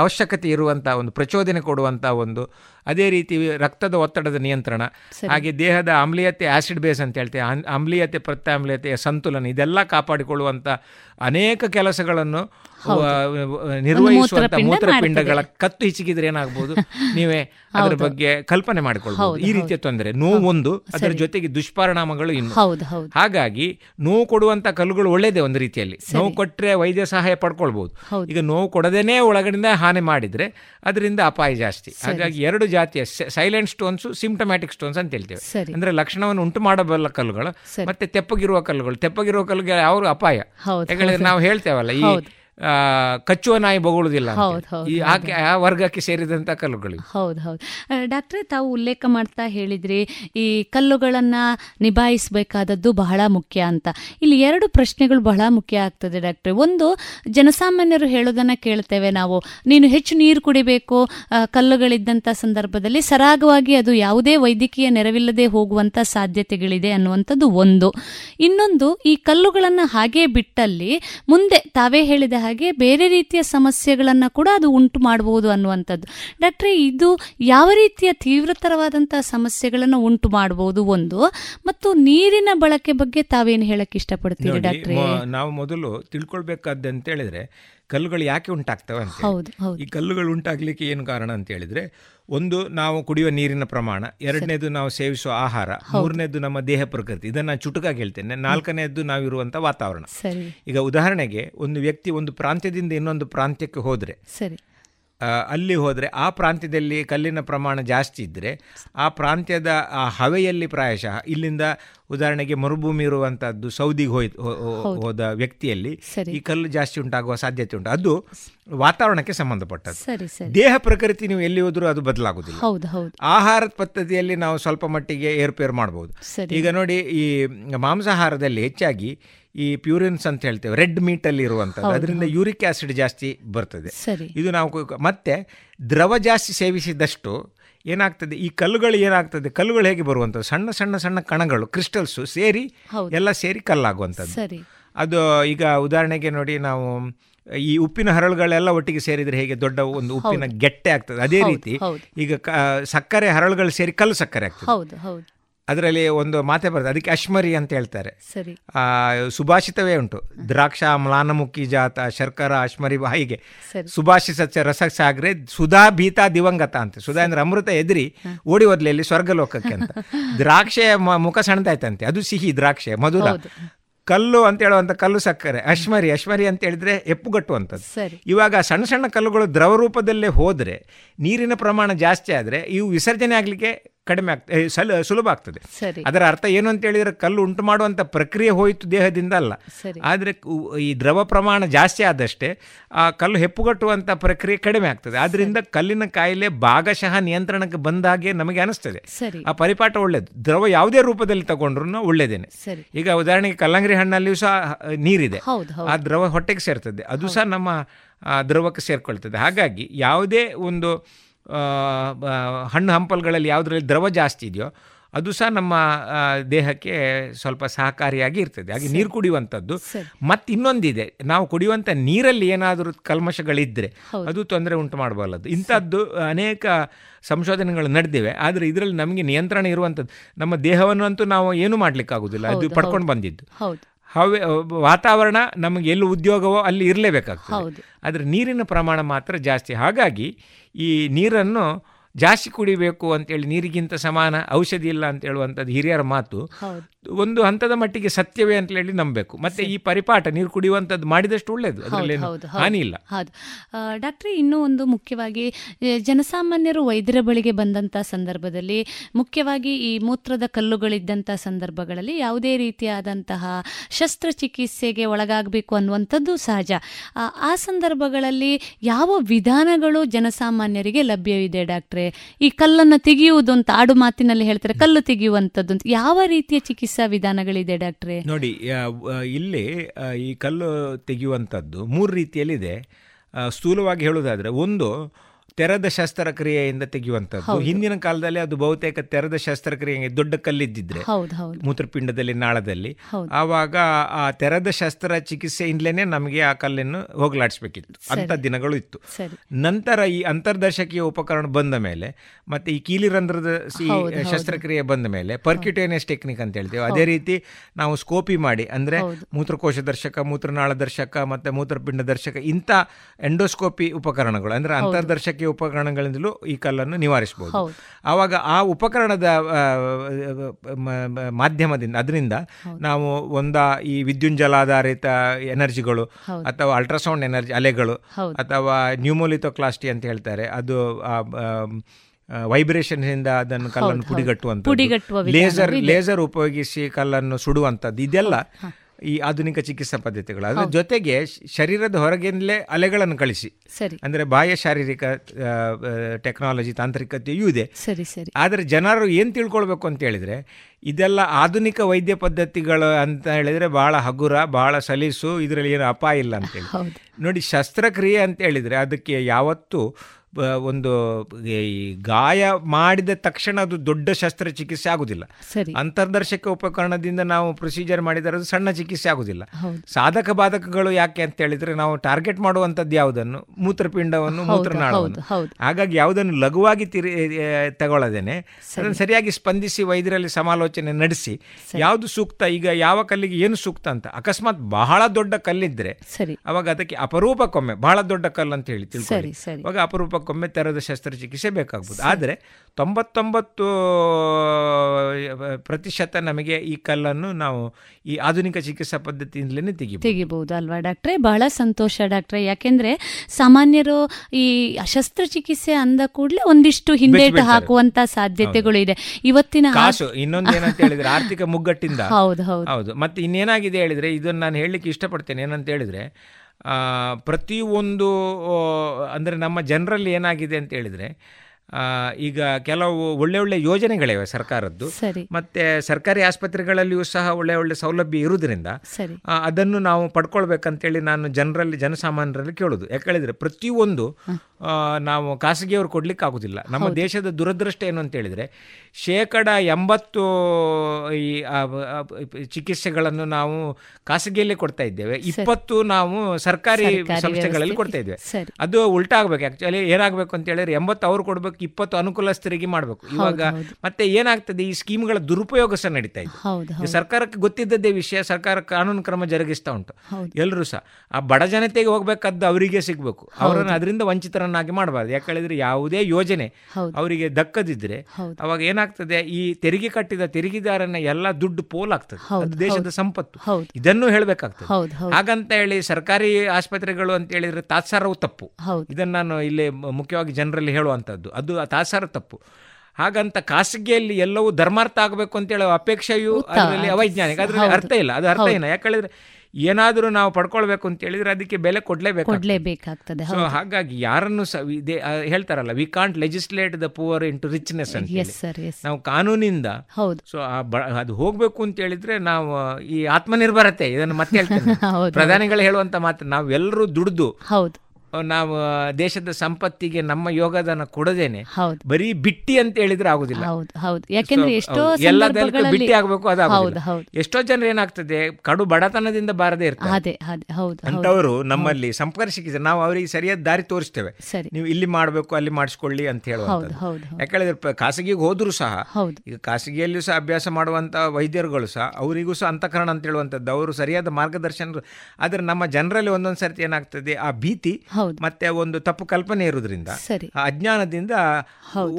ಅವಶ್ಯಕತೆ ಇರುವಂಥ ಒಂದು ಪ್ರಚೋದನೆ ಕೊಡುವಂಥ ಒಂದು, ಅದೇ ರೀತಿ ರಕ್ತದ ಒತ್ತಡದ ನಿಯಂತ್ರಣ, ಹಾಗೆ ದೇಹದ ಆಮ್ಲೀಯತೆ ಆ್ಯಸಿಡ್ ಬೇಸ್ ಅಂತ ಹೇಳ್ತೇವೆ, ಆಮ್ಲೀಯತೆ ಪ್ರತ್ಯಾಮ್ಲೀಯತೆಯ ಸಂತುಲನ, ಇದೆಲ್ಲ ಕಾಪಾಡಿಕೊಳ್ಳುವಂಥ ಅನೇಕ ಕೆಲಸಗಳನ್ನು ನಿರ್ವಹಿಸುವಂಥ ಮೂತ್ರಪಿಂಡಗಳ ಕತ್ತು ಹಿಚಕಿದ್ರೆ ಏನಾಗ್ಬೋದು, ನೀವೇ ಅದರ ಬಗ್ಗೆ ಕಲ್ಪನೆ ಮಾಡಿಕೊಳ್ಬಹುದು. ಈ ರೀತಿಯ ತೊಂದರೆ, ನೋವು ಒಂದು, ಅದರ ಜೊತೆಗೆ ದುಷ್ಪರಿಣಾಮಗಳು ಇನ್ನು. ಹಾಗಾಗಿ ನೋವು ಕೊಡುವಂಥ ಕಲ್ಲುಗಳು ಒಳ್ಳೇದೇ ಒಂದು ರೀತಿಯಲ್ಲಿ, ನೋವು ಕೊಟ್ಟರೆ ವೈದ್ಯ ಸಹಾಯ ಪಡ್ಕೊಳ್ಬಹುದು. ಈಗ ನೋವು ಕೊಡದೇನೆ ಒಳಗಡೆಯಿಂದ ಹಾನಿ ಮಾಡಿದರೆ ಅದರಿಂದ ಅಪಾಯ ಜಾಸ್ತಿ. ಹಾಗಾಗಿ ಎರಡು ಜಾತಿಯ ಸೈಲೆಂಟ್ ಸ್ಟೋನ್ಸ್, ಸಿಂಪ್ಟಮ್ಯಾಟಿಕ್ ಸ್ಟೋನ್ಸ್ ಅಂತ ಹೇಳ್ತೇವೆ, ಅಂದ್ರೆ ಲಕ್ಷಣವನ್ನು ಉಂಟು ಮಾಡಬಲ್ಲ ಕಲ್ಲುಗಳು, ಮತ್ತೆ ತೆಪ್ಪಗಿರುವ ಕಲ್ಲುಗಳು. ತೆಪ್ಪಗಿರುವ ಕಲ್ಲುಗೆ ಯಾವ ಅಪಾಯ, ಯಾಕಂದ್ರೆ ನಾವು ಹೇಳ್ತೇವಲ್ಲ ಈ ಕಚ್ಚುವ ನಾಯಿ ಬೊಗಳುವುದಿಲ್ಲ, ಆ ವರ್ಗಕ್ಕೆ ಸೇರಿದಂಥ ಕಲ್ಲುಗಳು. ಹೌದು ಹೌದು ಡಾಕ್ಟ್ರೇ, ತಾವು ಉಲ್ಲೇಖ ಮಾಡ್ತಾ ಹೇಳಿದ್ರಿ ಈ ಕಲ್ಲುಗಳನ್ನು ನಿಭಾಯಿಸಬೇಕಾದದ್ದು ಬಹಳ ಮುಖ್ಯ ಅಂತ. ಇಲ್ಲಿ ಎರಡು ಪ್ರಶ್ನೆಗಳು ಬಹಳ ಮುಖ್ಯ ಆಗ್ತದೆ ಡಾಕ್ಟ್ರೇ. ಒಂದು, ಜನಸಾಮಾನ್ಯರು ಹೇಳೋದನ್ನು ಕೇಳ್ತೇವೆ ನಾವು, ನೀನು ಹೆಚ್ಚು ನೀರು ಕುಡಿಬೇಕು, ಕಲ್ಲುಗಳಿದ್ದಂಥ ಸಂದರ್ಭದಲ್ಲಿ ಸರಾಗವಾಗಿ ಅದು ಯಾವುದೇ ವೈದ್ಯಕೀಯ ನೆರವಿಲ್ಲದೆ ಹೋಗುವಂಥ ಸಾಧ್ಯತೆಗಳಿದೆ ಅನ್ನುವಂಥದ್ದು ಒಂದು. ಇನ್ನೊಂದು, ಈ ಕಲ್ಲುಗಳನ್ನು ಹಾಗೇ ಬಿಟ್ಟಲ್ಲಿ ಮುಂದೆ ತಾವೇ ಹೇಳಿದ ಹಾಗೆ ಬೇರೆ ರೀತಿಯ ಸಮಸ್ಯೆಗಳನ್ನು ಕೂಡ ಅದು ಉಂಟು ಮಾಡಬಹುದು ಅನ್ನುವಂಥದ್ದು. ಡಾಕ್ಟ್ರೇ, ಇದು ಯಾವ ರೀತಿಯ ತೀವ್ರತರವಾದಂತಹ ಸಮಸ್ಯೆಗಳನ್ನು ಉಂಟು ಮಾಡಬಹುದು ಒಂದು, ಮತ್ತು ನೀರಿನ ಬಳಕೆ ಬಗ್ಗೆ ತಾವೇನು ಹೇಳಕ್ಕೆ ಇಷ್ಟಪಡ್ತೀವಿ ಡಾಕ್ಟ್ರೇ? ನಾವು ಮೊದಲು ತಿಳ್ಕೊಳ್ಬೇಕಾದಂತ ಹೇಳಿದ್ರೆ ಕಲ್ಲುಗಳು ಯಾಕೆ ಉಂಟಾಗ್ತವೆ ಅಂತ. ಈ ಕಲ್ಲುಗಳು ಉಂಟಾಗ್ಲಿಕ್ಕೆ ಏನು ಕಾರಣ ಅಂತ ಹೇಳಿದ್ರೆ, ಒಂದು, ನಾವು ಕುಡಿಯುವ ನೀರಿನ ಪ್ರಮಾಣ, ಎರಡನೇದು ನಾವು ಸೇವಿಸುವ ಆಹಾರ, ಮೂರನೇದು ನಮ್ಮ ದೇಹ ಪ್ರಕೃತಿ, ಇದನ್ನು ಚುಟುಕಾಗಿ ಹೇಳ್ತೇನೆ, ನಾಲ್ಕನೇದು ನಾವಿರುವಂಥ ವಾತಾವರಣ. ಈಗ ಉದಾಹರಣೆಗೆ ಒಂದು ವ್ಯಕ್ತಿ ಒಂದು ಪ್ರಾಂತ್ಯದಿಂದ ಇನ್ನೊಂದು ಪ್ರಾಂತ್ಯಕ್ಕೆ ಹೋದರೆ, ಅಲ್ಲಿ ಹೋದರೆ ಆ ಪ್ರಾಂತ್ಯದಲ್ಲಿ ಕಲ್ಲಿನ ಪ್ರಮಾಣ ಜಾಸ್ತಿ ಇದ್ದರೆ ಆ ಪ್ರಾಂತ್ಯದ ಆ ಹವೆಯಲ್ಲಿ ಪ್ರಾಯಶಃ ಇಲ್ಲಿಂದ ಉದಾಹರಣೆಗೆ ಮರುಭೂಮಿ ಇರುವಂಥದ್ದು ಸೌದಿಗೆ ಹೋದ ವ್ಯಕ್ತಿಯಲ್ಲಿ ಈ ಕಲ್ಲು ಜಾಸ್ತಿ ಉಂಟಾಗುವ ಸಾಧ್ಯತೆ ಉಂಟು. ಅದು ವಾತಾವರಣಕ್ಕೆ ಸಂಬಂಧಪಟ್ಟದ್ದು. ದೇಹ ಪ್ರಕೃತಿ ನೀವು ಎಲ್ಲಿ ಹೋದರೂ ಅದು ಬದಲಾಗುವುದಿಲ್ಲ. ಆಹಾರದ ಪದ್ಧತಿಯಲ್ಲಿ ನಾವು ಸ್ವಲ್ಪ ಮಟ್ಟಿಗೆ ಏರ್ಪೇರ್ ಮಾಡಬಹುದು. ಈಗ ನೋಡಿ, ಈ ಮಾಂಸಾಹಾರದಲ್ಲಿ ಹೆಚ್ಚಾಗಿ ಈ ಪ್ಯೂರಿನ್ಸ್ ಅಂತ ಹೇಳ್ತೇವೆ, ರೆಡ್ ಮೀಟ್ ಅಲ್ಲಿ ಇರುವಂಥದ್ದು, ಅದರಿಂದ ಯೂರಿಕ್ ಆಸಿಡ್ ಜಾಸ್ತಿ ಬರ್ತದೆ. ಇದು ನಾವು ಮತ್ತೆ ದ್ರವ ಜಾಸ್ತಿ ಸೇವಿಸಿದಷ್ಟು ಏನಾಗ್ತದೆ, ಈ ಕಲ್ಲುಗಳು ಏನಾಗ್ತದೆ, ಕಲ್ಲುಗಳು ಹೇಗೆ ಬರುವಂಥದ್ದು, ಸಣ್ಣ ಸಣ್ಣ ಸಣ್ಣ ಕಣಗಳು ಕ್ರಿಸ್ಟಲ್ಸು ಸೇರಿ ಎಲ್ಲ ಸೇರಿ ಕಲ್ಲಾಗುವಂಥದ್ದು. ಅದು ಈಗ ಉದಾಹರಣೆಗೆ ನೋಡಿ, ನಾವು ಈ ಉಪ್ಪಿನ ಹರಳುಗಳೆಲ್ಲ ಒಟ್ಟಿಗೆ ಸೇರಿದರೆ ಹೇಗೆ ದೊಡ್ಡ ಒಂದು ಉಪ್ಪಿನ ಗೆಟ್ಟೆ ಆಗ್ತದೆ, ಅದೇ ರೀತಿ ಈಗ ಸಕ್ಕರೆ ಹರಳುಗಳು ಸೇರಿ ಕಲ್ಲು ಸಕ್ಕರೆ ಆಗ್ತದೆ. ಅದರಲ್ಲಿ ಒಂದು ಮಾತೆ ಬರ್ತದೆ, ಅದಕ್ಕೆ ಅಶ್ಮರಿ ಅಂತ ಹೇಳ್ತಾರೆ. ಸುಭಾಷಿತವೇ ಉಂಟು, ದ್ರಾಕ್ಷ ಮ್ಲಾನಮುಖಿ ಜಾತ ಶರ್ಕರ ಅಶ್ಮರಿ, ಹೀಗೆ ಸುಭಾಷಿತ ರಸಸಾಗರೆ ಸುಧಾ ಭೀತಾ ದಿವಂಗತ ಅಂತ. ಸುಧಾ ಅಂದ್ರೆ ಅಮೃತ ಎದುರಿ ಓಡಿ ಹೋದ್ಲೆಯಲ್ಲಿ ಸ್ವರ್ಗಲೋಕಕ್ಕೆ ಅಂತ. ದ್ರಾಕ್ಷೆ ಮುಖ ಸಣ್ಣದಾಯ್ತಂತೆ, ಅದು ಸಿಹಿ ದ್ರಾಕ್ಷೆ ಮಧುರ. ಕಲ್ಲು ಅಂತ ಹೇಳುವಂಥ ಕಲ್ಲು ಸಕ್ಕರೆ ಅಶ್ಮರಿ, ಅಶ್ಮರಿ ಅಂತ ಹೇಳಿದ್ರೆ ಎಪ್ಪುಗಟ್ಟುವಂಥದ್ದು. ಇವಾಗ ಸಣ್ಣ ಸಣ್ಣ ಕಲ್ಲುಗಳು ದ್ರವ ರೂಪದಲ್ಲೇ ಹೋದರೆ, ನೀರಿನ ಪ್ರಮಾಣ ಜಾಸ್ತಿ ಆದರೆ ಇವು ವಿಸರ್ಜನೆ ಆಗಲಿಕ್ಕೆ ಕಡಿಮೆ ಆಗ್ತದೆ, ಸುಲಭ ಆಗ್ತದೆ. ಅದರ ಅರ್ಥ ಏನು ಅಂತ ಹೇಳಿದರೆ, ಕಲ್ಲು ಉಂಟು ಮಾಡುವಂಥ ಪ್ರಕ್ರಿಯೆ ಹೋಯಿತು ದೇಹದಿಂದ ಅಲ್ಲ, ಆದರೆ ಈ ದ್ರವ ಪ್ರಮಾಣ ಜಾಸ್ತಿ ಆದಷ್ಟೇ ಆ ಕಲ್ಲು ಹೆಪ್ಪುಗಟ್ಟುವಂಥ ಪ್ರಕ್ರಿಯೆ ಕಡಿಮೆ ಆಗ್ತದೆ. ಆದ್ದರಿಂದ ಕಲ್ಲಿನ ಕಾಯಿಲೆ ಭಾಗಶಃ ನಿಯಂತ್ರಣಕ್ಕೆ ಬಂದಾಗೆ ನಮಗೆ ಅನಿಸ್ತದೆ. ಆ ಪರಿಪಾಠ ಒಳ್ಳೇದು, ದ್ರವ ಯಾವುದೇ ರೂಪದಲ್ಲಿ ತಗೊಂಡ್ರು ಒಳ್ಳೇದೇನೆ. ಈಗ ಉದಾಹರಣೆಗೆ ಕಲ್ಲಂಗಡಿ ಹಣ್ಣಲ್ಲಿಯೂ ಸಹ ನೀರಿದೆ, ಆ ದ್ರವ ಹೊಟ್ಟೆಗೆ ಸೇರ್ತದೆ, ಅದು ಸಹ ನಮ್ಮ ದ್ರವಕ್ಕೆ ಸೇರ್ಕೊಳ್ತದೆ. ಹಾಗಾಗಿ ಯಾವುದೇ ಒಂದು ಹಣ್ಣು ಹಂಪಲುಗಳಲ್ಲಿ ಯಾವುದರಲ್ಲಿ ದ್ರವ ಜಾಸ್ತಿ ಇದೆಯೋ ಅದು ಸಹ ನಮ್ಮ ದೇಹಕ್ಕೆ ಸ್ವಲ್ಪ ಸಹಕಾರಿಯಾಗಿ ಇರ್ತದೆ. ಹಾಗೆ ನೀರು ಕುಡಿಯುವಂಥದ್ದು. ಮತ್ತು ಇನ್ನೊಂದಿದೆ, ನಾವು ಕುಡಿಯುವಂಥ ನೀರಲ್ಲಿ ಏನಾದರೂ ಕಲ್ಮಶಗಳಿದ್ದರೆ ಅದು ತೊಂದರೆ ಉಂಟು ಮಾಡಬಲ್ಲದು. ಇಂಥದ್ದು ಅನೇಕ ಸಂಶೋಧನೆಗಳು ನಡೆದಿವೆ, ಆದರೆ ಇದರಲ್ಲಿ ನಮಗೆ ನಿಯಂತ್ರಣ ಇರುವಂಥದ್ದು. ನಮ್ಮ ದೇಹವನ್ನು ಅಂತೂ ನಾವು ಏನೂ ಮಾಡಲಿಕ್ಕಾಗೋದಿಲ್ಲ, ಅದು ಪಡ್ಕೊಂಡು ಬಂದಿದ್ದು. ಹವೆ ವಾತಾವರಣ ನಮಗೆ ಎಲ್ಲಿ ಉದ್ಯೋಗವೋ ಅಲ್ಲಿ ಇರಲೇಬೇಕಾಗ್ತದೆ, ಆದರೆ ನೀರಿನ ಪ್ರಮಾಣ ಮಾತ್ರ ಜಾಸ್ತಿ. ಹಾಗಾಗಿ ಈ ನೀರನ್ನು ಜಾಸ್ತಿ ಕುಡಿಬೇಕು ಅಂತೇಳಿ ನೀರಿಗಿಂತ ಸಮಾನ ಔಷಧಿ ಇಲ್ಲ ಅಂತ ಹೇಳುವಂಥದ್ದು ಹಿರಿಯರ ಮಾತು ಒಂದು ಹಂತದ ಮಟ್ಟಿಗೆ ಸತ್ಯವೇ ಅಂತ ಹೇಳಿ ನಂಬಬೇಕು. ಮತ್ತೆ ಈ ಪರಿಪಾಠ ನೀರು ಕುಡಿಯುವಂಥದ್ದು ಮಾಡಿದಷ್ಟು ಒಳ್ಳೆಯದು, ಅದರಲ್ಲೇನು ಹಾನಿ ಇಲ್ಲ. ಹೌದು ಡಾಕ್ಟ್ರೇ, ಇನ್ನೂ ಒಂದು ಮುಖ್ಯವಾಗಿ ಜನಸಾಮಾನ್ಯರು ವೈದ್ಯರ ಬಳಿಗೆ ಬಂದಂಥ ಸಂದರ್ಭದಲ್ಲಿ, ಮುಖ್ಯವಾಗಿ ಈ ಮೂತ್ರದ ಕಲ್ಲುಗಳಿದ್ದಂಥ ಸಂದರ್ಭಗಳಲ್ಲಿ ಯಾವುದೇ ರೀತಿಯಾದಂತಹ ಶಸ್ತ್ರಚಿಕಿತ್ಸೆಗೆ ಒಳಗಾಗಬೇಕು ಅನ್ನುವಂಥದ್ದು ಸಹಜ. ಆ ಸಂದರ್ಭಗಳಲ್ಲಿ ಯಾವ ವಿಧಾನಗಳು ಜನಸಾಮಾನ್ಯರಿಗೆ ಲಭ್ಯವಿದೆ ಡಾಕ್ಟ್ರೇ? ಈ ಕಲ್ಲನ್ನು ತೆಗೆಯುವುದು ಅಂತ ಆಡು ಮಾತಿನಲ್ಲಿ ಹೇಳ್ತಾರೆ, ಕಲ್ಲು ತೆಗೆಯುವಂಥದ್ದು ಅಂತ, ಯಾವ ರೀತಿಯ ಚಿಕಿತ್ಸಾ ವಿಧಾನಗಳಿದೆ ಡಾಕ್ಟ್ರೇ? ನೋಡಿ, ಇಲ್ಲಿ ಈ ಕಲ್ಲು ತೆಗೆಯುವಂಥದ್ದು ಮೂರು ರೀತಿಯಲ್ಲಿದೆ. ಸ್ಥೂಲವಾಗಿ ಹೇಳುವುದಾದರೆ, ಒಂದು ತೆರೆದ ಶಸ್ತ್ರಕ್ರಿಯೆಯಿಂದ ತೆಗೆಯುವಂಥದ್ದು. ಹಿಂದಿನ ಕಾಲದಲ್ಲಿ ಅದು ಬಹುತೇಕ ತೆರೆದ ಶಸ್ತ್ರಕ್ರಿಯೆ, ದೊಡ್ಡ ಕಲ್ಲಿದ್ದಿದ್ರೆ ಮೂತ್ರಪಿಂಡದಲ್ಲಿ, ನಾಳದಲ್ಲಿ, ಆವಾಗ ಆ ತೆರೆದ ಶಸ್ತ್ರ ಚಿಕಿತ್ಸೆಯಿಂದಲೇ ನಮಗೆ ಆ ಕಲ್ಲನ್ನು ಹೋಗಲಾಡಿಸ್ಬೇಕಿತ್ತು, ಅಂಥ ದಿನಗಳು ಇತ್ತು. ನಂತರ ಈ ಅಂತರ್ದರ್ಶಕೀಯ ಉಪಕರಣ ಬಂದ ಮೇಲೆ, ಮತ್ತೆ ಈ ಕೀಲಿರಂಧ್ರದ ಶಸ್ತ್ರಕ್ರಿಯೆ ಬಂದ ಮೇಲೆ ಪರ್ಕ್ಯುಟೇನಿಯಸ್ ಟೆಕ್ನಿಕ್ ಅಂತ ಹೇಳ್ತೇವೆ. ಅದೇ ರೀತಿ ನಾವು ಸ್ಕೋಪಿ ಮಾಡಿ, ಅಂದರೆ ಮೂತ್ರಕೋಶ ದರ್ಶಕ, ಮೂತ್ರನಾಳ ದರ್ಶಕ, ಮತ್ತೆ ಮೂತ್ರಪಿಂಡ ದರ್ಶಕ, ಇಂಥ ಎಂಡೋಸ್ಕೋಪಿ ಉಪಕರಣಗಳು, ಅಂದರೆ ಅಂತರ್ದರ್ಶಕ ಉಪಕರಣಗಳಿಂದಲೂ ಈ ಕಲ್ಲನ್ನು ನಿವಾರಿಸಬಹುದು. ಆವಾಗ ಆ ಉಪಕರಣದ ಮಾಧ್ಯಮದಿಂದ, ಅದರಿಂದ ನಾವು ಈ ವಿದ್ಯುಂಜಲ ಆಧಾರಿತ ಎನರ್ಜಿಗಳು ಅಥವಾ ಅಲ್ಟ್ರಾಸೌಂಡ್ ಎನರ್ಜಿ ಅಲೆಗಳು ಅಥವಾ ನ್ಯೂಮೋಲಿಥೋಕ್ಲಾಸ್ಟಿ ಅಂತ ಹೇಳ್ತಾರೆ, ಅದು ವೈಬ್ರೇಷನ್ ಇಂದ ಅದನ್ನು ಕಲ್ಲನ್ನು ಪುಡಿಗಟ್ಟುವಂಥದ್ದು, ಲೇಸರ್ ಉಪಯೋಗಿಸಿ ಕಲ್ಲನ್ನು ಸುಡುವಂಥದ್ದು, ಇದೆಲ್ಲ ಈ ಆಧುನಿಕ ಚಿಕಿತ್ಸಾ ಪದ್ಧತಿಗಳು. ಅದರ ಜೊತೆಗೆ ಶರೀರದ ಹೊರಗಿನಲ್ಲೇ ಅಲೆಗಳನ್ನು ಕಳಿಸಿ, ಅಂದರೆ ಬಾಹ್ಯ ಶಾರೀರಿಕ ಟೆಕ್ನಾಲಜಿ, ತಾಂತ್ರಿಕತೆಯೂ ಇದೆ. ಆದರೆ ಜನರು ಏನು ತಿಳ್ಕೊಳ್ಬೇಕು ಅಂತ ಹೇಳಿದರೆ, ಇದೆಲ್ಲ ಆಧುನಿಕ ವೈದ್ಯ ಪದ್ಧತಿಗಳು ಅಂತ ಹೇಳಿದರೆ ಭಾಳ ಹಗುರ, ಭಾಳ ಸಲೀಸು, ಇದರಲ್ಲಿ ಏನು ಅಪಾಯ ಇಲ್ಲ ಅಂತೇಳಿ. ನೋಡಿ, ಶಸ್ತ್ರಕ್ರಿಯೆ ಅಂತ ಹೇಳಿದರೆ ಅದಕ್ಕೆ ಯಾವತ್ತೂ ಒಂದು ಗಾಯ ಮಾಡಿದ ತಕ್ಷಣ ಅದು ದೊಡ್ಡ ಶಸ್ತ್ರಚಿಕಿತ್ಸೆ ಆಗುದಿಲ್ಲ. ಅಂತರ್ದರ್ಶಕ ಉಪಕರಣದಿಂದ ನಾವು ಪ್ರೊಸೀಜರ್ ಮಾಡಿದರೆ ಅದು ಸಣ್ಣ ಚಿಕಿತ್ಸೆ ಆಗುದಿಲ್ಲ. ಸಾಧಕ ಬಾಧಕಗಳು ಯಾಕೆ ಅಂತ ಹೇಳಿದ್ರೆ, ನಾವು ಟಾರ್ಗೆಟ್ ಮಾಡುವಂಥದ್ದು ಯಾವುದನ್ನು, ಮೂತ್ರಪಿಂಡವನ್ನು, ಮೂತ್ರನಾಳವನ್ನು. ಹಾಗಾಗಿ ಯಾವುದನ್ನು ಲಘುವಾಗಿ ತಗೊಳ್ಳದೇನೆ ಅದನ್ನು ಸರಿಯಾಗಿ ಸ್ಪಂದಿಸಿ ವೈದ್ಯರಲ್ಲಿ ಸಮಾಲೋಚನೆ ನಡೆಸಿ ಯಾವುದು ಸೂಕ್ತ, ಈಗ ಯಾವ ಕಲ್ಲಿಗೆ ಏನು ಸೂಕ್ತ ಅಂತ. ಅಕಸ್ಮಾತ್ ಬಹಳ ದೊಡ್ಡ ಕಲ್ಲಿದ್ರೆ ಅವಾಗ ಅದಕ್ಕೆ ಅಪರೂಪಕ್ಕೊಮ್ಮೆ, ಬಹಳ ದೊಡ್ಡ ಕಲ್ಲು ಅಂತ ಹೇಳಿ ತಿಳ್ಕೊಳ್ಳಿ, ಅವಾಗ ಅಪರೂಪ ಕೊಮ್ಮೆ ತೆರೆದ ಶಸ್ತ್ರಚಿಕಿತ್ಸೆ ಬೇಕಾಗ್ಬೋದು. ಆದರೆ 99% ನಮಗೆ ಈ ಕಲ್ಲನ್ನು ನಾವು ಈ ಆಧುನಿಕ ಚಿಕಿತ್ಸಾ ಪದ್ಧತಿಯಿಂದಲೇ ತೆಗಿಬಹುದು ಅಲ್ವಾ ಡಾಕ್ಟ್ರೇ? ಬಹಳ ಸಂತೋಷ ಡಾಕ್ಟ್ರೇ, ಯಾಕೆಂದ್ರೆ ಸಾಮಾನ್ಯರು ಈ ಶಸ್ತ್ರಚಿಕಿತ್ಸೆ ಅಂದ ಕೂಡಲೇ ಒಂದಿಷ್ಟು ಹಿಂದೇಟು ಹಾಕುವಂತ ಸಾಧ್ಯತೆಗಳು ಇದೆ ಇವತ್ತಿನ. ಇನ್ನೊಂದು ಏನಂತ ಹೇಳಿದ್ರೆ ಆರ್ಥಿಕ ಮುಗ್ಗಟ್ಟಿಂದ. ಹೌದು ಹೌದು. ಮತ್ತೆ ಇನ್ನೇನಾಗಿದೆ ಹೇಳಿದ್ರೆ, ಇದನ್ನು ನಾನು ಹೇಳಲಿಕ್ಕೆ ಇಷ್ಟಪಡ್ತೇನೆ, ಏನಂತ ಹೇಳಿದ್ರೆ ಪ್ರತಿಯೊಂದು ಅಂದರೆ ನಮ್ಮ ಜನರಲ್ಲಿ ಏನಾಗಿದೆ ಅಂತ ಹೇಳಿದರೆ, ಈಗ ಕೆಲವು ಒಳ್ಳೆ ಯೋಜನೆಗಳಿವೆ ಸರ್ಕಾರದ್ದು, ಮತ್ತು ಸರ್ಕಾರಿ ಆಸ್ಪತ್ರೆಗಳಲ್ಲಿಯೂ ಸಹ ಒಳ್ಳೆ ಸೌಲಭ್ಯ ಇರುವುದರಿಂದ ಅದನ್ನು ನಾವು ಪಡ್ಕೊಳ್ಬೇಕಂತೇಳಿ ನಾನು ಜನಸಾಮಾನ್ಯರಲ್ಲಿ ಕೇಳೋದು. ಯಾಕೇಳಿದರೆ ಪ್ರತಿಯೊಂದು ನಾವು ಖಾಸಗಿಯವರು ಕೊಡ್ಲಿಕ್ಕೆ ಆಗೋದಿಲ್ಲ. ನಮ್ಮ ದೇಶದ ದುರದೃಷ್ಟ ಏನು ಅಂತ ಹೇಳಿದರೆ, 80% ಈ ಚಿಕಿತ್ಸೆಗಳನ್ನು ನಾವು ಖಾಸಗಿಯಲ್ಲೇ ಕೊಡ್ತಾ ಇದ್ದೇವೆ, 20% ನಾವು ಸರ್ಕಾರಿ ಸಂಸ್ಥೆಗಳಲ್ಲಿ ಕೊಡ್ತಾ ಇದ್ದೇವೆ. ಅದು ಉಲ್ಟಾ ಆಗಬೇಕು. ಆ್ಯಕ್ಚುಲಿ ಏನಾಗಬೇಕು ಅಂತ ಹೇಳಿದರೆ 80 ಅವ್ರು ಕೊಡಬೇಕು, 20 ಅನುಕೂಲಸ್ಥರಿಗೆ ಮಾಡಬೇಕು. ಇವಾಗ ಮತ್ತೆ ಏನಾಗ್ತದೆ, ಈ ಸ್ಕೀಮ್ಗಳ ದುರುಪಯೋಗ ಸಹ ನಡೀತಾ ಇದೆ. ಸರ್ಕಾರಕ್ಕೆ ಗೊತ್ತಿದ್ದದೇ ವಿಷಯ, ಸರ್ಕಾರ ಕಾನೂನು ಕ್ರಮ ಜರುಗಿಸ್ತಾ ಉಂಟು. ಎಲ್ಲರೂ ಸಹ ಆ ಬಡ ಜನತೆಗೆ ಹೋಗ್ಬೇಕಾದ್ದು ಅವರಿಗೆ ಸಿಗಬೇಕು, ಅವರನ್ನು ಅದರಿಂದ ವಂಚಿತರ ಮಾಡಬಾರ್ದು. ಯಾಕಂದ್ರೆ ಯಾವುದೇ ಯೋಜನೆ ಅವರಿಗೆ ದಕ್ಕದಿದ್ರೆ ಅವಾಗ ಏನಾಗ್ತದೆ, ಈ ತೆರಿಗೆ ಕಟ್ಟಿದ ತೆರಿಗೆದಾರನ ಎಲ್ಲ ದುಡ್ಡು ಪೋಲಾಗ್ತದೆ, ಅದು ದೇಶದ ಸಂಪತ್ತು. ಇದನ್ನು ಹೇಳಬೇಕಾಗ್ತದೆ. ಹಾಗಂತ ಹೇಳಿ ಸರ್ಕಾರಿ ಆಸ್ಪತ್ರೆಗಳು ಅಂತ ಹೇಳಿದ್ರೆ ತಾತ್ಸಾರವು ತಪ್ಪು. ಇದನ್ನು ನಾನು ಇಲ್ಲಿ ಮುಖ್ಯವಾಗಿ ಜನರಲ್ಲಿ ಹೇಳುವಂಥದ್ದು, ಅದು ತಾತ್ಸಾರ ತಪ್ಪು. ಹಾಗಂತ ಖಾಸಗಿಯಲ್ಲಿ ಎಲ್ಲವೂ ಧರ್ಮಾರ್ಥ ಆಗಬೇಕು ಅಂತ ಹೇಳೋ ಅಪೇಕ್ಷೆಯೂ ಅದರಲ್ಲಿ ಅವೈಜ್ಞಾನಿಕ, ಅದರಲ್ಲಿ ಅರ್ಥ ಇಲ್ಲ, ಅದು ಅರ್ಥ ಇಲ್ಲ. ಯಾಕಂದ್ರೆ ಏನಾದರೂ ನಾವು ಪಡ್ಕೊಳ್ಬೇಕು ಅಂತ ಹೇಳಿದ್ರೆ ಅದಕ್ಕೆ ಬೆಲೆ ಕೊಡಲೇಬೇಕಾಗ್ತದೆ. ಸೊ ಹಾಗಾಗಿ ಯಾರನ್ನು ಹೇಳ್ತಾರಲ್ಲ, we can't legislate the poor into richness ಅಂತ, ನಾವು ಕಾನೂನಿಂದ ಸೊ ಅದು ಹೋಗ್ಬೇಕು ಅಂತ ಹೇಳಿದ್ರೆ ನಾವು ಈ ಆತ್ಮನಿರ್ಭರತೆ, ಇದನ್ನು ಮತ್ತೆ ಹೇಳ್ತೇನೆ, ಪ್ರಧಾನಿಗಳು ಹೇಳುವಂತ ಮಾತ್ರ, ನಾವೆಲ್ಲರೂ ದುಡಿದು ನಾವು ದೇಶದ ಸಂಪತ್ತಿಗೆ ನಮ್ಮ ಯೋಗದಾನ ಕೊಡದೇನೆ ಬರೀ ಬಿಟ್ಟಿ ಅಂತ ಹೇಳಿದ್ರೆ ಆಗುದಿಲ್ಲ. ಯಾಕೆಂದ್ರೆ ಎಲ್ಲದಕ್ಕೂ ಬಿಟ್ಟಿ ಆಗ್ಬೇಕು, ಅದಾಗುದಿಲ್ಲ. ಎಷ್ಟೋ ಜನರು ಏನಾಗ್ತದೆ, ಕಡು ಬಡತನದಿಂದ ಬಾರದೇ ಇರ್ತಾರೆ. ಅಂತವರು ನಮ್ಮಲ್ಲಿ ಸಂಪರ್ಕಿಸಿದ್ರೆ ನಾವು ಅವರಿಗೆ ಸರಿಯಾದ ದಾರಿ ತೋರಿಸ್ತೇವೆ, ನೀವು ಇಲ್ಲಿ ಮಾಡಬೇಕು, ಅಲ್ಲಿ ಮಾಡಿಸ್ಕೊಳ್ಳಿ ಅಂತ ಹೇಳುವಂಥದ್ದು. ಯಾಕಂದ್ರೆ ಖಾಸಗಿಗೆ ಹೋದ್ರು ಸಹ, ಈಗ ಖಾಸಗಿಯಲ್ಲೂ ಸಹ ಅಭ್ಯಾಸ ಮಾಡುವಂತ ವೈದ್ಯರುಗಳು ಸಹ, ಅವರಿಗೂ ಸಹ ಅಂತಃಕರಣ ಅಂತ ಹೇಳುವಂಥದ್ದು, ಅವರು ಸರಿಯಾದ ಮಾರ್ಗದರ್ಶನ. ಆದ್ರೆ ನಮ್ಮ ಜನರಲ್ಲಿ ಒಂದೊಂದ್ಸರ್ತಿ ಏನಾಗ್ತದೆ, ಆ ಭೀತಿ ಮತ್ತೆ ಒಂದು ತಪ್ಪು ಕಲ್ಪನೆ ಇರೋದ್ರಿಂದ ಅಜ್ಞಾನದಿಂದ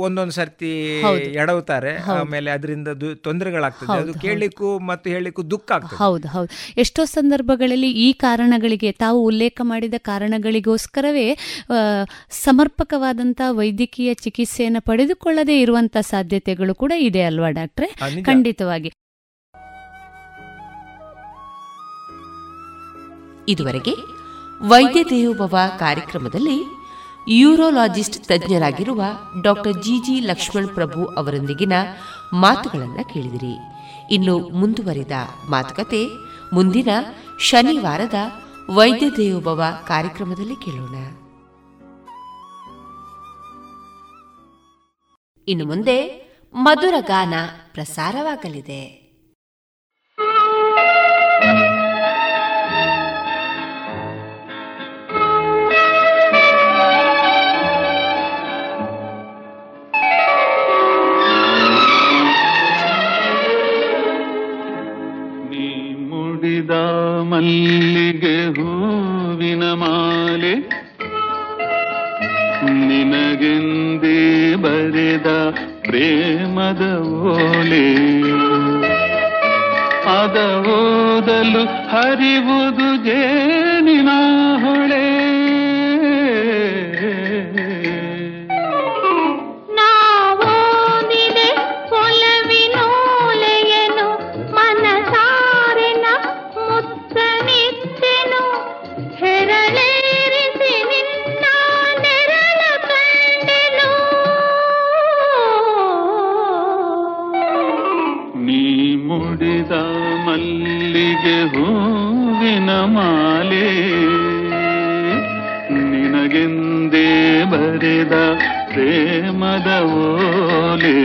ಒಂದೊಂದು ಸರ್ತಿ ಎಡವುತ್ತಾರೆ, ಆಮೇಲೆ ಅದರಿಂದ ತೊಂದರೆಗಳಾಗ್ತದೆ, ಅದು ಕೇಳಲಿಕ್ಕೂ ಮತ್ತು ಹೇಳಲಿಕ್ಕೂ ದುಃಖ ಆಗ್ತದೆ. ಹೌದು ಹೌದು, ಎಷ್ಟೋ ಸಂದರ್ಭಗಳಲ್ಲಿ ಈ ಕಾರಣಗಳಿಗೆ, ತಾವು ಉಲ್ಲೇಖ ಮಾಡಿದ ಕಾರಣಗಳಿಗೋಸ್ಕರವೇ ಸಮರ್ಪಕವಾದಂತಹ ವೈದ್ಯಕೀಯ ಚಿಕಿತ್ಸೆಯನ್ನು ಪಡೆದುಕೊಳ್ಳದೇ ಇರುವಂತ ಸಾಧ್ಯತೆಗಳು ಕೂಡ ಇದೆ ಅಲ್ವಾ ಡಾಕ್ಟ್ರೆ? ಖಂಡಿತವಾಗಿ. ಇದುವರೆಗೆ ವೈದ್ಯ ದೇವೋಭವ ಕಾರ್ಯಕ್ರಮದಲ್ಲಿ ಯೂರೋಲಾಜಿಸ್ಟ್ ತಜ್ಞರಾಗಿರುವ doctor G G Lakshman Prabhu ಅವರೊಂದಿಗಿನ ಮಾತುಗಳನ್ನು ಕೇಳಿದಿರಿ. ಇನ್ನು ಮುಂದುವರಿದ ಮಾತುಕತೆ ಮುಂದಿನ ಶನಿವಾರದ ವೈದ್ಯ ದೇವೋಭವ ಕಾರ್ಯಕ್ರಮದಲ್ಲಿ ಕೇಳೋಣ. ಇನ್ನು ಮುಂದೆ ಮಧುರ ಗಾನ ಪ್ರಸಾರವಾಗಲಿದೆ. ಮಲ್ಲಿಗೆ ಹೂವಿನ ಮಾಲೆ ನಿನಗೆಂದೇ ಬರೆದ ಪ್ರೇಮದ ಓಲೆ, ಅದ ಓದಲು ಹರಿವುದು ಜೇನಿನ ಹೊಳೆ. ಮಲ್ಲಿಗೆ ಹೂವಿನ ಮಾಲೆ ನಿನಗೆಂದೇ ಬರೆದ ಪ್ರೇಮದ ಓಲೆ,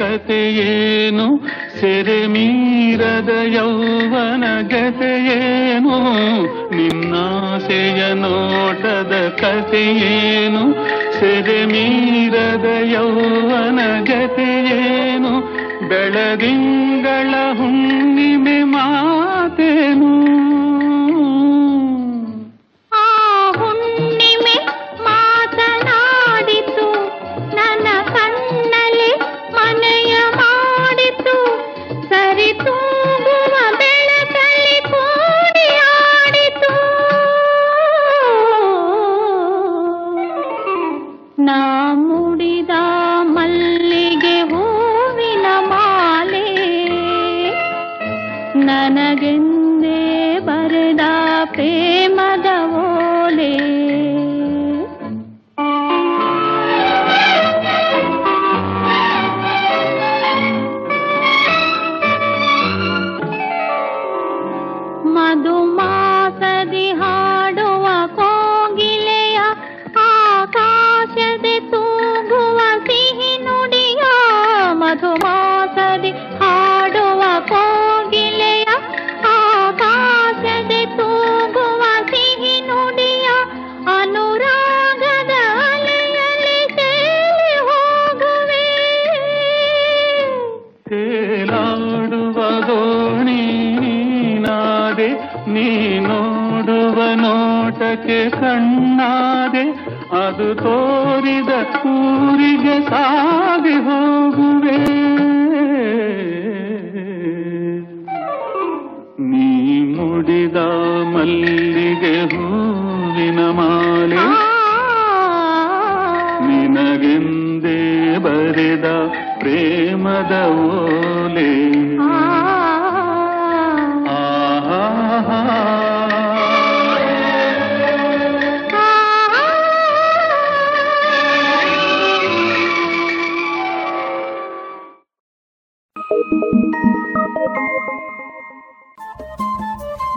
ಕತೆಯೇನು ಸೆರೆ ಮೀರದ ಯೌವನ ಗತೆಯೇನು, ನಿನ್ನಾಸೆಯ ನೋಟದ ಕತೆಯೇನು ಸೆರೆ ಮೀರದ ಯೌವನ ಗತೆಯೇನು, ಬೆಳದಿಂಗಳ ಹುಣ್ಣಿಮೆ ಮಾತೇನು.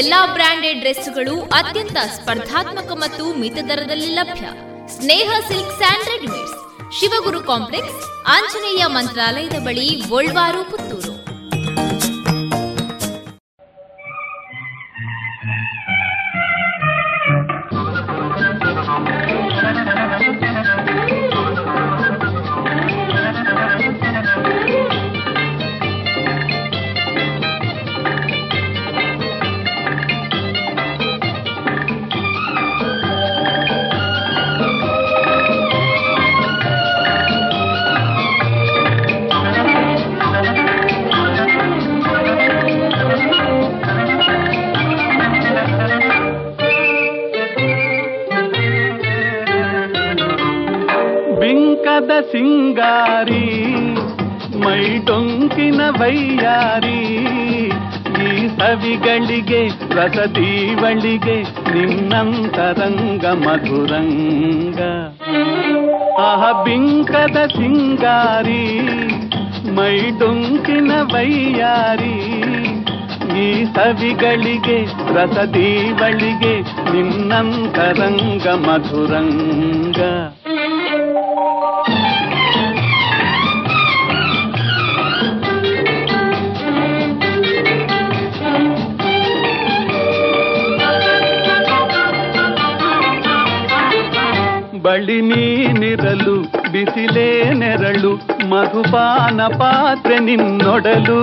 ಎಲ್ಲಾ ಬ್ರಾಂಡೆಡ್ ಡ್ರೆಸ್ಗಳು ಅತ್ಯಂತ ಸ್ಪರ್ಧಾತ್ಮಕ ಮತ್ತು ಮಿತ ದರದಲ್ಲಿ ಲಭ್ಯ. Sneha silk and readymades, Shivaguru complex, Anjaneya ಮಂತ್ರಾಲಯದ ಬಳಿ, ಗೋಲ್ವಾರು, ಪುತ್ತೂರು. ಸಿಂಗಾರಿ ಮೈ ಡೊಂಕಿನ ವೈಯಾರಿ, ಈ ಸವಿಗಳಿಗೆ ರಸದೀವಳಿಗೆ ನಿನ್ನಂತರಂಗ ಮಧುರಂಗ. ಆಹ ಬಿಂಕದ ಸಿಂಗಾರಿ ಮೈ ಡೊಂಕಿನ ವೈಯಾರಿ, ಈ ಸವಿಗಳಿಗೆ ರಸದೀವಳಿಗೆ ನಿನ್ನಂತರಂಗ ಮಧುರಂಗ. ಬಳಿ ನೀನಿರಲು ಬಿಸಿಲೇ ನೆರಳು, ಮಧುಪಾನ ಪಾತ್ರೆ ನಿನ್ನೊಡಲು.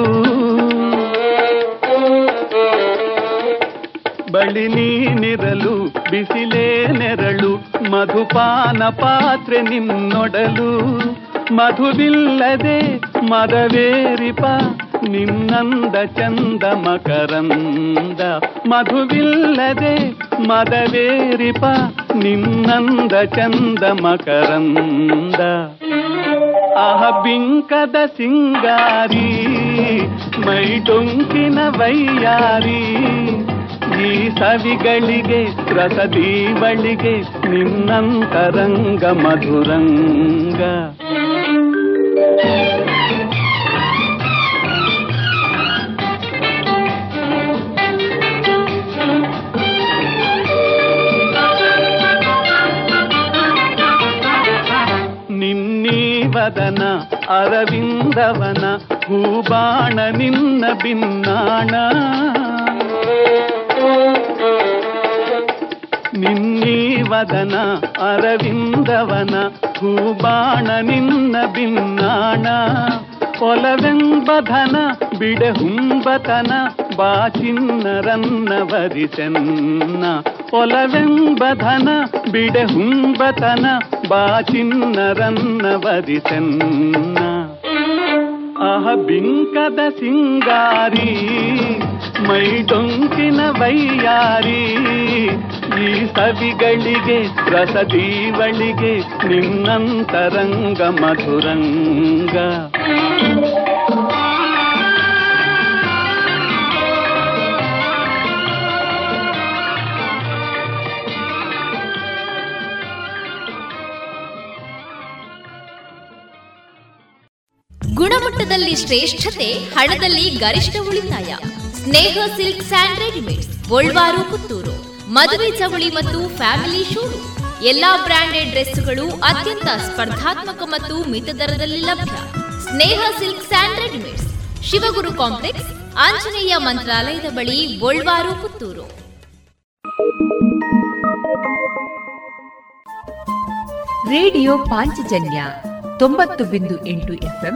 ಬಳಿ ನೀನಿರಲು ಬಿಸಿಲೇ ನೆರಳು, ಮಧುಪಾನ ಪಾತ್ರೆ ನಿನ್ನೊಡಲು. ಮಧುವಿಲ್ಲದೆ ಮದವೇರಿಪ ನಿನ್ನಂದ ಚಂದ ಮಕರಂದ, ಮಧುವಿಲ್ಲದೆ ಮದವೇರಿಪ ನಿನ್ನಂದ ಚಂದ ಮಕರಂದ. ಆಹ ಬಿಂಕದ ಸಿಂಗಾರಿ ಮೈ ಡೊಂಕಿನ ವೈಯಾರಿ, ಈ ಸವಿಗಳಿಗೆ ರಸದೀವಳಿಗೆ ನಿನ್ನಂತರಂಗ ಮಧುರಂಗ. ವದನ ಅರವಿಂದವನ ಹೂಬಾಣ ನಿನ್ನ ಬಿನ್ನಾಣ, ನಿನ್ನೀ ವದನ ಅರವಿಂದವನ ಹೂಬಾಣ ನಿನ್ನ ಬಿನ್ನಾಣ. ಒಲವೆಂಬಧನ ಬಿಡಹುಂಬತನ ಬಾಚಿನ್ನರನ್ನ ವರಿಸೆನ್ನ, ಒಲವೆಂಬಧನ ಬಿಡಹುಂಬತನ ಬಾಚಿನ್ನರನ್ನ ವರಿಸೆನ್ನ. ಆಹ ಬಿಂಕದ ಸಿಂಗಾರಿ ಮೈ ಡೊಂಕಿನ ವೈಯಾರಿ, ಈ ಸವಿಗಳಿಗೆ ರಸದೀವಳಿಗೆ ನಿನ್ನಂತರಂಗ ಮಧುರಂಗ. ಗುಣಮಟ್ಟದಲ್ಲಿ ಶ್ರೇಷ್ಠತೆ, ಹಣದಲ್ಲಿ ಗರಿಷ್ಠ ಉಳಿತಾಯ. Sneha silk and readymades, Golwaru, Puttur. ಮದುವೆ ಚವಳಿ ಮತ್ತು ಫ್ಯಾಮಿಲಿ ಶೂರು, ಎಲ್ಲಾ ಬ್ರಾಂಡೆಡ್ ಡ್ರೆಸ್ಗಳು ಅತ್ಯಂತ ಸ್ಪರ್ಧಾತ್ಮಕ ಮತ್ತು ಮಿತ ದರದಲ್ಲಿ ಲಭ್ಯ. Sneha silk and readymades, Shivaguru complex, Anjaneya ಮಂತ್ರಾಲಯದ ಬಳಿ, ಗೋಲ್ವಾರು, ಪುತ್ತೂರು. ರೇಡಿಯೋ ಪಾಂಚಜನ್ಯ 90.8 FM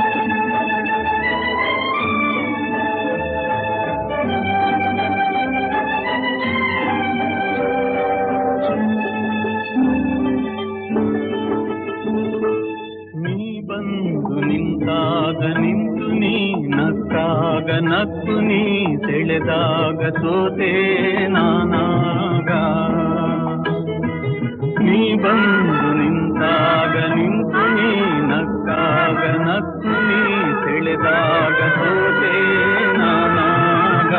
ನಕ್ಕು ನೀ ಸೆಳೆದಾಗ ಸೋತೆ ನಾನಾಗ, ನೀ ಬಂದು ನಿಂತಾಗ ನಿಂತು ನೀ ಗನಸು ನೀ ತಿಳಿದಾಗ ಸೋತೆ ನಾನಾಗ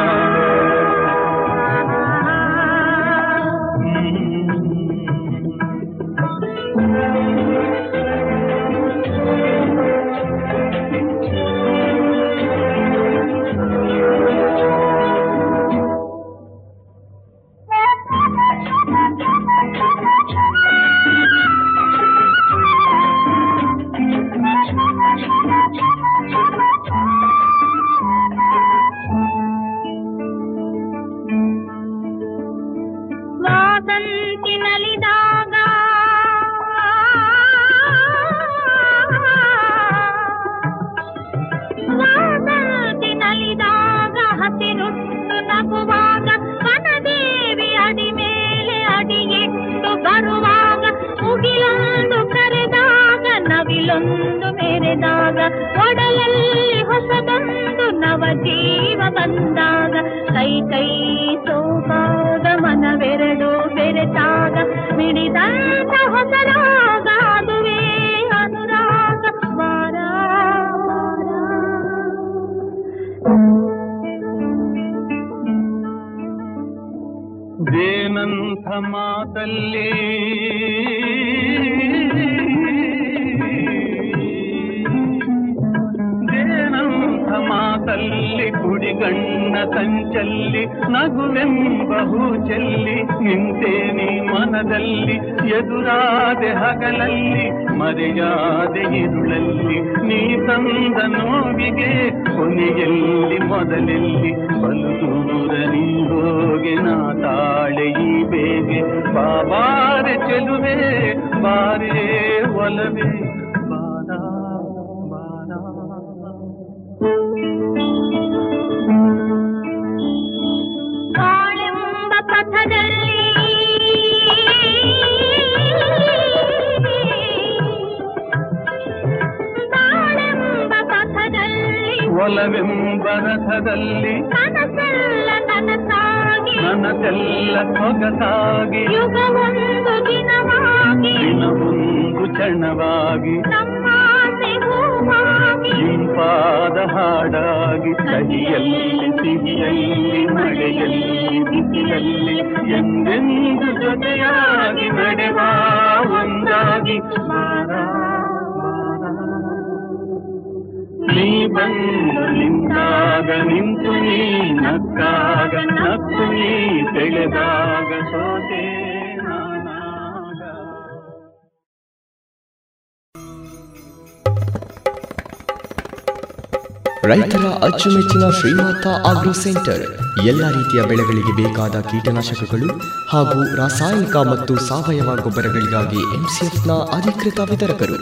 ರೈತರ ಅಚ್ಚುಮೆಚ್ಚಿನ ಶ್ರೀಮಾತಾ ಆಗ್ರೋ ಸೆಂಟರ್ ಎಲ್ಲ ರೀತಿಯ ಬೆಳೆಗಳಿಗೆ ಬೇಕಾದ ಕೀಟನಾಶಕಗಳು ಹಾಗೂ ರಾಸಾಯನಿಕ ಮತ್ತು ಸಾವಯವ ಗೊಬ್ಬರಗಳಿಗಾಗಿ ಎಂಸಿಎಫ್ನ ಅಧಿಕೃತ ವಿತರಕರು.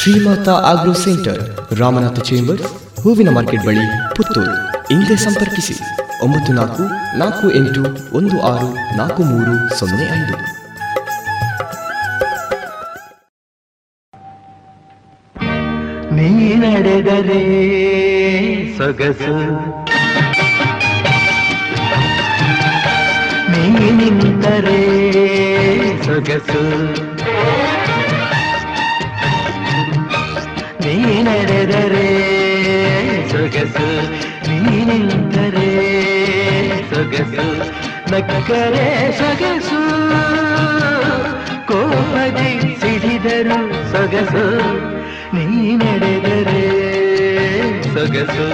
Shrimata agro centre, Ramanatha chamber, ಹೂವಿನ ಮಾರ್ಕೆಟ್ ಬಳಿ, ಪುತ್ತೂರು. ಹಿಂದೆ ಸಂಪರ್ಕಿಸಿ 9448164305. ನೀ ನಡೆದರೆ ಸೊಗಸು, ನೀ ನಿಂತರೆ ಸೊಗಸು, ನೀ ನಡೆದರೆ ಸೊಗಸು, ನೀ ನಿಂತರೆ ಸೊಗಸು, ನಕ್ಕರೆ ಸೊಗಸು, ಕೋಪದಿ ಸಿಡಿದರು ಸೊಗಸು, ನೀ ನಡೆದರೆ ಸೊಗಸು.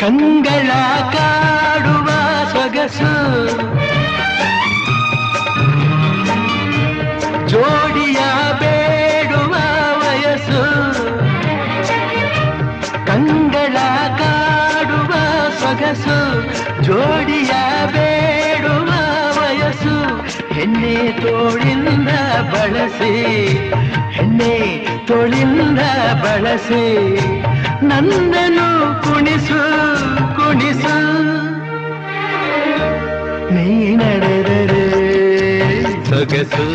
ಕಂಗಳ ಕಾಡುವ ಸೊಗಸು, ಜೋಡಿಯ ಬೇಡುವ ವಯಸ್ಸು, ಕಂಗಳ ಕಾಡುವ ಸೊಗಸು, ಜೋಡಿಯ ಬೇಡುವ ವಯಸ್ಸು, ಎಣ್ಣೆ ತೋಳಿಂದ ಬಳಸಿ, ಎಣ್ಣೆ ತೋಳಿಂದ ಬಳಸಿ, ನನ್ನನು ಕುಣಿಸು ಕುಣಿಸು, ನೀ ನಡೆದರೆ ಸೊಗಸು,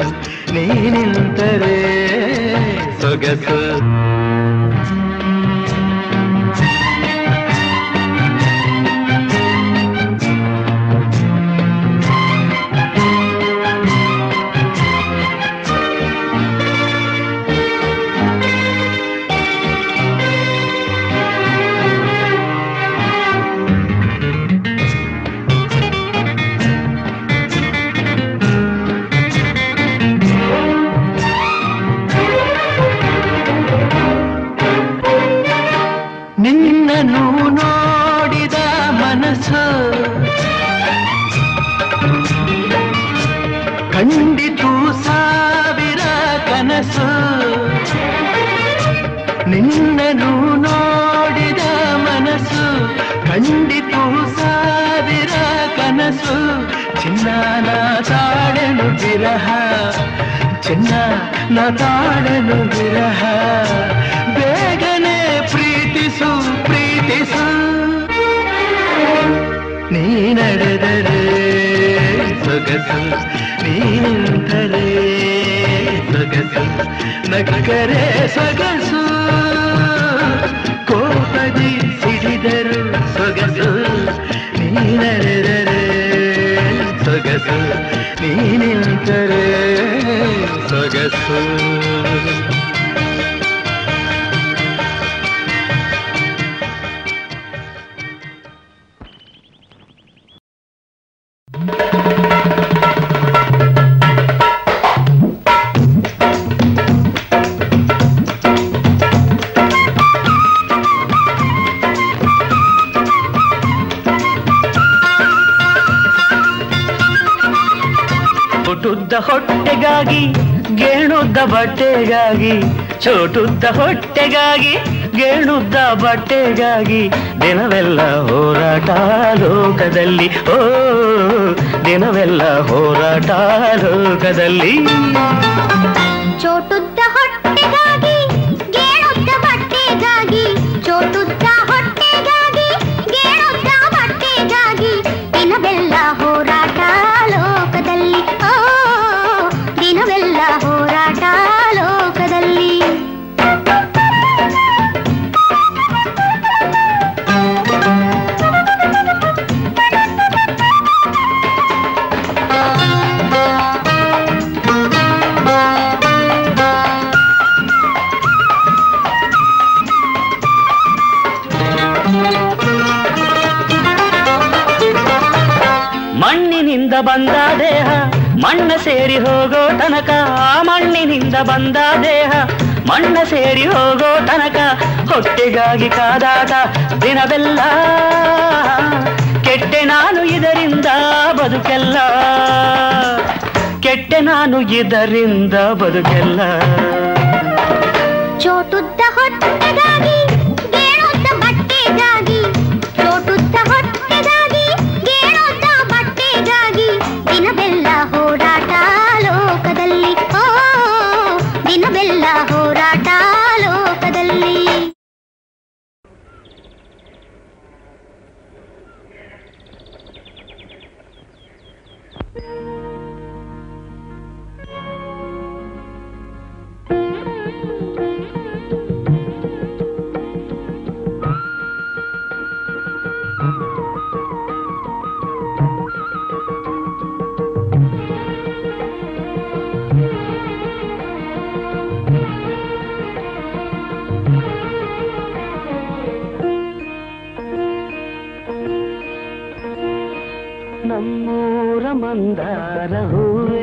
ನೀ ನಿಂತರೆ ಸೊಗಸು. ನಿನ್ನನು ನೋಡಿದ ಮನಸ್ಸು ಖಂಡಿತು ಸಾವಿರ ಕನಸು. ಚಿನ್ನಾನ ತಾಡನು ವಿರಹ, ಚಿನ್ನಾನ ತಾಡನು ವಿರಹ, ಬೇಗನೆ ಪ್ರೀತಿಸು ಪ್ರೀತಿಸು, ನೀ ನಡೆದರೆ ಸೊಗಸು, ನೀ ನಿಂತರೆ ಸೊಗಸು, ನಕ್ಕರೆ ಸೊಗಸು, ಕೋಪದಿ ಸಿಡಿದರು ಸೊಗಸು, ನೀ ನಡೆದರೆ ಸೊಗಸು, ನೀ ನಿಂತರೆ ಸೊಗಸು. ಹೊಟ್ಟೆಗಾಗಿ ಗೇಣುದ್ದ ಬಟ್ಟೆಗಾಗಿ, ಚೋಟುದ್ದ ಹೊಟ್ಟೆಗಾಗಿ ಗೇಣುದ್ದ ಬಟ್ಟೆಗಾಗಿ, ದಿನವೆಲ್ಲ ಹೋರಾಟ ಲೋಕದಲ್ಲಿ, ಓ ದಿನವೆಲ್ಲ ಹೋರಾಟ ಲೋಕದಲ್ಲಿ. ಚೋಟುದ್ದ ಹೊಟ್ಟೆಗಾಗಿ ಗೇಣುದ್ದ ಬಟ್ಟೆಗಾಗಿ, ಚೋಟುದ್ದ ಹೊಟ್ಟೆಗಾಗಿ ಗೇಣುದ್ದ ಬಟ್ಟೆಗಾಗಿ, ದಿನವೆಲ್ಲ ಹೋರಾಟ ಲೋಕದಲ್ಲಿ, ಓ ದಿನವೆಲ್ಲ ಹೋರಾಟ ಲೋಕದಲ್ಲಿ. ಮಣ್ಣಿನಿಂದ ಬಂದ ದೇಹ ಮಣ್ಣ ಸೇರಿ ಹೋಗೋ ತನಕ, ಮಣ್ಣಿನಿಂದ ಬಂದ ದೇಹ ಮಣ್ಣ ಸೇರಿ ಹೋಗೋ ತನಕ, ಹೊಟ್ಟೆಗಾಗಿ ಕಾದಾಟ ದಿನವೆಲ್ಲ, ಕೆಟ್ಟೆ ನಾನು ಇದರಿಂದ ಬದುಕೆಲ್ಲ, ಕೆಟ್ಟೆ ನಾನು ಇದರಿಂದ ಬದುಕೆಲ್ಲ. ಚೋಟುದ್ದ ಹೊಟ್ಟೆಗಾಗಿ ಗೇಣುದ್ದ ಬಟ್ಟೆಗಾಗಿ, ಚೋಟುದ್ದ ಹೊಟ್ಟೆಗಾಗಿ ಗೇಣುದ್ದ ಬಟ್ಟೆಗಾಗಿ, ದಿನವೆಲ್ಲ ಹೋರಾಟ ಲೋಕದಲ್ಲಿ, ಓ ದಿನವೆಲ್ಲ ಹೋರಾಟ ಲೋಕದಲ್ಲಿ. ನಮ್ಮೂರ ಮಂದಾರ ಹೂವೆ,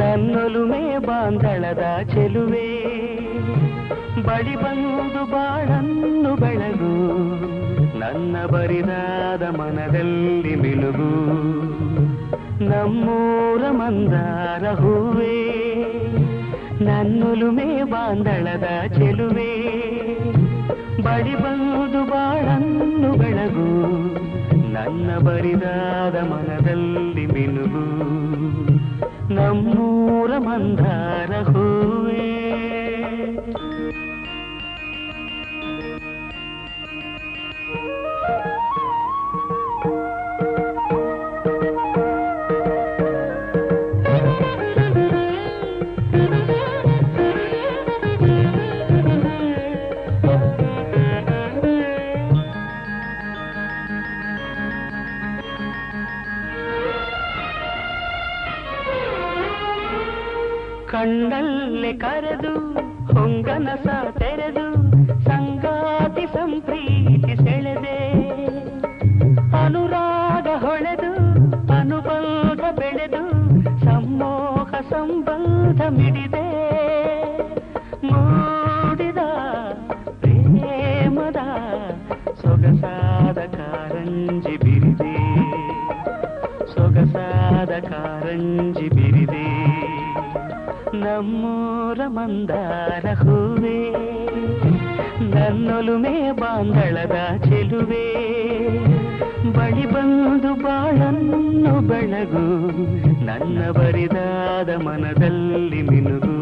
ನನ್ನೊಲುಮೆ ಬಾಂಧಳದ ಚೆಲುವೆ, ಬಳಿ ಬಂದು ಬಾಳನ್ನು ಬೆಳಗು, ನನ್ನ ಬರಿದಾದ ಮನದಲ್ಲಿ ಮಿಲುಗು. ನಮ್ಮೂರ ಮಂದಾರ ಹೂವೆ, ನನ್ನೊಲುಮೆ ಬಾಂಧಳದ ಚೆಲುವೆ, ಬಳಿ ಬಂದು ಬಾಳನ್ನು ಬೆಳಗು, ಅನ್ನ ಬರಿದಾದ ಮನದಲ್ಲಿ ಮಿನುಗು ನಮ್ಮೂರ ಮಂದಾರ ಹೂವೇ. ಕಣ್ಣಲ್ಲೆ ಕರೆದು ಹೊಂಗನಸ ತೆರೆದು ಸಂಗಾತಿ ಸಂಪ್ರೀತಿ ಸೆಳೆದೆ ಅನುರಾಗ ಹೊಳೆದು ಅನುಬಂಧ ಬೆಳೆದು ಸಮ್ಮೋಹ ಸಂಬಂಧ ಮಿಡಿದೆ ಮೂಡಿದ ಪ್ರೇಮದ ಸೊಗಸಾದ ಕಾರಂಜಿ ಬಿರಿದೆ ಸೊಗಸಾದ ಕಾರಂಜಿ ಬಿರಿದೆ ನಮ್ಮೂರ ಮಂದಾರ ಹೂವೇ ನನ್ನೊಲುಮೆ ಬಾಂಧಳದ ಚೆಲುವೆ ಬಳಿ ಬಂದು ಬಾಳನ್ನು ಬೆಳಗು ನನ್ನ ಬರಿದಾದ ಮನದಲ್ಲಿ ಮಿನುಗು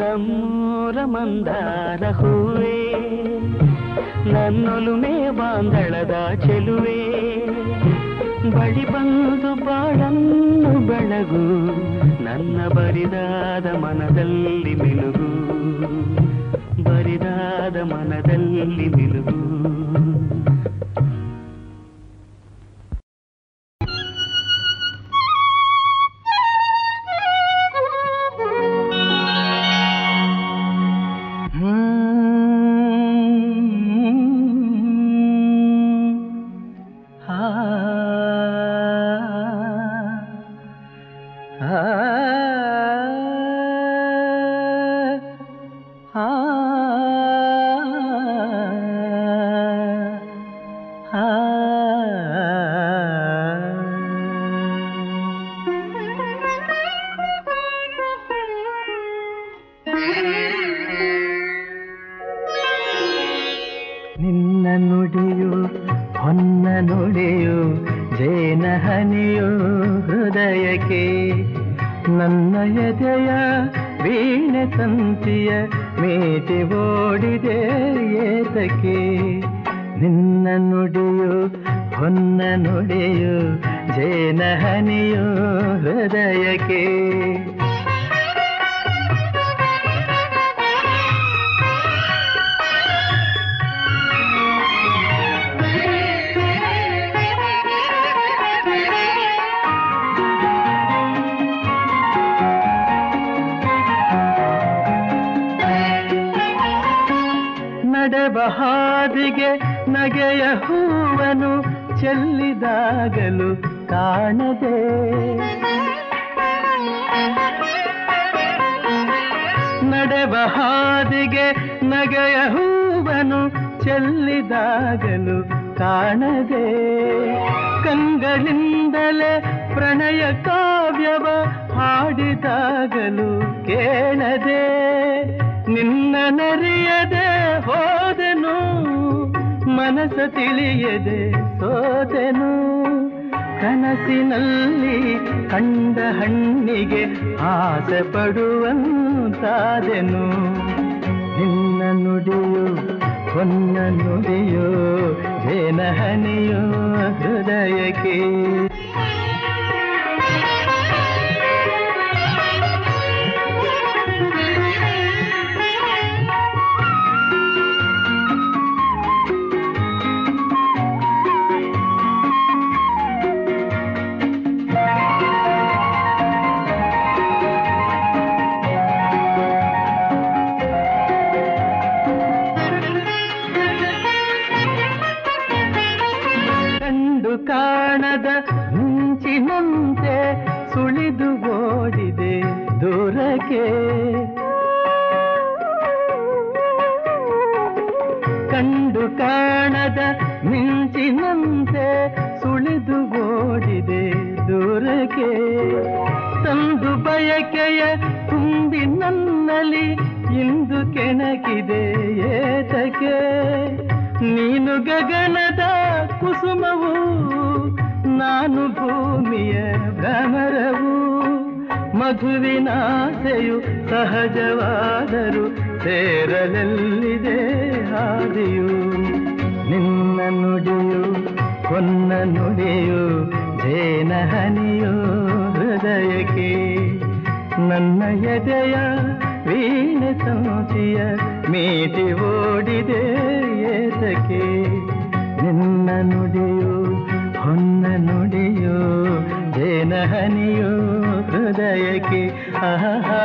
ನಮ್ಮೂರ ಮಂದಾರ ಹೂವೇ. ನಮ್ಮೂರ ಮಂದಾರ ಹೂವೇ ನನ್ನೊಲುಮೆ ಬಾಂಧಳದ ಚೆಲುವೆ ಬಳಿ ಬಂದು ಬಾಳನ್ನು ಬೆಳಗು ನನ್ನ ಬರಿದಾದ ಮನದಲ್ಲಿ ಮಿಲುಗು ಬರಿದಾದ ಮನದಲ್ಲಿ ಮಿಲುಗು. ಕನಸಿನಲ್ಲಿ ಕಂಡ ಹಣ್ಣಿಗೆ ಆಸೆ ಪಡುವಂತಾದೆನು. ನಿನ್ನ ನುಡಿಯೋ ಹೊನ್ನ ನುಡಿಯೋ ಜೇನ ಹನಿಯೋ ಹೃದಯಕ್ಕೆ. ಕಾಣದ ಮುಂಚಿನಂತೆ ಸುಳಿದು ಓಡಿದೆ ದೂರಕ್ಕೆ, ಕಂಡು ಕಾಣದ ಮುಂಚಿನಂತೆ ಸುಳಿದು ಓಡಿದೆ ದೂರಕ್ಕೆ. ತಂದು ಬಯಕೆಯ ತುಂಬಿ ನನ್ನಲ್ಲಿ ಇಂದು ಕೆಣಕಿದೆ ಏತಕ್ಕೆ. ನೀನು ಗಗನದ ಕುಸುಮವು, ನಾನು ಭೂಮಿಯ ಭ್ರಮರವು. ಮಧುವಿನಾಸೆಯು ಸಹಜವಾದರೂ ಸೇರಲೆಲ್ಲಿದೆ ಹಾದಿಯು. ನಿನ್ನ ನುಡಿಯು ಹೊನ್ನ ನುಡಿಯು ಜೇನ ಹನಿಯು ಹೃದಯಕ್ಕೆ. ನನ್ನ ಎದೆಯ ವೀಣೆ ಸಂತಿಯ ಮೀಟಿ ಓಡಿದೆ ಏತಕ್ಕೆ. ನಿನ್ನ ನುಡಿಯು ಹೊನ್ನ ನುಡಿಯೋ ಜೇನ ಹನಿಯೋ ಹೃದಯಕ್ಕೆ. ಆಹಾ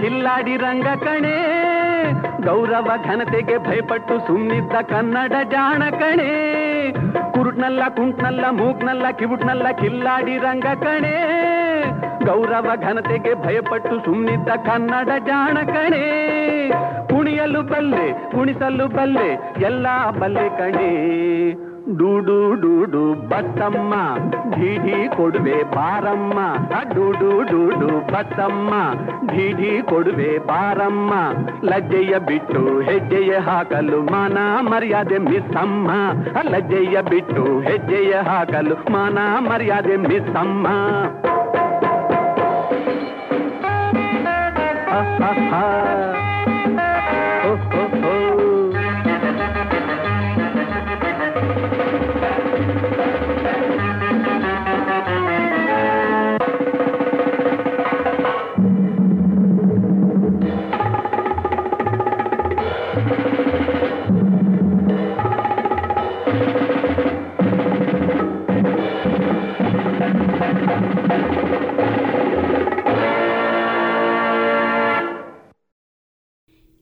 ಕಿಲ್ಲಾಡಿ ರಂಗ ಕಣೆ, ಗೌರವ ಘನತೆಗೆ ಭಯಪಟ್ಟು ಸುಮ್ಮನಿದ್ದ ಕನ್ನಡ ಜಾಣ ಕಣೆ. ಕುರುಟ್ನಲ್ಲ ಕುಂಟ್ನಲ್ಲ ಮೂಗ್ನಲ್ಲ ಕಿವುಟ್ನಲ್ಲ ಕಿಲ್ಲಾಡಿ ರಂಗ ಕಣೆ, ಗೌರವ ಘನತೆಗೆ ಭಯಪಟ್ಟು ಸುಮ್ಮನಿದ್ದ ಕನ್ನಡ ಜಾಣ ಕಣೆ. ಕುಣಿಯಲು ಬಲ್ಲೆ ಕುಣಿಸಲು ಬಲ್ಲೆ ಎಲ್ಲ ಬಲ್ಲೆ ಕಣೆ, ಡೂಡು ಡೂಡು ಬತ್ತಮ್ಮ ಢೀಢಿ ಕೊಡುವೆ ಬಾರಮ್ಮ, ಡೂಡು ಡೂಡು ಬತ್ತಮ್ಮ ಢೀಢಿ ಕೊಡುವೆ ಬಾರಮ್ಮ, ಲಜ್ಜೆಯ ಬಿಟ್ಟು ಹೆಜ್ಜೆಯ ಹಾಕಲು ಮಾನ ಮರ್ಯಾದೆ ಮಿಸ್ಸಮ್ಮ, ಲಜ್ಜೆಯ ಬಿಟ್ಟು ಹೆಜ್ಜೆಯ ಹಾಕಲು ಮಾನ ಮರ್ಯಾದೆ ಮಿಸ್ಸಮ್ಮ.